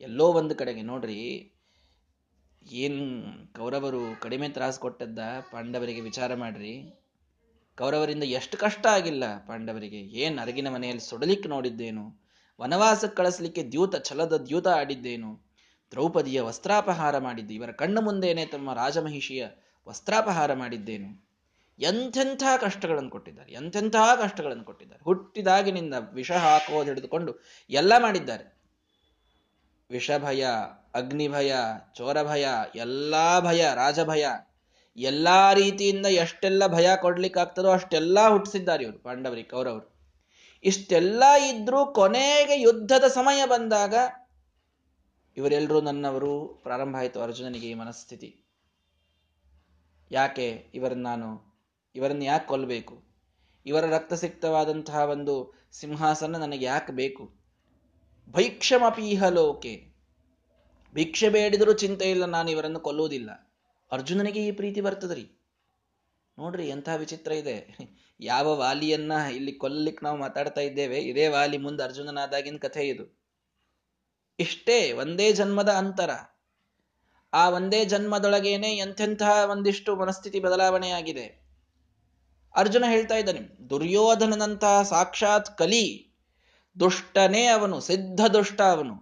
ಎಲ್ಲೋ ಒಂದು ಕಡೆಗೆ ನೋಡ್ರಿ, ಏನು ಕೌರವರು ಕಡಿಮೆ ತ್ರಾಸ ಕೊಟ್ಟದ್ದ ಪಾಂಡವರಿಗೆ ವಿಚಾರ ಮಾಡ್ರಿ. ಕೌರವರಿಂದ ಎಷ್ಟು ಕಷ್ಟ ಆಗಿಲ್ಲ ಪಾಂಡವರಿಗೆ. ಏನು ಅರಗಿನ ಮನೆಯಲ್ಲಿ ಸುಡಲಿಕ್ಕೆ ನೋಡಿದ್ದೇನು, ವನವಾಸಕ್ಕೆ ಕಳಿಸ್ಲಿಕ್ಕೆ ದ್ಯೂತ ಛಲದ ದ್ಯೂತ ಆಡಿದ್ದೇನು, ದ್ರೌಪದಿಯ ವಸ್ತ್ರಾಪಹಾರ ಮಾಡಿದ್ದು, ಇವರ ಕಣ್ಣು ಮುಂದೇನೆ ತಮ್ಮ ರಾಜಮಹಿಷಿಯ ವಸ್ತ್ರಾಪಹಾರ ಮಾಡಿದ್ದೇನು. ಎಂಥೆಂಥ ಕಷ್ಟಗಳನ್ನು ಕೊಟ್ಟಿದ್ದಾರೆ, ಎಂಥೆಂಥ ಕಷ್ಟಗಳನ್ನು ಕೊಟ್ಟಿದ್ದಾರೆ. ಹುಟ್ಟಿದಾಗಿನಿಂದ ವಿಷ ಹಾಕೋದು ಹಿಡಿದುಕೊಂಡು ಎಲ್ಲ ಮಾಡಿದ್ದಾರೆ. ವಿಷಭಯ, ಅಗ್ನಿಭಯ, ಚೋರಭಯ, ಎಲ್ಲ ಭಯ, ರಾಜಭಯ, ಎಲ್ಲ ರೀತಿಯಿಂದ ಎಷ್ಟೆಲ್ಲ ಭಯ ಕೊಡ್ಲಿಕ್ಕಾಗ್ತದೋ ಅಷ್ಟೆಲ್ಲ ಹುಟ್ಟಿಸಿದ್ದಾರೆ ಇವರು ಪಾಂಡವರಿ ಕೌರವರು. ಇಷ್ಟೆಲ್ಲ ಇದ್ರೂ ಕೊನೆಗೆ ಯುದ್ಧದ ಸಮಯ ಬಂದಾಗ ಇವರೆಲ್ಲರೂ ನನ್ನವರು ಪ್ರಾರಂಭ ಆಯಿತು ಅರ್ಜುನನಿಗೆ ಈ ಮನಸ್ಥಿತಿ. ಯಾಕೆ ಇವರನ್ನು ನಾನು ಇವರನ್ನು ಯಾಕೆ ಕೊಲ್ಲಬೇಕು, ಇವರ ರಕ್ತಸಿಕ್ತವಾದಂತಹ ಒಂದು ಸಿಂಹಾಸನ ನನಗೆ ಯಾಕೆ ಬೇಕು. ಭೈಕ್ಷಮಪೀಹ ಲೋಕೆ, ಭಿಕ್ಷೆ ಬೇಡಿದರೂ ಚಿಂತೆ ಇಲ್ಲ, ನಾನು ಇವರನ್ನು ಕೊಲ್ಲುವುದಿಲ್ಲ. ಅರ್ಜುನನಿಗೆ ಈ ಪ್ರೀತಿ ಬರ್ತದ್ರಿ ನೋಡ್ರಿ, ಎಂತಹ ವಿಚಿತ್ರ ಇದೆ. ಯಾವ ವಾಲಿಯನ್ನ ಇಲ್ಲಿ ಕೊಲ್ಲಲಿಕ್ಕೆ ನಾವು ಮಾತಾಡ್ತಾ ಇದ್ದೇವೆ, ಇದೇ ವಾಲಿ ಮುಂದೆ ಅರ್ಜುನನಾದಾಗಿನ ಕಥೆ ಇದು. ಇಷ್ಟೇ ಒಂದೇ ಜನ್ಮದ ಅಂತರ. ಆ ಒಂದೇ ಜನ್ಮದೊಳಗೇನೆ ಎಂಥೆಂತಹ ಒಂದಿಷ್ಟು ಮನಸ್ಥಿತಿ ಬದಲಾವಣೆಯಾಗಿದೆ. ಅರ್ಜುನ ಹೇಳ್ತಾ ಇದ್ದಾನೆ, ದುರ್ಯೋಧನನಂತಹ ಸಾಕ್ಷಾತ್ ಕಲಿ ದುಷ್ಟನೇ ಅವನು, ಸಿದ್ಧ ದುಷ್ಟ ಅವನು,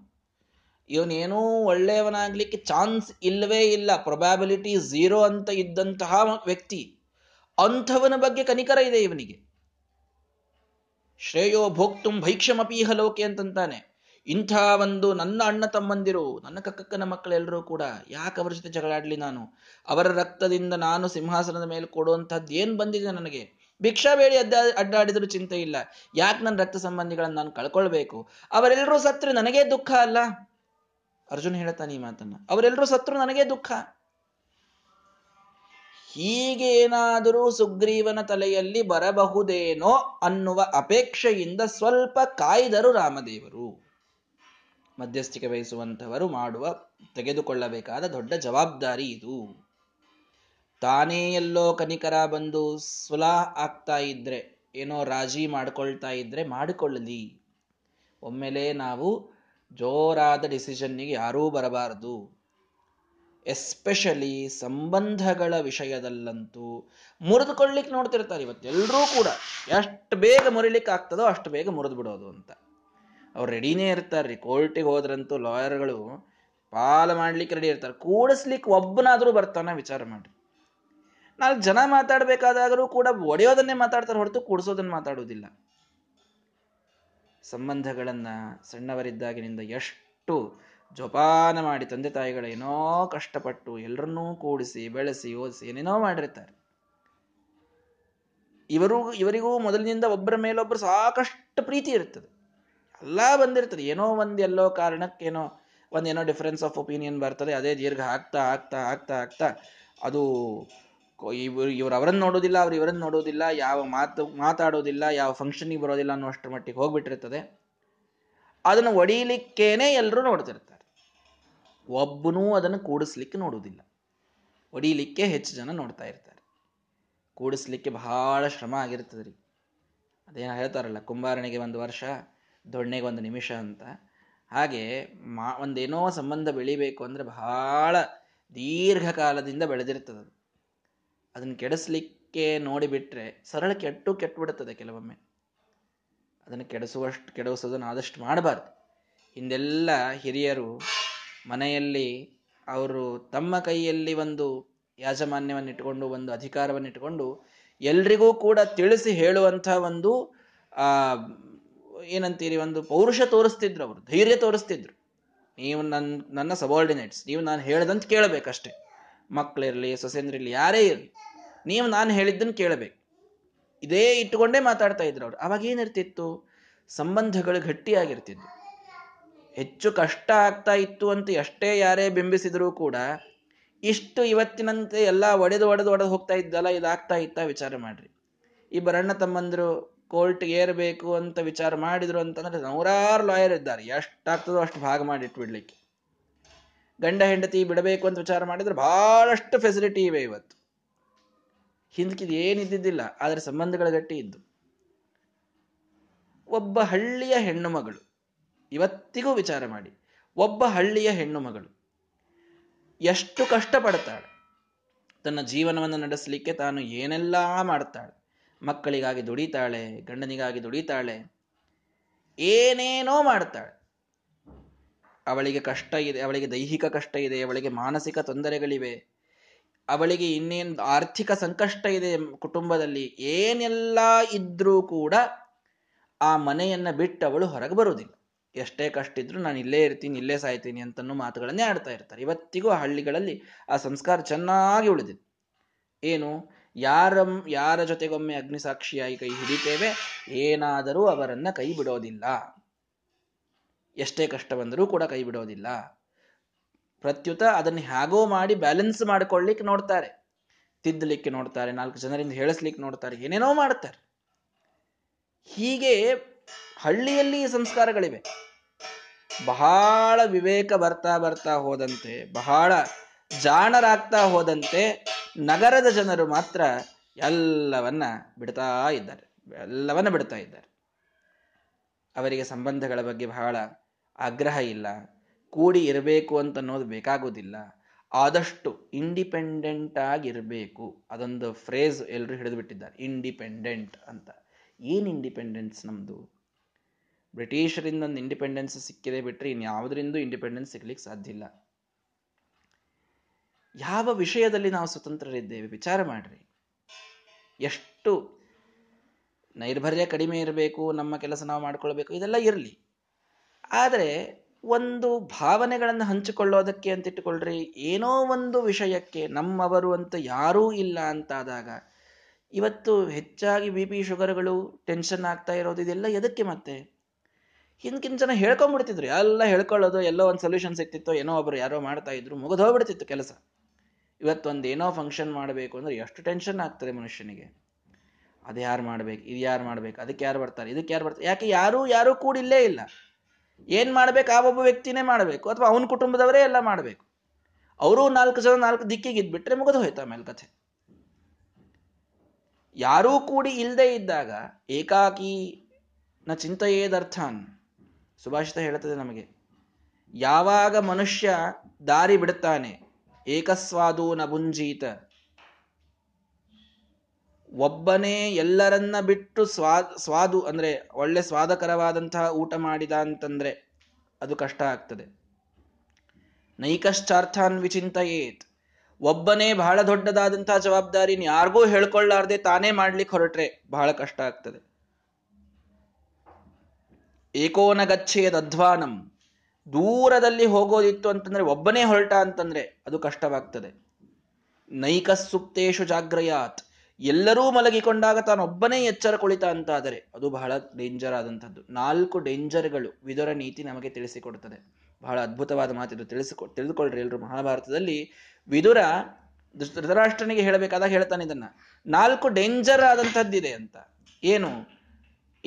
ಇವನೇನೂ ಒಳ್ಳೆಯವನಾಗ್ಲಿಕ್ಕೆ ಚಾನ್ಸ್ ಇಲ್ಲವೇ ಇಲ್ಲ, ಪ್ರೊಬ್ಯಾಬಿಲಿಟಿ ಝೀರೋ ಅಂತ ಇದ್ದಂತಹ ವ್ಯಕ್ತಿ. ಅಂಥವನ ಬಗ್ಗೆ ಕನಿಕರ ಇದೆ ಇವನಿಗೆ. ಶ್ರೇಯೋ ಭೋಕ್ತುಂ ಭೈಕ್ಷಮಪೀಹ ಲೋಕೆ ಅಂತಂತಾನೆ. ಇಂಥ ಒಂದು ನನ್ನ ಅಣ್ಣ ತಮ್ಮಂದಿರು, ನನ್ನ ಕಕ್ಕಕ್ಕನ ಮಕ್ಕಳೆಲ್ಲರೂ ಕೂಡ ಯಾಕೆ ಅವರ ಜೊತೆ ಜಗಳಾಡ್ಲಿ ನಾನು, ಅವರ ರಕ್ತದಿಂದ ನಾನು ಸಿಂಹಾಸನದ ಮೇಲೆ ಕೊಡುವಂಥದ್ದು ಏನು ಬಂದಿದೆ ನನಗೆ. ಭಿಕ್ಷಾ ಬೇಡಿ ಅಡ್ಡ ಅಡ್ಡಾಡಿದ್ರೂ ಚಿಂತೆ ಇಲ್ಲ, ಯಾಕೆ ನನ್ನ ರಕ್ತ ಸಂಬಂಧಿಗಳನ್ನು ನಾನು ಕಳ್ಕೊಳ್ಬೇಕು, ಅವರೆಲ್ಲರೂ ಸತ್ರು ನನಗೇ ದುಃಖ ಅಲ್ಲ. ಅರ್ಜುನ್ ಹೇಳ್ತಾನೆ ಈ ಮಾತನ್ನ, ಅವರೆಲ್ಲರೂ ಸತ್ರು ನನಗೇ ದುಃಖ. ಹೀಗೇನಾದರೂ ಸುಗ್ರೀವನ ತಲೆಯಲ್ಲಿ ಬರಬಹುದೇನೋ ಅನ್ನುವ ಅಪೇಕ್ಷೆಯಿಂದ ಸ್ವಲ್ಪ ಕಾಯ್ದರು ರಾಮದೇವರು. ಮಧ್ಯಸ್ಥಿಕೆ ವಹಿಸುವಂಥವರು ಮಾಡುವ ತೆಗೆದುಕೊಳ್ಳಬೇಕಾದ ದೊಡ್ಡ ಜವಾಬ್ದಾರಿ ಇದು. ತಾನೇ ಎಲ್ಲೋ ಕನಿಕರ ಬಂದು ಸುಲಾ ಆಗ್ತಾ ಇದ್ರೆ, ಏನೋ ರಾಜಿ ಮಾಡ್ಕೊಳ್ತಾ ಇದ್ರೆ ಮಾಡಿಕೊಳ್ಳಲಿ. ಒಮ್ಮೆಲೆ ನಾವು ಜೋರಾದ ಡಿಸಿಷನ್ನಿಗೆ ಯಾರೂ ಬರಬಾರದು, ಎಸ್ಪೆಷಲಿ ಸಂಬಂಧಗಳ ವಿಷಯದಲ್ಲಂತೂ. ಮುರಿದುಕೊಳ್ಳಿಕ್ಕೆ ನೋಡ್ತಿರ್ತಾರೆ ಇವತ್ತೆಲ್ಲರೂ ಕೂಡ, ಎಷ್ಟು ಬೇಗ ಮುರಿಲಿಕ್ಕೆ ಆಗ್ತದೋ ಅಷ್ಟು ಬೇಗ ಮುರಿದು ಬಿಡೋದು ಅಂತ ಅವ್ರು ರೆಡಿನೇ ಇರ್ತಾರ್ರಿ. ಕೋರ್ಟಿಗೆ ಹೋದ್ರಂತೂ ಲಾಯರ್ಗಳು ಪಾಲು ಮಾಡ್ಲಿಕ್ಕೆ ರೆಡಿ ಇರ್ತಾರೆ. ಕೂಡಿಸ್ಲಿಕ್ಕೆ ಒಬ್ಬನಾದರೂ ಬರ್ತಾನೆ ವಿಚಾರ ಮಾಡಿ. ನಾಲ್ಕು ಜನ ಮಾತಾಡ್ಬೇಕಾದಾಗಲೂ ಕೂಡ ಒಡೆಯೋದನ್ನೇ ಮಾತಾಡ್ತಾರೆ ಹೊರತು ಕೂಡಿಸೋದನ್ನು ಮಾತಾಡೋದಿಲ್ಲ. ಸಂಬಂಧಗಳನ್ನು ಸಣ್ಣವರಿದ್ದಾಗಿನಿಂದ ಎಷ್ಟು ಜೋಪಾನ ಮಾಡಿ ತಂದೆ ತಾಯಿಗಳೇನೋ ಕಷ್ಟಪಟ್ಟು ಎಲ್ಲರನ್ನೂ ಕೂಡಿಸಿ ಬೆಳೆಸಿ ಓದಿಸಿ ಏನೇನೋ ಮಾಡಿರ್ತಾರೆ. ಇವರು ಇವರಿಗೂ ಮೊದಲಿನಿಂದ ಒಬ್ಬರ ಮೇಲೊಬ್ಬರು ಸಾಕಷ್ಟು ಪ್ರೀತಿ ಇರ್ತದೆ, ಎಲ್ಲ ಬಂದಿರ್ತದೆ. ಏನೋ ಒಂದು ಎಲ್ಲೋ ಕಾರಣಕ್ಕೇನೋ ಒಂದೇನೋ ಡಿಫರೆನ್ಸ್ ಆಫ್ ಒಪಿನಿಯನ್ ಬರ್ತದೆ. ಅದೇ ದೀರ್ಘ ಆಗ್ತಾ ಆಗ್ತಾ ಆಗ್ತಾ ಆಗ್ತಾ ಅದು ಇವರು ಇವ್ರು ಅವರನ್ನು ನೋಡೋದಿಲ್ಲ, ಅವ್ರು ಇವರನ್ನು ನೋಡೋದಿಲ್ಲ, ಯಾವ ಮಾತು ಮಾತಾಡೋದಿಲ್ಲ, ಯಾವ ಫಂಕ್ಷನಿಗೆ ಬರೋದಿಲ್ಲ ಅನ್ನೋ ಅಷ್ಟರ ಮಟ್ಟಿಗೆ ಹೋಗ್ಬಿಟ್ಟಿರ್ತದೆ. ಅದನ್ನು ಒಡೀಲಿಕ್ಕೇನೆ ಎಲ್ಲರೂ ನೋಡ್ತಿರ್ತಾರೆ, ಒಬ್ಬನೂ ಅದನ್ನು ಕೂಡಿಸ್ಲಿಕ್ಕೆ ನೋಡೋದಿಲ್ಲ. ಒಡೀಲಿಕ್ಕೆ ಹೆಚ್ಚು ಜನ ನೋಡ್ತಾ ಇರ್ತಾರೆ, ಕೂಡಿಸ್ಲಿಕ್ಕೆ ಬಹಳ ಶ್ರಮ ಆಗಿರ್ತದೆ ರೀ. ಅದೇನು ಹೇಳ್ತಾರಲ್ಲ, ಕುಂಬಾರನಿಗೆ ಒಂದು ವರ್ಷ, ದೊಣ್ಣೆಗೆ ಒಂದು ನಿಮಿಷ ಅಂತ. ಹಾಗೆ ಮಾ ಒಂದೇನೋ ಸಂಬಂಧ ಬೆಳಿಬೇಕು ಅಂದರೆ ಬಹಳ ದೀರ್ಘಕಾಲದಿಂದ ಬೆಳೆದಿರ್ತದದು. ಅದನ್ನು ಕೆಡಿಸ್ಲಿಕ್ಕೆ ನೋಡಿಬಿಟ್ರೆ ಸರಳ ಕೆಟ್ಟು ಕೆಟ್ಟುಬಿಡುತ್ತದೆ ಕೆಲವೊಮ್ಮೆ. ಅದನ್ನು ಕೆಡಿಸುವಷ್ಟು ಕೆಡಿಸೋದನ್ನು ಆದಷ್ಟು ಮಾಡಬಾರ್ದು. ಹಿಂದೆಲ್ಲ ಹಿರಿಯರು ಮನೆಯಲ್ಲಿ ಅವರು ತಮ್ಮ ಕೈಯಲ್ಲಿ ಒಂದು ಯಾಜಮಾನ್ಯವನ್ನು ಇಟ್ಟುಕೊಂಡು, ಒಂದು ಅಧಿಕಾರವನ್ನು ಇಟ್ಟುಕೊಂಡು ಎಲ್ರಿಗೂ ಕೂಡ ತಿಳಿಸಿ ಹೇಳುವಂಥ ಒಂದು ಏನಂತೀರಿ, ಒಂದು ಪೌರುಷ ತೋರಿಸ್ತಿದ್ರು, ಅವರು ಧೈರ್ಯ ತೋರಿಸ್ತಿದ್ರು. ನೀವು ನನ್ನ ನನ್ನ ಸಬಾರ್ಡಿನೇಟ್ಸ್, ನೀವು ನಾನು ಹೇಳ್ದಂತ ಕೇಳಬೇಕಷ್ಟೇ. ಮಕ್ಕಳಿರಲಿ, ಸೊಸೆಂದ್ರಿರಲಿ, ಯಾರೇ ಇರಲಿ, ನೀವು ನಾನು ಹೇಳಿದ್ದನ್ನು ಕೇಳಬೇಕು, ಇದೇ ಇಟ್ಟುಕೊಂಡೇ ಮಾತಾಡ್ತಾ ಇದ್ರು ಅವರು. ಅವಾಗ ಏನಿರ್ತಿತ್ತು, ಸಂಬಂಧಗಳು ಗಟ್ಟಿಯಾಗಿರ್ತಿದ್ವು. ಹೆಚ್ಚು ಕಷ್ಟ ಆಗ್ತಾ ಇತ್ತು ಅಂತ ಎಷ್ಟೇ ಯಾರೇ ಬಿಂಬಿಸಿದರೂ ಕೂಡ ಇಷ್ಟು ಇವತ್ತಿನಂತೆ ಎಲ್ಲ ಒಡೆದು ಒಡೆದು ಒಡೆದು ಹೋಗ್ತಾ ಇದ್ದಲ್ಲ, ಇದಾಗ್ತಾ ಇತ್ತ ವಿಚಾರ ಮಾಡ್ರಿ. ಇಬ್ಬರಣ್ಣ ತಮ್ಮಂದರು ಕೋರ್ಟ್ಗೆ ಏರಬೇಕು ಅಂತ ವಿಚಾರ ಮಾಡಿದ್ರು ಅಂತಂದ್ರೆ ನೂರಾರು ಲಾಯರ್ ಇದ್ದಾರೆ, ಎಷ್ಟಾಗ್ತದೋ ಅಷ್ಟು ಭಾಗ ಮಾಡಿ ಇಟ್ಬಿಡ್ಲಿಕ್ಕೆ. ಗಂಡ ಹೆಂಡತಿ ಬಿಡಬೇಕು ಅಂತ ವಿಚಾರ ಮಾಡಿದ್ರೆ ಬಹಳಷ್ಟು ಫೆಸಿಲಿಟಿ ಇವೆ ಇವತ್ತು. ಹಿಂದಕ್ಕಿದು ಏನಿದ್ದಿದ್ದಿಲ್ಲ, ಆದರೆ ಸಂಬಂಧಗಳ ಗಟ್ಟಿ ಇದ್ದು. ಒಬ್ಬ ಹಳ್ಳಿಯ ಹೆಣ್ಣು ಮಗಳು, ಇವತ್ತಿಗೂ ವಿಚಾರ ಮಾಡಿ, ಒಬ್ಬ ಹಳ್ಳಿಯ ಹೆಣ್ಣು ಮಗಳು ಎಷ್ಟು ಕಷ್ಟಪಡ್ತಾಳೆ, ತನ್ನ ಜೀವನವನ್ನು ನಡೆಸಲಿಕ್ಕೆ ತಾನು ಏನೆಲ್ಲ ಮಾಡ್ತಾಳೆ, ಮಕ್ಕಳಿಗಾಗಿ ದುಡಿತಾಳೆ, ಗಂಡನಿಗಾಗಿ ದುಡಿತಾಳೆ, ಏನೇನೋ ಮಾಡ್ತಾಳೆ. ಅವಳಿಗೆ ಕಷ್ಟ ಇದೆ, ಅವಳಿಗೆ ದೈಹಿಕ ಕಷ್ಟ ಇದೆ, ಅವಳಿಗೆ ಮಾನಸಿಕ ತೊಂದರೆಗಳಿವೆ, ಅವಳಿಗೆ ಇನ್ನೇನು ಆರ್ಥಿಕ ಸಂಕಷ್ಟ ಇದೆ ಕುಟುಂಬದಲ್ಲಿ, ಏನೆಲ್ಲ ಇದ್ರೂ ಕೂಡ ಆ ಮನೆಯನ್ನು ಬಿಟ್ಟು ಅವಳು ಹೊರಗೆ ಬರುವುದಿಲ್ಲ. ಎಷ್ಟೇ ಕಷ್ಟ ಇದ್ರೂ ನಾನು ಇಲ್ಲೇ ಇರ್ತೀನಿ, ಇಲ್ಲೇ ಸಾಯ್ತೀನಿ ಅಂತನೂ ಮಾತುಗಳನ್ನೇ ಆಡ್ತಾ ಇರ್ತಾರೆ. ಇವತ್ತಿಗೂ ಆ ಹಳ್ಳಿಗಳಲ್ಲಿ ಆ ಸಂಸ್ಕಾರ ಚೆನ್ನಾಗಿ ಉಳಿದಿದೆ. ಏನು, ಯಾರ ಯಾರ ಜೊತೆಗೊಮ್ಮೆ ಅಗ್ನಿಸಾಕ್ಷಿಯಾಗಿ ಕೈ ಹಿಡಿತೇವೆ, ಏನಾದರೂ ಅವರನ್ನ ಕೈ ಬಿಡೋದಿಲ್ಲ, ಎಷ್ಟೇ ಕಷ್ಟ ಬಂದರೂ ಕೂಡ ಕೈ ಬಿಡೋದಿಲ್ಲ. ಪ್ರತ್ಯುತ ಅದನ್ನು ಹೇಗೋ ಮಾಡಿ ಬ್ಯಾಲೆನ್ಸ್ ಮಾಡ್ಕೊಳ್ಳಿಕ್ಕೆ ನೋಡ್ತಾರೆ, ತಿದ್ದಲಿಕ್ಕೆ ನೋಡ್ತಾರೆ, ನಾಲ್ಕು ಜನರಿಂದ ಹೇಳಿಸ್ಲಿಕ್ಕೆ ನೋಡ್ತಾರೆ, ಏನೇನೋ ಮಾಡ್ತಾರೆ. ಹೀಗೆ ಹಳ್ಳಿಯಲ್ಲಿ ಸಂಸ್ಕಾರಗಳಿವೆ. ಬಹಳ ವಿವೇಕ ಬರ್ತಾ ಬರ್ತಾ ಹೋದಂತೆ, ಬಹಳ ಜಾಣರಾಗ್ತಾ ಹೋದಂತೆ ನಗರದ ಜನರು ಮಾತ್ರ ಎಲ್ಲವನ್ನ ಬಿಡ್ತಾ ಇದ್ದಾರೆ, ಎಲ್ಲವನ್ನ ಬಿಡ್ತಾ ಇದ್ದಾರೆ. ಅವರಿಗೆ ಸಂಬಂಧಗಳ ಬಗ್ಗೆ ಬಹಳ ಆಗ್ರಹ ಇಲ್ಲ, ಕೂಡಿ ಇರಬೇಕು ಅಂತ ಅನ್ನೋದು ಬೇಕಾಗೋದಿಲ್ಲ, ಆದಷ್ಟು ಇಂಡಿಪೆಂಡೆಂಟ್ ಆಗಿರಬೇಕು. ಅದೊಂದು ಫ್ರೇಸ್ ಎಲ್ಲರೂ ಹಿಡಿದುಬಿಟ್ಟಿದ್ದಾರೆ, ಇಂಡಿಪೆಂಡೆಂಟ್ ಅಂತ. ಏನು ಇಂಡಿಪೆಂಡೆನ್ಸ್ ನಮ್ಮದು? ಬ್ರಿಟಿಷರಿಂದ ಒಂದು ಇಂಡಿಪೆಂಡೆನ್ಸ್ ಸಿಕ್ಕಿದೆ ಬಿಟ್ಟರೆ ಇನ್ಯಾವುದರಿಂದೂ ಇಂಡಿಪೆಂಡೆನ್ಸ್ ಸಿಗ್ಲಿಕ್ಕೆ ಸಾಧ್ಯ ಇಲ್ಲ. ಯಾವ ವಿಷಯದಲ್ಲಿ ನಾವು ಸ್ವತಂತ್ರರಿದ್ದೇವೆ ವಿಚಾರ ಮಾಡ್ರಿ. ಎಷ್ಟು ನೈರ್ಭರ್ಯ ಕಡಿಮೆ ಇರಬೇಕು, ನಮ್ಮ ಕೆಲಸ ನಾವು ಮಾಡ್ಕೊಳ್ಬೇಕು, ಇದೆಲ್ಲ ಇರಲಿ, ಆದರೆ ಒಂದು ಭಾವನೆಗಳನ್ನು ಹಂಚಿಕೊಳ್ಳೋದಕ್ಕೆ ಅಂತ ಇಟ್ಟುಕೊಳ್ಳ್ರಿ. ಏನೋ ಒಂದು ವಿಷಯಕ್ಕೆ ನಮ್ಮವರು ಅಂತ ಯಾರೂ ಇಲ್ಲ ಅಂತಾದಾಗ, ಇವತ್ತು ಹೆಚ್ಚಾಗಿ ಬಿ ಪಿ ಶುಗರ್ಗಳು, ಟೆನ್ಷನ್ ಆಗ್ತಾ ಇರೋದು, ಇದೆಲ್ಲ ಎದಕ್ಕೆ? ಮತ್ತೆ ಹಿಂದ್ಕಿನ ಜನ ಹೇಳ್ಕೊಂಡ್ಬಿಡ್ತಿದ್ರು, ಎಲ್ಲ ಹೇಳ್ಕೊಳ್ಳೋದು, ಎಲ್ಲೋ ಒಂದು ಸೊಲ್ಯೂಷನ್ ಸಿಕ್ತಿತ್ತು, ಏನೋ ಒಬ್ರು ಯಾರೋ ಮಾಡ್ತಾ ಇದ್ರು, ಮುಗಿದೋಗ್ಬಿಡ್ತಿತ್ತು ಕೆಲಸ. ಇವತ್ತೊಂದು ಏನೋ ಫಂಕ್ಷನ್ ಮಾಡಬೇಕು ಅಂದ್ರೆ ಎಷ್ಟು ಟೆನ್ಷನ್ ಆಗ್ತದೆ ಮನುಷ್ಯನಿಗೆ. ಅದು ಯಾರು ಮಾಡ್ಬೇಕು, ಇದು ಯಾರು ಮಾಡ್ಬೇಕು, ಅದಕ್ಕೆ ಯಾರು ಬರ್ತಾರೆ, ಇದಕ್ಕೆ ಯಾರು ಬರ್ತಾರೆ, ಯಾಕೆ ಯಾರೂ ಯಾರೂ ಕೂಡಿಲ್ಲೇ ಇಲ್ಲ. ಏನ್ ಮಾಡ್ಬೇಕು ಆ ಒಬ್ಬ ವ್ಯಕ್ತಿನೇ ಮಾಡಬೇಕು, ಅಥವಾ ಅವನ ಕುಟುಂಬದವರೇ ಎಲ್ಲ ಮಾಡಬೇಕು. ಅವರು ನಾಲ್ಕು ಜನ ನಾಲ್ಕು ದಿಕ್ಕಿಗೆ ಇದ್ಬಿಟ್ರೆ ಮುಗಿದು ಹೋಯ್ತು ಆಮೇಲೆ ಕಥೆ. ಯಾರೂ ಕೂಡಿ ಇಲ್ಲದೆ ಇದ್ದಾಗ ಏಕಾಕಿ ನ ಚಿಂತೆಯೇದರ್ಥಾನ್ ಸುಭಾಷಿತ ಹೇಳ್ತದೆ ನಮಗೆ. ಯಾವಾಗ ಮನುಷ್ಯ ದಾರಿ ಬಿಡುತ್ತಾನೆ, ಏಕಸ್ವಾದೂ ನಭುಂಜೀತ, ಒಬ್ಬನೇ ಎಲ್ಲರನ್ನ ಬಿಟ್ಟು ಸ್ವಾ ಸ್ವಾದು ಅಂದ್ರೆ ಒಳ್ಳೆ ಸ್ವಾದಕರವಾದಂತಹ ಊಟ ಮಾಡಿದ ಅಂತಂದ್ರೆ ಅದು ಕಷ್ಟ ಆಗ್ತದೆ. ನೈಕಶ್ಚಾರ್ಥಾನ್ ವಿಚಿಂತೆಯೇತ್, ಒಬ್ಬನೇ ಬಹಳ ದೊಡ್ಡದಾದಂತಹ ಜವಾಬ್ದಾರಿನ ಯಾರಿಗೂ ಹೇಳ್ಕೊಳ್ಳಾರ್ದೆ ತಾನೇ ಮಾಡ್ಲಿಕ್ಕೆ ಹೊರಟ್ರೆ ಬಹಳ ಕಷ್ಟ ಆಗ್ತದೆ. ಏಕೋನ ಗಚ್ಚೇದ್ ಅಧ್ವಾನಂ, ದೂರದಲ್ಲಿ ಹೋಗೋದಿತ್ತು ಅಂತಂದ್ರೆ ಒಬ್ಬನೇ ಹೊರಟ ಅಂತಂದ್ರೆ ಅದು ಕಷ್ಟವಾಗ್ತದೆ. ನೈಕ ಸುಪ್ತೇಶು ಜಾಗ್ರಯಾತ್, ಎಲ್ಲರೂ ಮಲಗಿಕೊಂಡಾಗ ತಾನೊಬ್ಬನೇ ಎಚ್ಚರ ಕುಳಿತ ಅಂತಾದರೆ ಅದು ಬಹಳ ಡೇಂಜರ್ ಆದಂಥದ್ದು. ನಾಲ್ಕು ಡೇಂಜರ್ಗಳು ವಿದುರ ನೀತಿ ನಮಗೆ ತಿಳಿಸಿಕೊಡುತ್ತದೆ. ಬಹಳ ಅದ್ಭುತವಾದ ಮಾತಿದು, ತಿಳಿಸಿಕೊ ತಿಳಿದುಕೊಳ್ಳ್ರಿ ಎಲ್ಲರೂ. ಮಹಾಭಾರತದಲ್ಲಿ ವಿದುರ ಧೃತರಾಷ್ಟ್ರನಿಗೆ ಹೇಳಬೇಕಾದಾಗ ಹೇಳ್ತಾನೆ ಇದನ್ನ, ನಾಲ್ಕು ಡೇಂಜರ್ ಆದಂಥದ್ದಿದೆ ಅಂತ. ಏನು?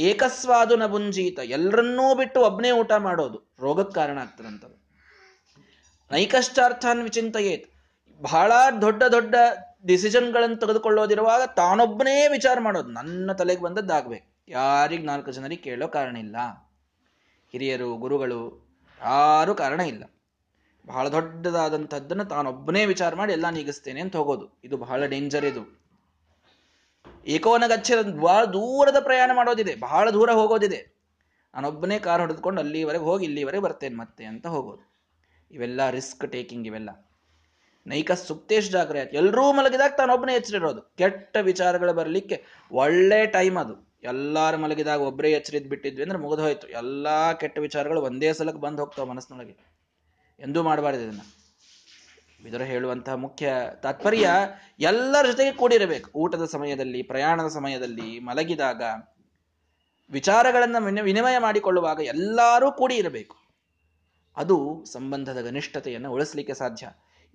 ಏಕಸ್ವಾದು ನಭುಂಜೀತ, ಎಲ್ಲರನ್ನೂ ಬಿಟ್ಟು ಒಬ್ಬನೇ ಊಟ ಮಾಡೋದು ರೋಗಕ್ಕೆ ಕಾರಣ ಆಗ್ತದಂಥದ್ದು. ನೈಕಶ್ಚಾರ್ಥಾನ್ ವಿಚಿಂತೆಯೇತ್, ಬಹಳ ದೊಡ್ಡ ದೊಡ್ಡ ಡಿಸಿಷನ್ಗಳನ್ನು ತೆಗೆದುಕೊಳ್ಳೋದಿರುವಾಗ ತಾನೊಬ್ಬನೇ ವಿಚಾರ ಮಾಡೋದು, ನನ್ನ ತಲೆಗೆ ಬಂದದ್ದಾಗಬೇಕು, ಯಾರಿಗೂ ನಾಲ್ಕು ಜನರಿಗೆ ಕೇಳೋ ಕಾರಣ ಇಲ್ಲ, ಹಿರಿಯರು ಗುರುಗಳು ಯಾರೂ ಕಾರಣ ಇಲ್ಲ, ಬಹಳ ದೊಡ್ಡದಾದಂಥದ್ದನ್ನು ತಾನೊಬ್ಬನೇ ವಿಚಾರ ಮಾಡಿ ಎಲ್ಲ ನೀಗಿಸ್ತೇನೆ ಅಂತ ಹೋಗೋದು ಇದು ಬಹಳ ಡೇಂಜರ್. ಇದು ಏಕೋನ ಗಚ್ಚದ, ಬಹಳ ದೂರದ ಪ್ರಯಾಣ ಮಾಡೋದಿದೆ, ಬಹಳ ದೂರ ಹೋಗೋದಿದೆ, ನಾನೊಬ್ಬನೇ ಕಾರ್ ಹೊಡೆದುಕೊಂಡು ಅಲ್ಲಿವರೆಗೆ ಹೋಗಿ ಇಲ್ಲಿವರೆಗೆ ಬರ್ತೇನೆ ಮತ್ತೆ ಅಂತ ಹೋಗೋದು, ಇವೆಲ್ಲ ರಿಸ್ಕ್ ಟೇಕಿಂಗ್. ಇವೆಲ್ಲ ನೈಕ ಸುಪ್ತೇಶ್ ಜಾಗ್ರತೆ, ಎಲ್ಲರೂ ಮಲಗಿದಾಗ ತಾನೊಬ್ಬನೇ ಎಚ್ಚರಿರೋದು, ಕೆಟ್ಟ ವಿಚಾರಗಳು ಬರಲಿಕ್ಕೆ ಒಳ್ಳೆ ಟೈಮ್ ಅದು. ಎಲ್ಲರೂ ಮಲಗಿದಾಗ ಒಬ್ಬರೇ ಎಚ್ಚರಿದ್ ಬಿಟ್ಟಿದ್ವಿ ಅಂದ್ರೆ ಮುಗಿದು ಹೋಯ್ತು, ಎಲ್ಲ ಕೆಟ್ಟ ವಿಚಾರಗಳು ಒಂದೇ ಸಲಕ್ಕೆ ಬಂದು ಹೋಗ್ತಾವೆ ಮನಸ್ಸಿನೊಳಗೆ. ಎಂದೂ ಮಾಡಬಾರ್ದು ಇದನ್ನು. ಇದರ ಹೇಳುವಂತಹ ಮುಖ್ಯ ತಾತ್ಪರ್ಯ, ಎಲ್ಲರ ಜೊತೆಗೆ ಕೂಡಿರಬೇಕು. ಊಟದ ಸಮಯದಲ್ಲಿ, ಪ್ರಯಾಣದ ಸಮಯದಲ್ಲಿ, ಮಲಗಿದಾಗ, ವಿಚಾರಗಳನ್ನು ವಿನ ವಿನಿಮಯ ಮಾಡಿಕೊಳ್ಳುವಾಗ ಎಲ್ಲರೂ ಕೂಡಿ ಇರಬೇಕು. ಅದು ಸಂಬಂಧದ ಘನಿಷ್ಠತೆಯನ್ನು ಉಳಿಸಲಿಕ್ಕೆ ಸಾಧ್ಯ.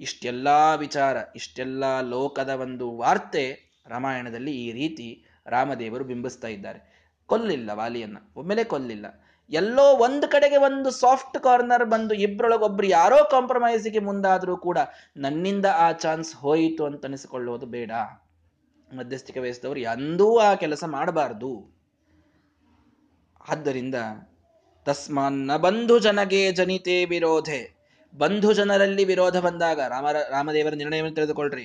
ಇಷ್ಟೆಲ್ಲ ವಿಚಾರ, ಇಷ್ಟೆಲ್ಲ ಲೋಕದ ಒಂದು ವಾರ್ತೆ ರಾಮಾಯಣದಲ್ಲಿ ಈ ರೀತಿ ರಾಮದೇವರು ಬಿಂಬಿಸ್ತಾ ಇದ್ದಾರೆ. ಕೊಲ್ಲಿಲ್ಲ ವಾಲಿಯನ್ನು, ಒಮ್ಮೆಲೆ ಕೊಲ್ಲಿಲ್ಲ. ಎಲ್ಲೋ ಒಂದು ಕಡೆಗೆ ಒಂದು ಸಾಫ್ಟ್ ಕಾರ್ನರ್ ಬಂದು ಇಬ್ಬರೊಳಗೊಬ್ರು ಯಾರೋ ಕಾಂಪ್ರಮೈಸಿಗೆ ಮುಂದಾದರೂ ಕೂಡ ನನ್ನಿಂದ ಆ ಚಾನ್ಸ್ ಹೋಯಿತು ಅಂತ ಅನಿಸಿಕೊಳ್ಳೋದು ಬೇಡ. ಮಧ್ಯಸ್ಥಿಕೆ ವಹಿಸಿದವರು ಎಂದೂ ಆ ಕೆಲಸ ಮಾಡಬಾರ್ದು. ಆದ್ದರಿಂದ ತಸ್ಮಾನ್ನ ಬಂಧು ಜನಗೆ ಜನಿತೆ ವಿರೋಧೆ, ಬಂಧು ಜನರಲ್ಲಿ ವಿರೋಧ ಬಂದಾಗ ರಾಮ ರಾಮದೇವರ ನಿರ್ಣಯವನ್ನು ತಿಳಿದುಕೊಳ್ಳ್ರಿ.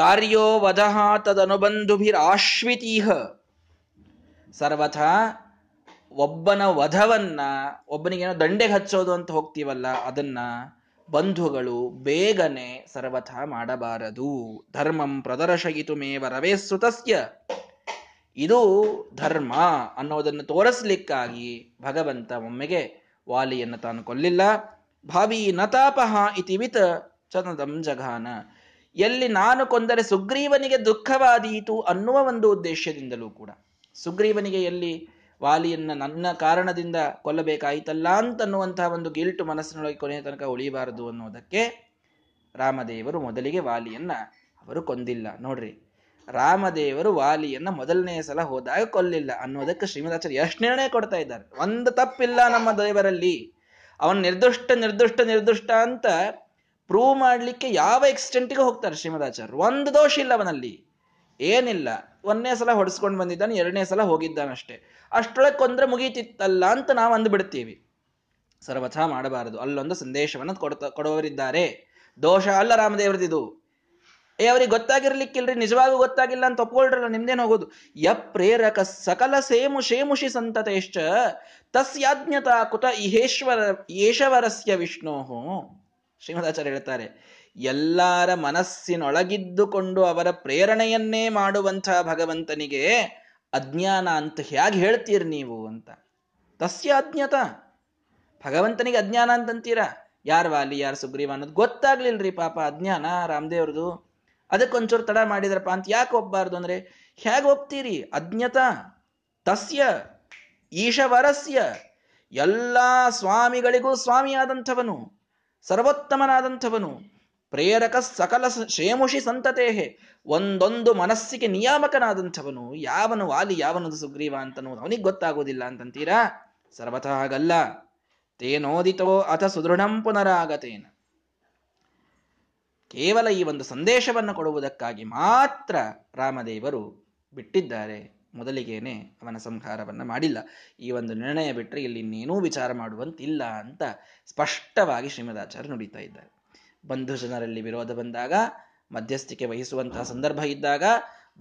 ಕಾರ್ಯೋ ವಧಃ ತದನುಬಂಧುಭಿರಾಶ್ವಿತೀಹ, ಸರ್ವಥಾ ಒಬ್ಬನ ವಧವನ್ನ, ಒಬ್ಬನಿಗೇನೋ ದಂಡೆಗೆ ಹಚ್ಚೋದು ಅಂತ ಹೋಗ್ತೀವಲ್ಲ ಅದನ್ನ ಬಂಧುಗಳು ಬೇಗನೆ ಸರ್ವಥಾ ಮಾಡಬಾರದು. ಧರ್ಮಂ ಪ್ರದರ್ಶಯಿತು ಮೇವ ರವೇ ಸುತಸ್ಯ, ಇದು ಧರ್ಮ ಅನ್ನೋದನ್ನು ತೋರಿಸ್ಲಿಕ್ಕಾಗಿ ಭಗವಂತ ಒಮ್ಮೆಗೆ ವಾಲಿಯನ್ನು ತಾನು ಕೊಲ್ಲಿಲ್ಲ. ಭಾವಿ ನತಾಪಹ ಇತಿವಿತ್ ಚತದಂ ಜಘಾನ, ಎಲ್ಲಿ ನಾನು ಕೊಂದರೆ ಸುಗ್ರೀವನಿಗೆ ದುಃಖವಾದೀತು ಅನ್ನುವ ಒಂದು ಉದ್ದೇಶದಿಂದಲೂ ಕೂಡ, ಸುಗ್ರೀವನಿಗೆ ಎಲ್ಲಿ ವಾಲಿಯನ್ನ ನನ್ನ ಕಾರಣದಿಂದ ಕೊಲ್ಲಬೇಕಾಯಿತಲ್ಲ ಅಂತನ್ನುವಂತಹ ಒಂದು ಗಿಲ್ಟು ಮನಸ್ಸಿನೊಳಗೆ ಕೊನೆಯ ತನಕ ಉಳಿಯಬಾರದು ಅನ್ನೋದಕ್ಕೆ ರಾಮದೇವರು ಮೊದಲಿಗೆ ವಾಲಿಯನ್ನ ಅವರು ಕೊಂದಿಲ್ಲ. ನೋಡ್ರಿ, ರಾಮದೇವರು ವಾಲಿಯನ್ನ ಮೊದಲನೇ ಸಲ ಹೋದಾಗ ಕೊಲ್ಲಿಲ್ಲ ಅನ್ನೋದಕ್ಕೆ ಶ್ರೀಮದಾಚಾರ್ಯ ಎಷ್ಟು ನಿರ್ಣಯ ಕೊಡ್ತಾ ಇದ್ದಾರೆ. ಒಂದು ತಪ್ಪಿಲ್ಲ ನಮ್ಮ ದೇವರಲ್ಲಿ, ಅವನು ನಿರ್ದುಷ್ಟ ನಿರ್ದುಷ್ಟ ನಿರ್ದುಷ್ಟ ಅಂತ ಪ್ರೂವ್ ಮಾಡಲಿಕ್ಕೆ ಯಾವ ಎಕ್ಸ್ಟೆಂಟಿಗೆ ಹೋಗ್ತಾರೆ ಶ್ರೀಮದಾಚಾರ್ಯರು. ಒಂದು ದೋಷ ಇಲ್ಲ ಅವನಲ್ಲಿ, ಏನಿಲ್ಲ. ಒಂದನೇ ಸಲ ಹೊಡೆಸ್ಕೊಂಡು ಬಂದಿದ್ದಾನೆ, ಎರಡನೇ ಸಲ ಹೋಗಿದ್ದಾನಷ್ಟೇ, ಅಷ್ಟೊಳಗೆ ಕೊಂದ್ರೆ ಮುಗೀತಿತ್ತಲ್ಲ ಅಂತ ನಾವು ಅಂದ್ಬಿಡ್ತೀವಿ. ಸರ್ವಥಾ ಮಾಡಬಾರದು, ಅಲ್ಲೊಂದು ಸಂದೇಶವನ್ನು ಕೊಡ್ತಾ ಕೊಡುವವರಿದ್ದಾರೆ. ದೋಷ ಅಲ್ಲ ರಾಮದೇವರದಿದು. ಏ, ಅವ್ರಿಗೆ ಗೊತ್ತಾಗಿರ್ಲಿಕ್ಕಿಲ್ರಿ, ನಿಜವಾಗೂ ಗೊತ್ತಾಗಿಲ್ಲ ಅಂತ ಒಪ್ಕೊಳ್ರಲ್ಲ, ನಿಮ್ದೇನು ಹೋಗೋದು. ಯ ಪ್ರೇರಕ ಸಕಲ ಸೇಮು ಶೇಮುಷಿ ಸಂತತೇಶ್ಚ ತಸ್ಯಾಜ್ಞತಾ ಕುತ ಇಹೇಶ್ವರ ಯೇಶವರಸ್ಯ ವಿಷ್ಣೋಹೋ. ಶ್ರೀಮದಾಚಾರ್ಯ ಹೇಳ್ತಾರೆ, ಎಲ್ಲಾರ ಮನಸ್ಸಿನೊಳಗಿದ್ದುಕೊಂಡು ಅವರ ಪ್ರೇರಣೆಯನ್ನೇ ಮಾಡುವಂತಹ ಭಗವಂತನಿಗೆ ಅಜ್ಞಾನ ಅಂತ ಹೇಗೆ ಹೇಳ್ತೀರಿ ನೀವು ಅಂತ. ತಸ್ಯ ಅಜ್ಞಾತ, ಭಗವಂತನಿಗೆ ಅಜ್ಞಾನ ಅಂತಂತೀರಾ? ಯಾರು ವಾಲಿ, ಯಾರು ಸುಗ್ರೀವ ಅನ್ನೋದು ಗೊತ್ತಾಗ್ಲಿಲ್ರಿ ಪಾಪ, ಅಜ್ಞಾನ ರಾಮದೇವ್ರದು. ಅದಕ್ಕೊಂಚೂರು ತಡ ಮಾಡಿದ್ರಪ್ಪ ಅಂತ ಯಾಕೆ ಒಪ್ಪಬಾರ್ದು ಅಂದ್ರೆ ಹೇಗೆ ಒಪ್ತೀರಿ? ಅಜ್ಞಾತ ತಸ್ಯ ಈಶವರಸ್ಯ, ಎಲ್ಲ ಸ್ವಾಮಿಗಳಿಗೂ ಸ್ವಾಮಿಯಾದಂಥವನು, ಸರ್ವೋತ್ತಮನಾದಂಥವನು. ಪ್ರೇರಕ ಸಕಲ ಶೇಮುಷಿ ಸಂತತೇಹೆ, ಒಂದೊಂದು ಮನಸ್ಸಿಗೆ ನಿಯಾಮಕನಾದಂಥವನು. ಯಾವನು ವಾಲಿ, ಯಾವನದು ಸುಗ್ರೀವ ಅಂತನೋದು ಅವನಿಗೆ ಗೊತ್ತಾಗೋದಿಲ್ಲ ಅಂತಂತೀರಾ? ಸರ್ವತಃ ಹಾಗಲ್ಲ. ತೇನೋದಿತೋ ಅಥ ಸುದೃಢಂ ಪುನರಾಗತೇನ, ಕೇವಲ ಈ ಒಂದು ಸಂದೇಶವನ್ನು ಕೊಡುವುದಕ್ಕಾಗಿ ಮಾತ್ರ ರಾಮದೇವರು ಬಿಟ್ಟಿದ್ದಾರೆ, ಮೊದಲಿಗೇನೆ ಅವನ ಸಂಹಾರವನ್ನು ಮಾಡಿಲ್ಲ. ಈ ಒಂದು ನಿರ್ಣಯ ಬಿಟ್ಟರೆ ಇಲ್ಲಿ ಇನ್ನೇನೂ ವಿಚಾರ ಮಾಡುವಂತಿಲ್ಲ ಅಂತ ಸ್ಪಷ್ಟವಾಗಿ ಶ್ರೀಮದಾಚಾರ್ಯ ನುಡಿತಾ ಇದ್ದಾರೆ. ಬಂಧು ಜನರಲ್ಲಿ ವಿರೋಧ ಬಂದಾಗ, ಮಧ್ಯಸ್ಥಿಕೆ ವಹಿಸುವಂತಹ ಸಂದರ್ಭ ಇದ್ದಾಗ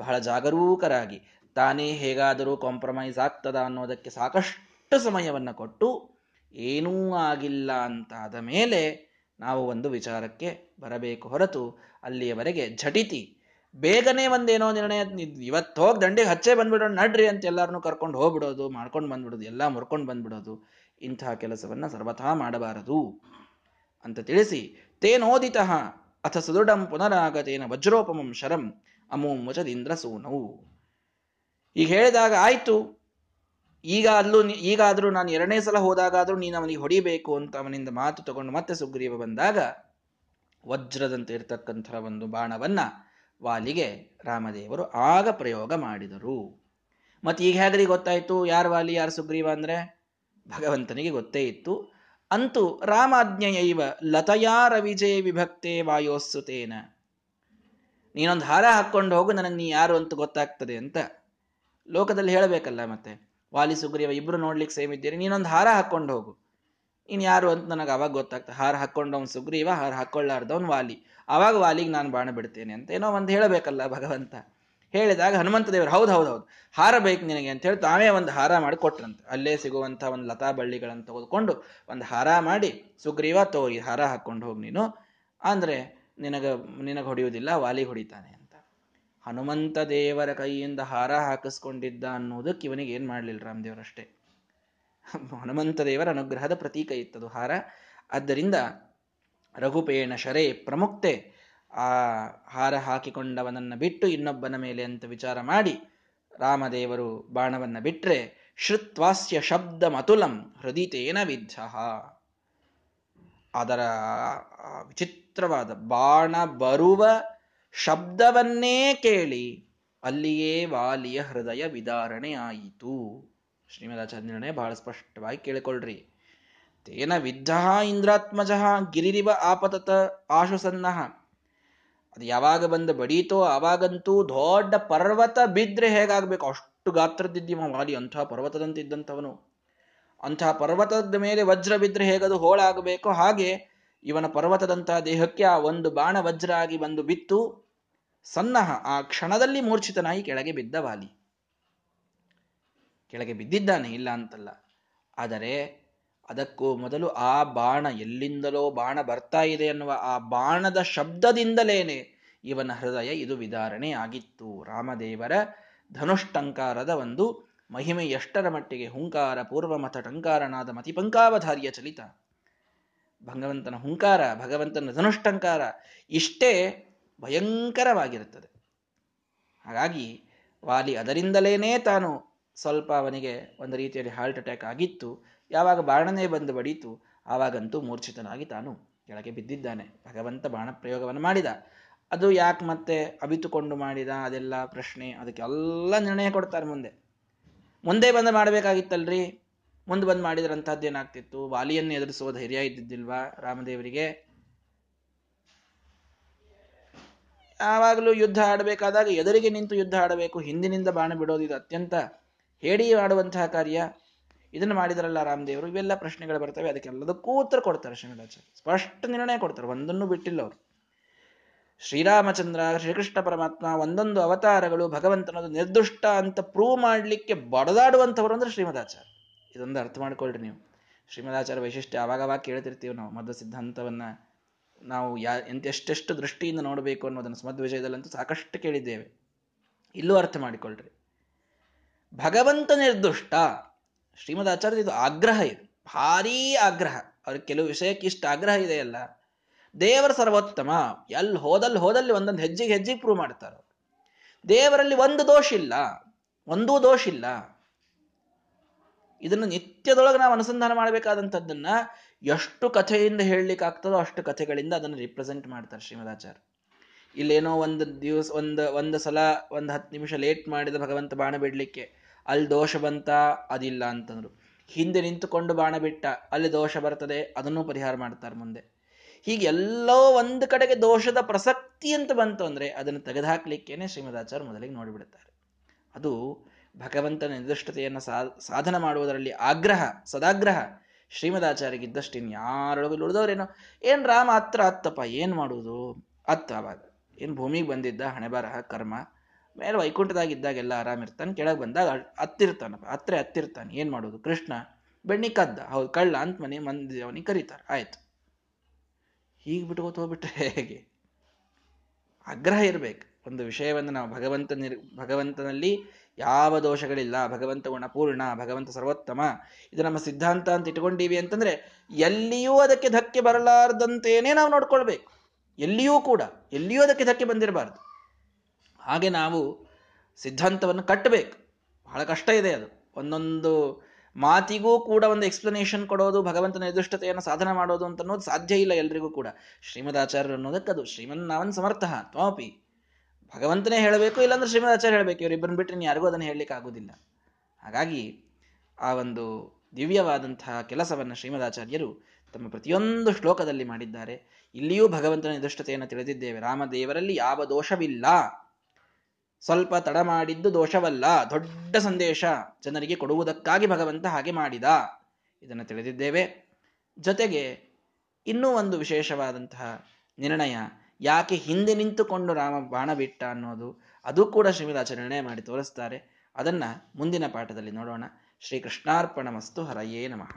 ಬಹಳ ಜಾಗರೂಕರಾಗಿ, ತಾನೇ ಹೇಗಾದರೂ ಕಾಂಪ್ರಮೈಸ್ ಆಗ್ತದ ಅನ್ನೋದಕ್ಕೆ ಸಾಕಷ್ಟು ಸಮಯವನ್ನು ಕೊಟ್ಟು, ಏನೂ ಆಗಿಲ್ಲ ಅಂತಾದ ಮೇಲೆ ನಾವು ಒಂದು ವಿಚಾರಕ್ಕೆ ಬರಬೇಕು ಹೊರತು, ಅಲ್ಲಿಯವರೆಗೆ ಝಟಿತಿ ಬೇಗನೆ ಒಂದೇನೋ ನಿರ್ಣಯ, ಇವತ್ತು ಹೋಗಿ ದಂಡಿಗೆ ಹಚ್ಚೆ ಬಂದ್ಬಿಡೋಣ ನಡ್ರಿ ಅಂತ ಎಲ್ಲರನ್ನೂ ಕರ್ಕೊಂಡು ಹೋಗ್ಬಿಡೋದು, ಮಾಡ್ಕೊಂಡು ಬಂದ್ಬಿಡೋದು, ಎಲ್ಲ ಮುರ್ಕೊಂಡು ಬಂದ್ಬಿಡೋದು, ಇಂತಹ ಕೆಲಸವನ್ನು ಸರ್ವಥಾ ಮಾಡಬಾರದು ಅಂತ ತಿಳಿಸಿ, ತೇನೋದಿತ ಅಥ ಸುದೃಢಂ ಪುನರಾಗತೇನ ವಜ್ರೋಪಮಂ ಶರಂ ಅಮೋಮುಚದಿಂದ್ರ ಸೂನವು. ಈಗ ಹೇಳಿದಾಗ ಆಯ್ತು, ಈಗ ಅಲ್ಲೂ ಈಗಾದರೂ ನಾನು ಎರಡನೇ ಸಲ ಹೋದಾಗಾದ್ರೂ ನೀನು ಅವನಿಗೆ ಹೊಡಿಬೇಕು ಅಂತ ಅವನಿಂದ ಮಾತು ತಗೊಂಡು ಮತ್ತೆ ಸುಗ್ರೀವ ಬಂದಾಗ ವಜ್ರದಂತೆ ಇರ್ತಕ್ಕಂತಹ ಒಂದು ಬಾಣವನ್ನ ವಾಲಿಗೆ ರಾಮದೇವರು ಆಗ ಪ್ರಯೋಗ ಮಾಡಿದರು. ಮತ್ತೆ ಈಗ ಹೇಗ್ರಿ ಗೊತ್ತಾಯ್ತು ಯಾರು ವಾಲಿ ಯಾರು ಸುಗ್ರೀವ ಅಂದ್ರೆ? ಭಗವಂತನಿಗೆ ಗೊತ್ತೇ ಇತ್ತು. ಅಂತೂ ರಾಮಾಜ್ಞೆಯೈವ ಲತಯಾ ರವಿಜೇ ವಿಭಕ್ತೆ ವಾಯೋಸ್ಸುತೇನ, ನೀನೊಂದು ಹಾರ ಹಾಕ್ಕೊಂಡು ಹೋಗು, ನನಗೆ ನೀ ಯಾರು ಅಂತ ಗೊತ್ತಾಗ್ತದೆ ಅಂತ ಲೋಕದಲ್ಲಿ ಹೇಳಬೇಕಲ್ಲ. ಮತ್ತೆ ವಾಲಿ ಸುಗ್ರೀವ ಇಬ್ರು ನೋಡ್ಲಿಕ್ಕೆ ಸೇಮ್ ಇದ್ದೀರಿ, ನೀನೊಂದು ಹಾರ ಹಾಕ್ಕೊಂಡು ಹೋಗು, ನೀನು ಯಾರು ಅಂತ ನನಗೆ ಅವಾಗ ಗೊತ್ತಾಗ್ತದೆ. ಹಾರ ಹಾಕ್ಕೊಂಡವನು ಸುಗ್ರೀವ, ಹಾರ ಹಾಕೊಳ್ಳಾರ್ದವನು ವಾಲಿ, ಆವಾಗ ವಾಲಿಗೆ ನಾನು ಬಾಣ ಬಿಡ್ತೇನೆ ಅಂತ ಏನೋ ಒಂದು ಹೇಳಬೇಕಲ್ಲ ಭಗವಂತ. ಹೇಳಿದಾಗ ಹನುಮಂತ ದೇವರು ಹೌದು ಹೌದು ಹೌದು ಹಾರ ಬೇಕು ನಿನಗೆ ಅಂತ ಹೇಳಿ ತಾವೇ ಒಂದು ಹಾರ ಮಾಡಿ ಕೊಟ್ರಂತೆ. ಅಲ್ಲೇ ಸಿಗುವಂಥ ಒಂದು ಲತಾ ಬಳ್ಳಿಗಳನ್ನು ತೆಗೆದುಕೊಂಡು ಒಂದು ಹಾರ ಮಾಡಿ, ಸುಗ್ರೀವ ತೋ ಈ ಹಾರ ಹಾಕ್ಕೊಂಡು ಹೋಗಿ ನೀನು, ಅಂದರೆ ನಿನಗೆ ನಿನಗೆ ಹೊಡೆಯುವುದಿಲ್ಲ, ವಾಲಿ ಹೊಡಿತಾನೆ ಅಂತ. ಹನುಮಂತ ದೇವರ ಕೈಯಿಂದ ಹಾರ ಹಾಕಿಸ್ಕೊಂಡಿದ್ದ ಅನ್ನೋದಕ್ಕೆ ಇವನಿಗೆ ಏನು ಮಾಡಲಿಲ್ಲ ರಾಮದೇವರಷ್ಟೇ. ಹನುಮಂತ ದೇವರ ಅನುಗ್ರಹದ ಪ್ರತೀಕ ಇತ್ತದು ಹಾರ. ಆದ್ದರಿಂದ ರಘುಪೇಣ ಶರೇ ಪ್ರಮುಕ್ತೆ, ಆ ಹಾರ ಹಾಕಿಕೊಂಡವನನ್ನು ಬಿಟ್ಟು ಇನ್ನೊಬ್ಬನ ಮೇಲೆ ಅಂತ ವಿಚಾರ ಮಾಡಿ ರಾಮದೇವರು ಬಾಣವನ್ನು ಬಿಟ್ಟರೆ, ಶ್ರುತ್ವಾಸ್ಯ ಶಬ್ದ ಮತುಲಂ ಹೃದಿತೇನ ವಿದ್ಧ, ಅದರ ವಿಚಿತ್ರವಾದ ಬಾಣ ಬರುವ ಶಬ್ದವನ್ನೇ ಕೇಳಿ ಅಲ್ಲಿಯೇ ವಾಲಿಯ ಹೃದಯ ವಿದಾರಣೆ ಆಯಿತು. ಶ್ರೀಮದಾಚಾರ್ಯ ನಿರ್ಣಯ ಬಹಳ ಸ್ಪಷ್ಟವಾಗಿ ಕೇಳಿಕೊಳ್ಳ್ರಿ. ತೇನ ವಿದ್ಧ ಇಂದ್ರಾತ್ಮಜಃ ಗಿರಿರಿವ ಆಪತತ ಆಶುಸನ್ನಃ, ಅದು ಯಾವಾಗ ಬಂದು ಬಡೀತೋ ಆವಾಗಂತೂ ದೊಡ್ಡ ಪರ್ವತ ಬಿದ್ದರೆ ಹೇಗಾಗಬೇಕು ಅಷ್ಟು ಗಾತ್ರದಿದ್ದೀವ ವಾಲಿ, ಅಂತಹ ಪರ್ವತದಂತಿದ್ದಂಥವನು. ಅಂತಹ ಪರ್ವತದ ಮೇಲೆ ವಜ್ರ ಬಿದ್ದರೆ ಹೇಗದು ಹೋಳಾಗಬೇಕು ಹಾಗೆ ಇವನ ಪರ್ವತದಂತಹ ದೇಹಕ್ಕೆ ಆ ಒಂದು ಬಾಣ ವಜ್ರ ಆಗಿ ಬಂದು ಬಿತ್ತು. ಸನ್ನಹ ಆ ಕ್ಷಣದಲ್ಲಿ ಮೂರ್ಛಿತನಾಗಿ ಕೆಳಗೆ ಬಿದ್ದ ವಾಲಿ. ಕೆಳಗೆ ಬಿದ್ದಿದ್ದಾನೆ, ಇಲ್ಲ ಅಂತಲ್ಲ. ಆದರೆ ಅದಕ್ಕೂ ಮೊದಲು ಆ ಬಾಣ ಎಲ್ಲಿಂದಲೋ ಬಾಣ ಬರ್ತಾ ಇದೆ ಅನ್ನುವ ಆ ಬಾಣದ ಶಬ್ದದಿಂದಲೇನೆ ಇವನ ಹೃದಯ ಇದು ವಿದಾರಣೆ ಆಗಿತ್ತು. ರಾಮದೇವರ ಧನುಷ್ಟಂಕಾರದ ಒಂದು ಮಹಿಮೆ ಎಷ್ಟರ ಮಟ್ಟಿಗೆ! ಹುಂಕಾರ ಪೂರ್ವ ಮತ ಟಂಕಾರನಾದ ಮತಿಪಂಕಾವಧಾರಿಯ ಚಲಿತ. ಭಗವಂತನ ಹುಂಕಾರ, ಭಗವಂತನ ಧನುಷ್ಟಂಕಾರ ಇಷ್ಟೇ ಭಯಂಕರವಾಗಿರುತ್ತದೆ. ಹಾಗಾಗಿ ವಾಲಿ ಅದರಿಂದಲೇನೇ ತಾನು ಸ್ವಲ್ಪ ಅವನಿಗೆ ಒಂದು ರೀತಿಯಲ್ಲಿ ಹಾರ್ಟ್ ಅಟ್ಯಾಕ್ ಆಗಿತ್ತು. ಯಾವಾಗ ಬಾಣನೇ ಬಂದು ಬಡೀತು ಆವಾಗಂತೂ ಮೂರ್ಛಿತನಾಗಿ ತಾನು ಕೆಳಗೆ ಬಿದ್ದಿದ್ದಾನೆ. ಭಗವಂತ ಬಾಣ ಪ್ರಯೋಗವನ್ನು ಮಾಡಿದ, ಅದು ಯಾಕೆ ಮತ್ತೆ ಅವಿತುಕೊಂಡು ಮಾಡಿದ ಅದೆಲ್ಲ ಪ್ರಶ್ನೆ. ಅದಕ್ಕೆಲ್ಲ ನಿರ್ಣಯ ಕೊಡ್ತಾರೆ ಮುಂದೆ. ಮುಂದೆ ಬಂದು ಮಾಡಬೇಕಾಗಿತ್ತಲ್ರಿ, ಮುಂದೆ ಬಂದು ಮಾಡಿದ್ರಂತಹದ್ದೇನಾಗ್ತಿತ್ತು? ವಾಲಿಯನ್ನು ಎದುರಿಸುವ ಧೈರ್ಯ ಇದ್ದಿದ್ದಿಲ್ವಾ ರಾಮದೇವರಿಗೆ? ಯಾವಾಗಲೂ ಯುದ್ಧ ಆಡಬೇಕಾದಾಗ ಎದುರಿಗೆ ನಿಂತು ಯುದ್ಧ ಆಡಬೇಕು, ಹಿಂದಿನಿಂದ ಬಾಣ ಬಿಡೋದು ಇದು ಅತ್ಯಂತ ಹೇಳಿ ಮಾಡುವಂತಹ ಕಾರ್ಯ. ಇದನ್ನು ಮಾಡಿದ್ರಲ್ಲ ರಾಮದೇವರು. ಇವೆಲ್ಲ ಪ್ರಶ್ನೆಗಳು ಬರ್ತವೆ, ಅದಕ್ಕೆಲ್ಲದಕ್ಕೂ ಉತ್ತರ ಕೊಡ್ತಾರೆ ಶಂಕರಾಚಾರ್ಯ. ಸ್ಪಷ್ಟ ನಿರ್ಣಯ ಕೊಡ್ತಾರೆ, ಒಂದನ್ನು ಬಿಟ್ಟಿಲ್ಲ ಅವರು. ಶ್ರೀರಾಮಚಂದ್ರ, ಶ್ರೀಕೃಷ್ಣ ಪರಮಾತ್ಮ ಒಂದೊಂದು ಅವತಾರಗಳು ಭಗವಂತನದು ನಿರ್ದುಷ್ಟ ಅಂತ ಪ್ರೂವ್ ಮಾಡಲಿಕ್ಕೆ ಬಡದಾಡುವಂಥವ್ರು ಅಂದ್ರೆ ಶ್ರೀಮದಾಚಾರ್ಯ. ಇದೊಂದು ಅರ್ಥ ಮಾಡ್ಕೊಳ್ರಿ ನೀವು. ಶ್ರೀಮದಾಚಾರ್ಯ ವೈಶಿಷ್ಟ್ಯ ಆವಾಗವಾಗ ಕೇಳ್ತಿರ್ತೀವಿ ನಾವು. ಮಧ್ವ ಸಿದ್ಧಾಂತವನ್ನು ನಾವು ಯಾ ಎಂತೆಷ್ಟೆಷ್ಟು ದೃಷ್ಟಿಯಿಂದ ನೋಡಬೇಕು ಅನ್ನೋದನ್ನು ಮಧ್ವ ವಿಷಯದಲ್ಲಂತೂ ಸಾಕಷ್ಟು ಕೇಳಿದ್ದೇವೆ. ಇಲ್ಲೂ ಅರ್ಥ ಮಾಡಿಕೊಳ್ಳ್ರಿ. ಭಗವಂತ ನಿರ್ದುಷ್ಟ, ಶ್ರೀಮದಾಚಾರ್ಯ ಇದು ಆಗ್ರಹ, ಇದು ಭಾರೀ ಆಗ್ರಹ. ಅವ್ರಿಗೆ ಕೆಲವು ವಿಷಯಕ್ಕೆ ಇಷ್ಟು ಆಗ್ರಹ ಇದೆಯಲ್ಲ. ದೇವರ ಸರ್ವೋತ್ತಮ, ಎಲ್ಲಿ ಹೋದಲ್ಲಿ ಹೋದಲ್ಲಿ ಒಂದೊಂದು ಹೆಜ್ಜೆಗೆ ಹೆಜ್ಜೆಗೆ ಪ್ರೂವ್ ಮಾಡ್ತಾರೆ. ದೇವರಲ್ಲಿ ಒಂದು ದೋಷ ಇಲ್ಲ, ಒಂದೂ ದೋಷ ಇಲ್ಲ. ಇದನ್ನು ನಿತ್ಯದೊಳಗೆ ನಾವು ಅನುಸಂಧಾನ ಮಾಡಬೇಕಾದಂಥದ್ದನ್ನ ಎಷ್ಟು ಕಥೆಯಿಂದ ಹೇಳಲಿಕ್ಕಾಗ್ತದೋ ಅಷ್ಟು ಕಥೆಗಳಿಂದ ಅದನ್ನು ರಿಪ್ರೆಸೆಂಟ್ ಮಾಡ್ತಾರೆ ಶ್ರೀಮದಾಚಾರ್ಯ. ಇಲ್ಲೇನೋ ಒಂದು ದಿವಸ ಒಂದು ಒಂದು ಸಲ ಒಂದು ಹತ್ತು ನಿಮಿಷ ಲೇಟ್ ಮಾಡಿದ ಭಗವಂತ ಬಾಣ ಬಿಡಲಿಕ್ಕೆ, ಅಲ್ಲಿ ದೋಷ ಬಂತ ಅದಿಲ್ಲ ಅಂತಂದ್ರು. ಹಿಂದೆ ನಿಂತುಕೊಂಡು ಬಾಣ ಬಿಟ್ಟ, ಅಲ್ಲಿ ದೋಷ ಬರ್ತದೆ, ಅದನ್ನು ಪರಿಹಾರ ಮಾಡ್ತಾರೆ ಮುಂದೆ. ಹೀಗೆಲ್ಲೋ ಒಂದು ಕಡೆಗೆ ದೋಷದ ಪ್ರಸಕ್ತಿ ಅಂತ ಬಂತು ಅಂದರೆ ಅದನ್ನು ತೆಗೆದುಹಾಕ್ಲಿಕ್ಕೇನೆ ಶ್ರೀಮದಾಚಾರ್ಯ ಮೊದಲಿಗೆ ನೋಡಿಬಿಡ್ತಾರೆ. ಅದು ಭಗವಂತನ ನಿರ್ದಿಷ್ಟತೆಯನ್ನು ಸಾಧನ ಮಾಡುವುದರಲ್ಲಿ ಆಗ್ರಹ, ಸದಾಗ್ರಹ ಶ್ರೀಮದಾಚಾರ್ಯಗಿದ್ದಷ್ಟು ಇನ್ಯಾರೊಳಗಲ್ಲಿ ಉಳಿದವ್ರೇನೋ. ಏನು ರಾಮ ಹತ್ರ ಅತ್ತಪ್ಪ, ಏನು ಮಾಡುವುದು ಅತ್ತ. ಆವಾಗ ಏನು ಭೂಮಿಗೆ ಬಂದಿದ್ದ ಹಣೆ ಬರಹ ಕರ್ಮ, ಮೇಲೆ ವೈಕುಂಠದಾಗಿದ್ದಾಗೆಲ್ಲ ಆರಾಮಿರ್ತಾನೆ, ಕೆಳಗೆ ಬಂದಾಗ ಹತ್ತಿರ್ತಾನಪ್ಪ, ಹತ್ತಿರ ಹತ್ತಿರ್ತಾನೆ, ಏನು ಮಾಡೋದು? ಕೃಷ್ಣ ಬೆಣ್ಣಿ ಕದ್ದ, ಹೌದು ಕಳ್ಳ ಅಂತ ಮನೆ ಮಂದಿ ಅವನಿಗೆ ಕರೀತಾರೆ. ಆಯಿತು, ಹೀಗೆ ಬಿಟ್ಕೋತ ಹೋಗ್ಬಿಟ್ರೆ ಹೇಗೆ? ಆಗ್ರಹ ಇರಬೇಕು. ಒಂದು ವಿಷಯವನ್ನು ನಾವು ಭಗವಂತ ನಿರ್ ಭಗವಂತನಲ್ಲಿ ಯಾವ ದೋಷಗಳಿಲ್ಲ, ಭಗವಂತ ಗುಣಪೂರ್ಣ, ಭಗವಂತ ಸರ್ವೋತ್ತಮ, ಇದು ನಮ್ಮ ಸಿದ್ಧಾಂತ ಅಂತ ಇಟ್ಕೊಂಡೀವಿ ಅಂತಂದರೆ ಎಲ್ಲಿಯೂ ಅದಕ್ಕೆ ಧಕ್ಕೆ ಬರಲಾರ್ದಂತೇನೆ ನಾವು ನೋಡ್ಕೊಳ್ಬೇಕು. ಎಲ್ಲಿಯೂ ಕೂಡ ಎಲ್ಲಿಯೂ ಅದಕ್ಕೆ ಧಕ್ಕೆ ಬಂದಿರಬಾರ್ದು. ಹಾಗೆ ನಾವು ಸಿದ್ಧಾಂತವನ್ನು ಕಟ್ಟಬೇಕು. ಬಹಳ ಕಷ್ಟ ಇದೆ ಅದು. ಒಂದೊಂದು ಮಾತಿಗೂ ಕೂಡ ಒಂದು ಎಕ್ಸ್ಪ್ಲನೇಷನ್ ಕೊಡೋದು, ಭಗವಂತನ ನಿರ್ದಿಷ್ಟತೆಯನ್ನು ಸಾಧನ ಮಾಡೋದು ಅಂತ ಅನ್ನೋದು ಸಾಧ್ಯ ಇಲ್ಲ ಎಲ್ರಿಗೂ ಕೂಡ. ಶ್ರೀಮದಾಚಾರ್ಯರು ಅನ್ನೋದಕ್ಕದು ಶ್ರೀಮನ್ ನಾವನ್ ಸಮರ್ಥಃ ತ್ವಾಪಿ, ಭಗವಂತನೇ ಹೇಳಬೇಕು, ಇಲ್ಲಾಂದ್ರೆ ಶ್ರೀಮದಾಚಾರ್ಯ ಹೇಳಬೇಕು. ಇವರಿಬ್ಬರನ್ನು ಬಿಟ್ಟರೆ ಇನ್ನು ಯಾರಿಗೂ ಅದನ್ನು ಹೇಳಲಿಕ್ಕೆ ಆಗೋದಿಲ್ಲ. ಹಾಗಾಗಿ ಆ ಒಂದು ದಿವ್ಯವಾದಂತಹ ಕೆಲಸವನ್ನು ಶ್ರೀಮದಾಚಾರ್ಯರು ತಮ್ಮ ಪ್ರತಿಯೊಂದು ಶ್ಲೋಕದಲ್ಲಿ ಮಾಡಿದ್ದಾರೆ. ಇಲ್ಲಿಯೂ ಭಗವಂತನ ನಿರ್ದಿಷ್ಟತೆಯನ್ನು ತಿಳಿದಿದ್ದೇವೆ. ರಾಮದೇವರಲ್ಲಿ ಯಾವ ದೋಷವಿಲ್ಲ, ಸ್ವಲ್ಪ ತಡ ಮಾಡಿದ್ದು ದೋಷವಲ್ಲ, ದೊಡ್ಡ ಸಂದೇಶ ಜನರಿಗೆ ಕೊಡುವುದಕ್ಕಾಗಿ ಭಗವಂತ ಹಾಗೆ ಮಾಡಿದ, ಇದನ್ನು ತಿಳಿದಿದ್ದೇವೆ. ಜೊತೆಗೆ ಇನ್ನೂ ಒಂದು ವಿಶೇಷವಾದಂತಹ ನಿರ್ಣಯ, ಯಾಕೆ ಹಿಂದೆ ನಿಂತುಕೊಂಡು ರಾಮ ಬಾಣ ಬಿಟ್ಟ ಅನ್ನೋದು, ಅದು ಕೂಡ ಶ್ರೀಮದಾಚಾರ್ಯ ನಿರ್ಣಯ ಮಾಡಿ ತೋರಿಸ್ತಾರೆ. ಅದನ್ನು ಮುಂದಿನ ಪಾಠದಲ್ಲಿ ನೋಡೋಣ. ಶ್ರೀಕೃಷ್ಣಾರ್ಪಣಮಸ್ತು. ಹರಯೇ ನಮಃ.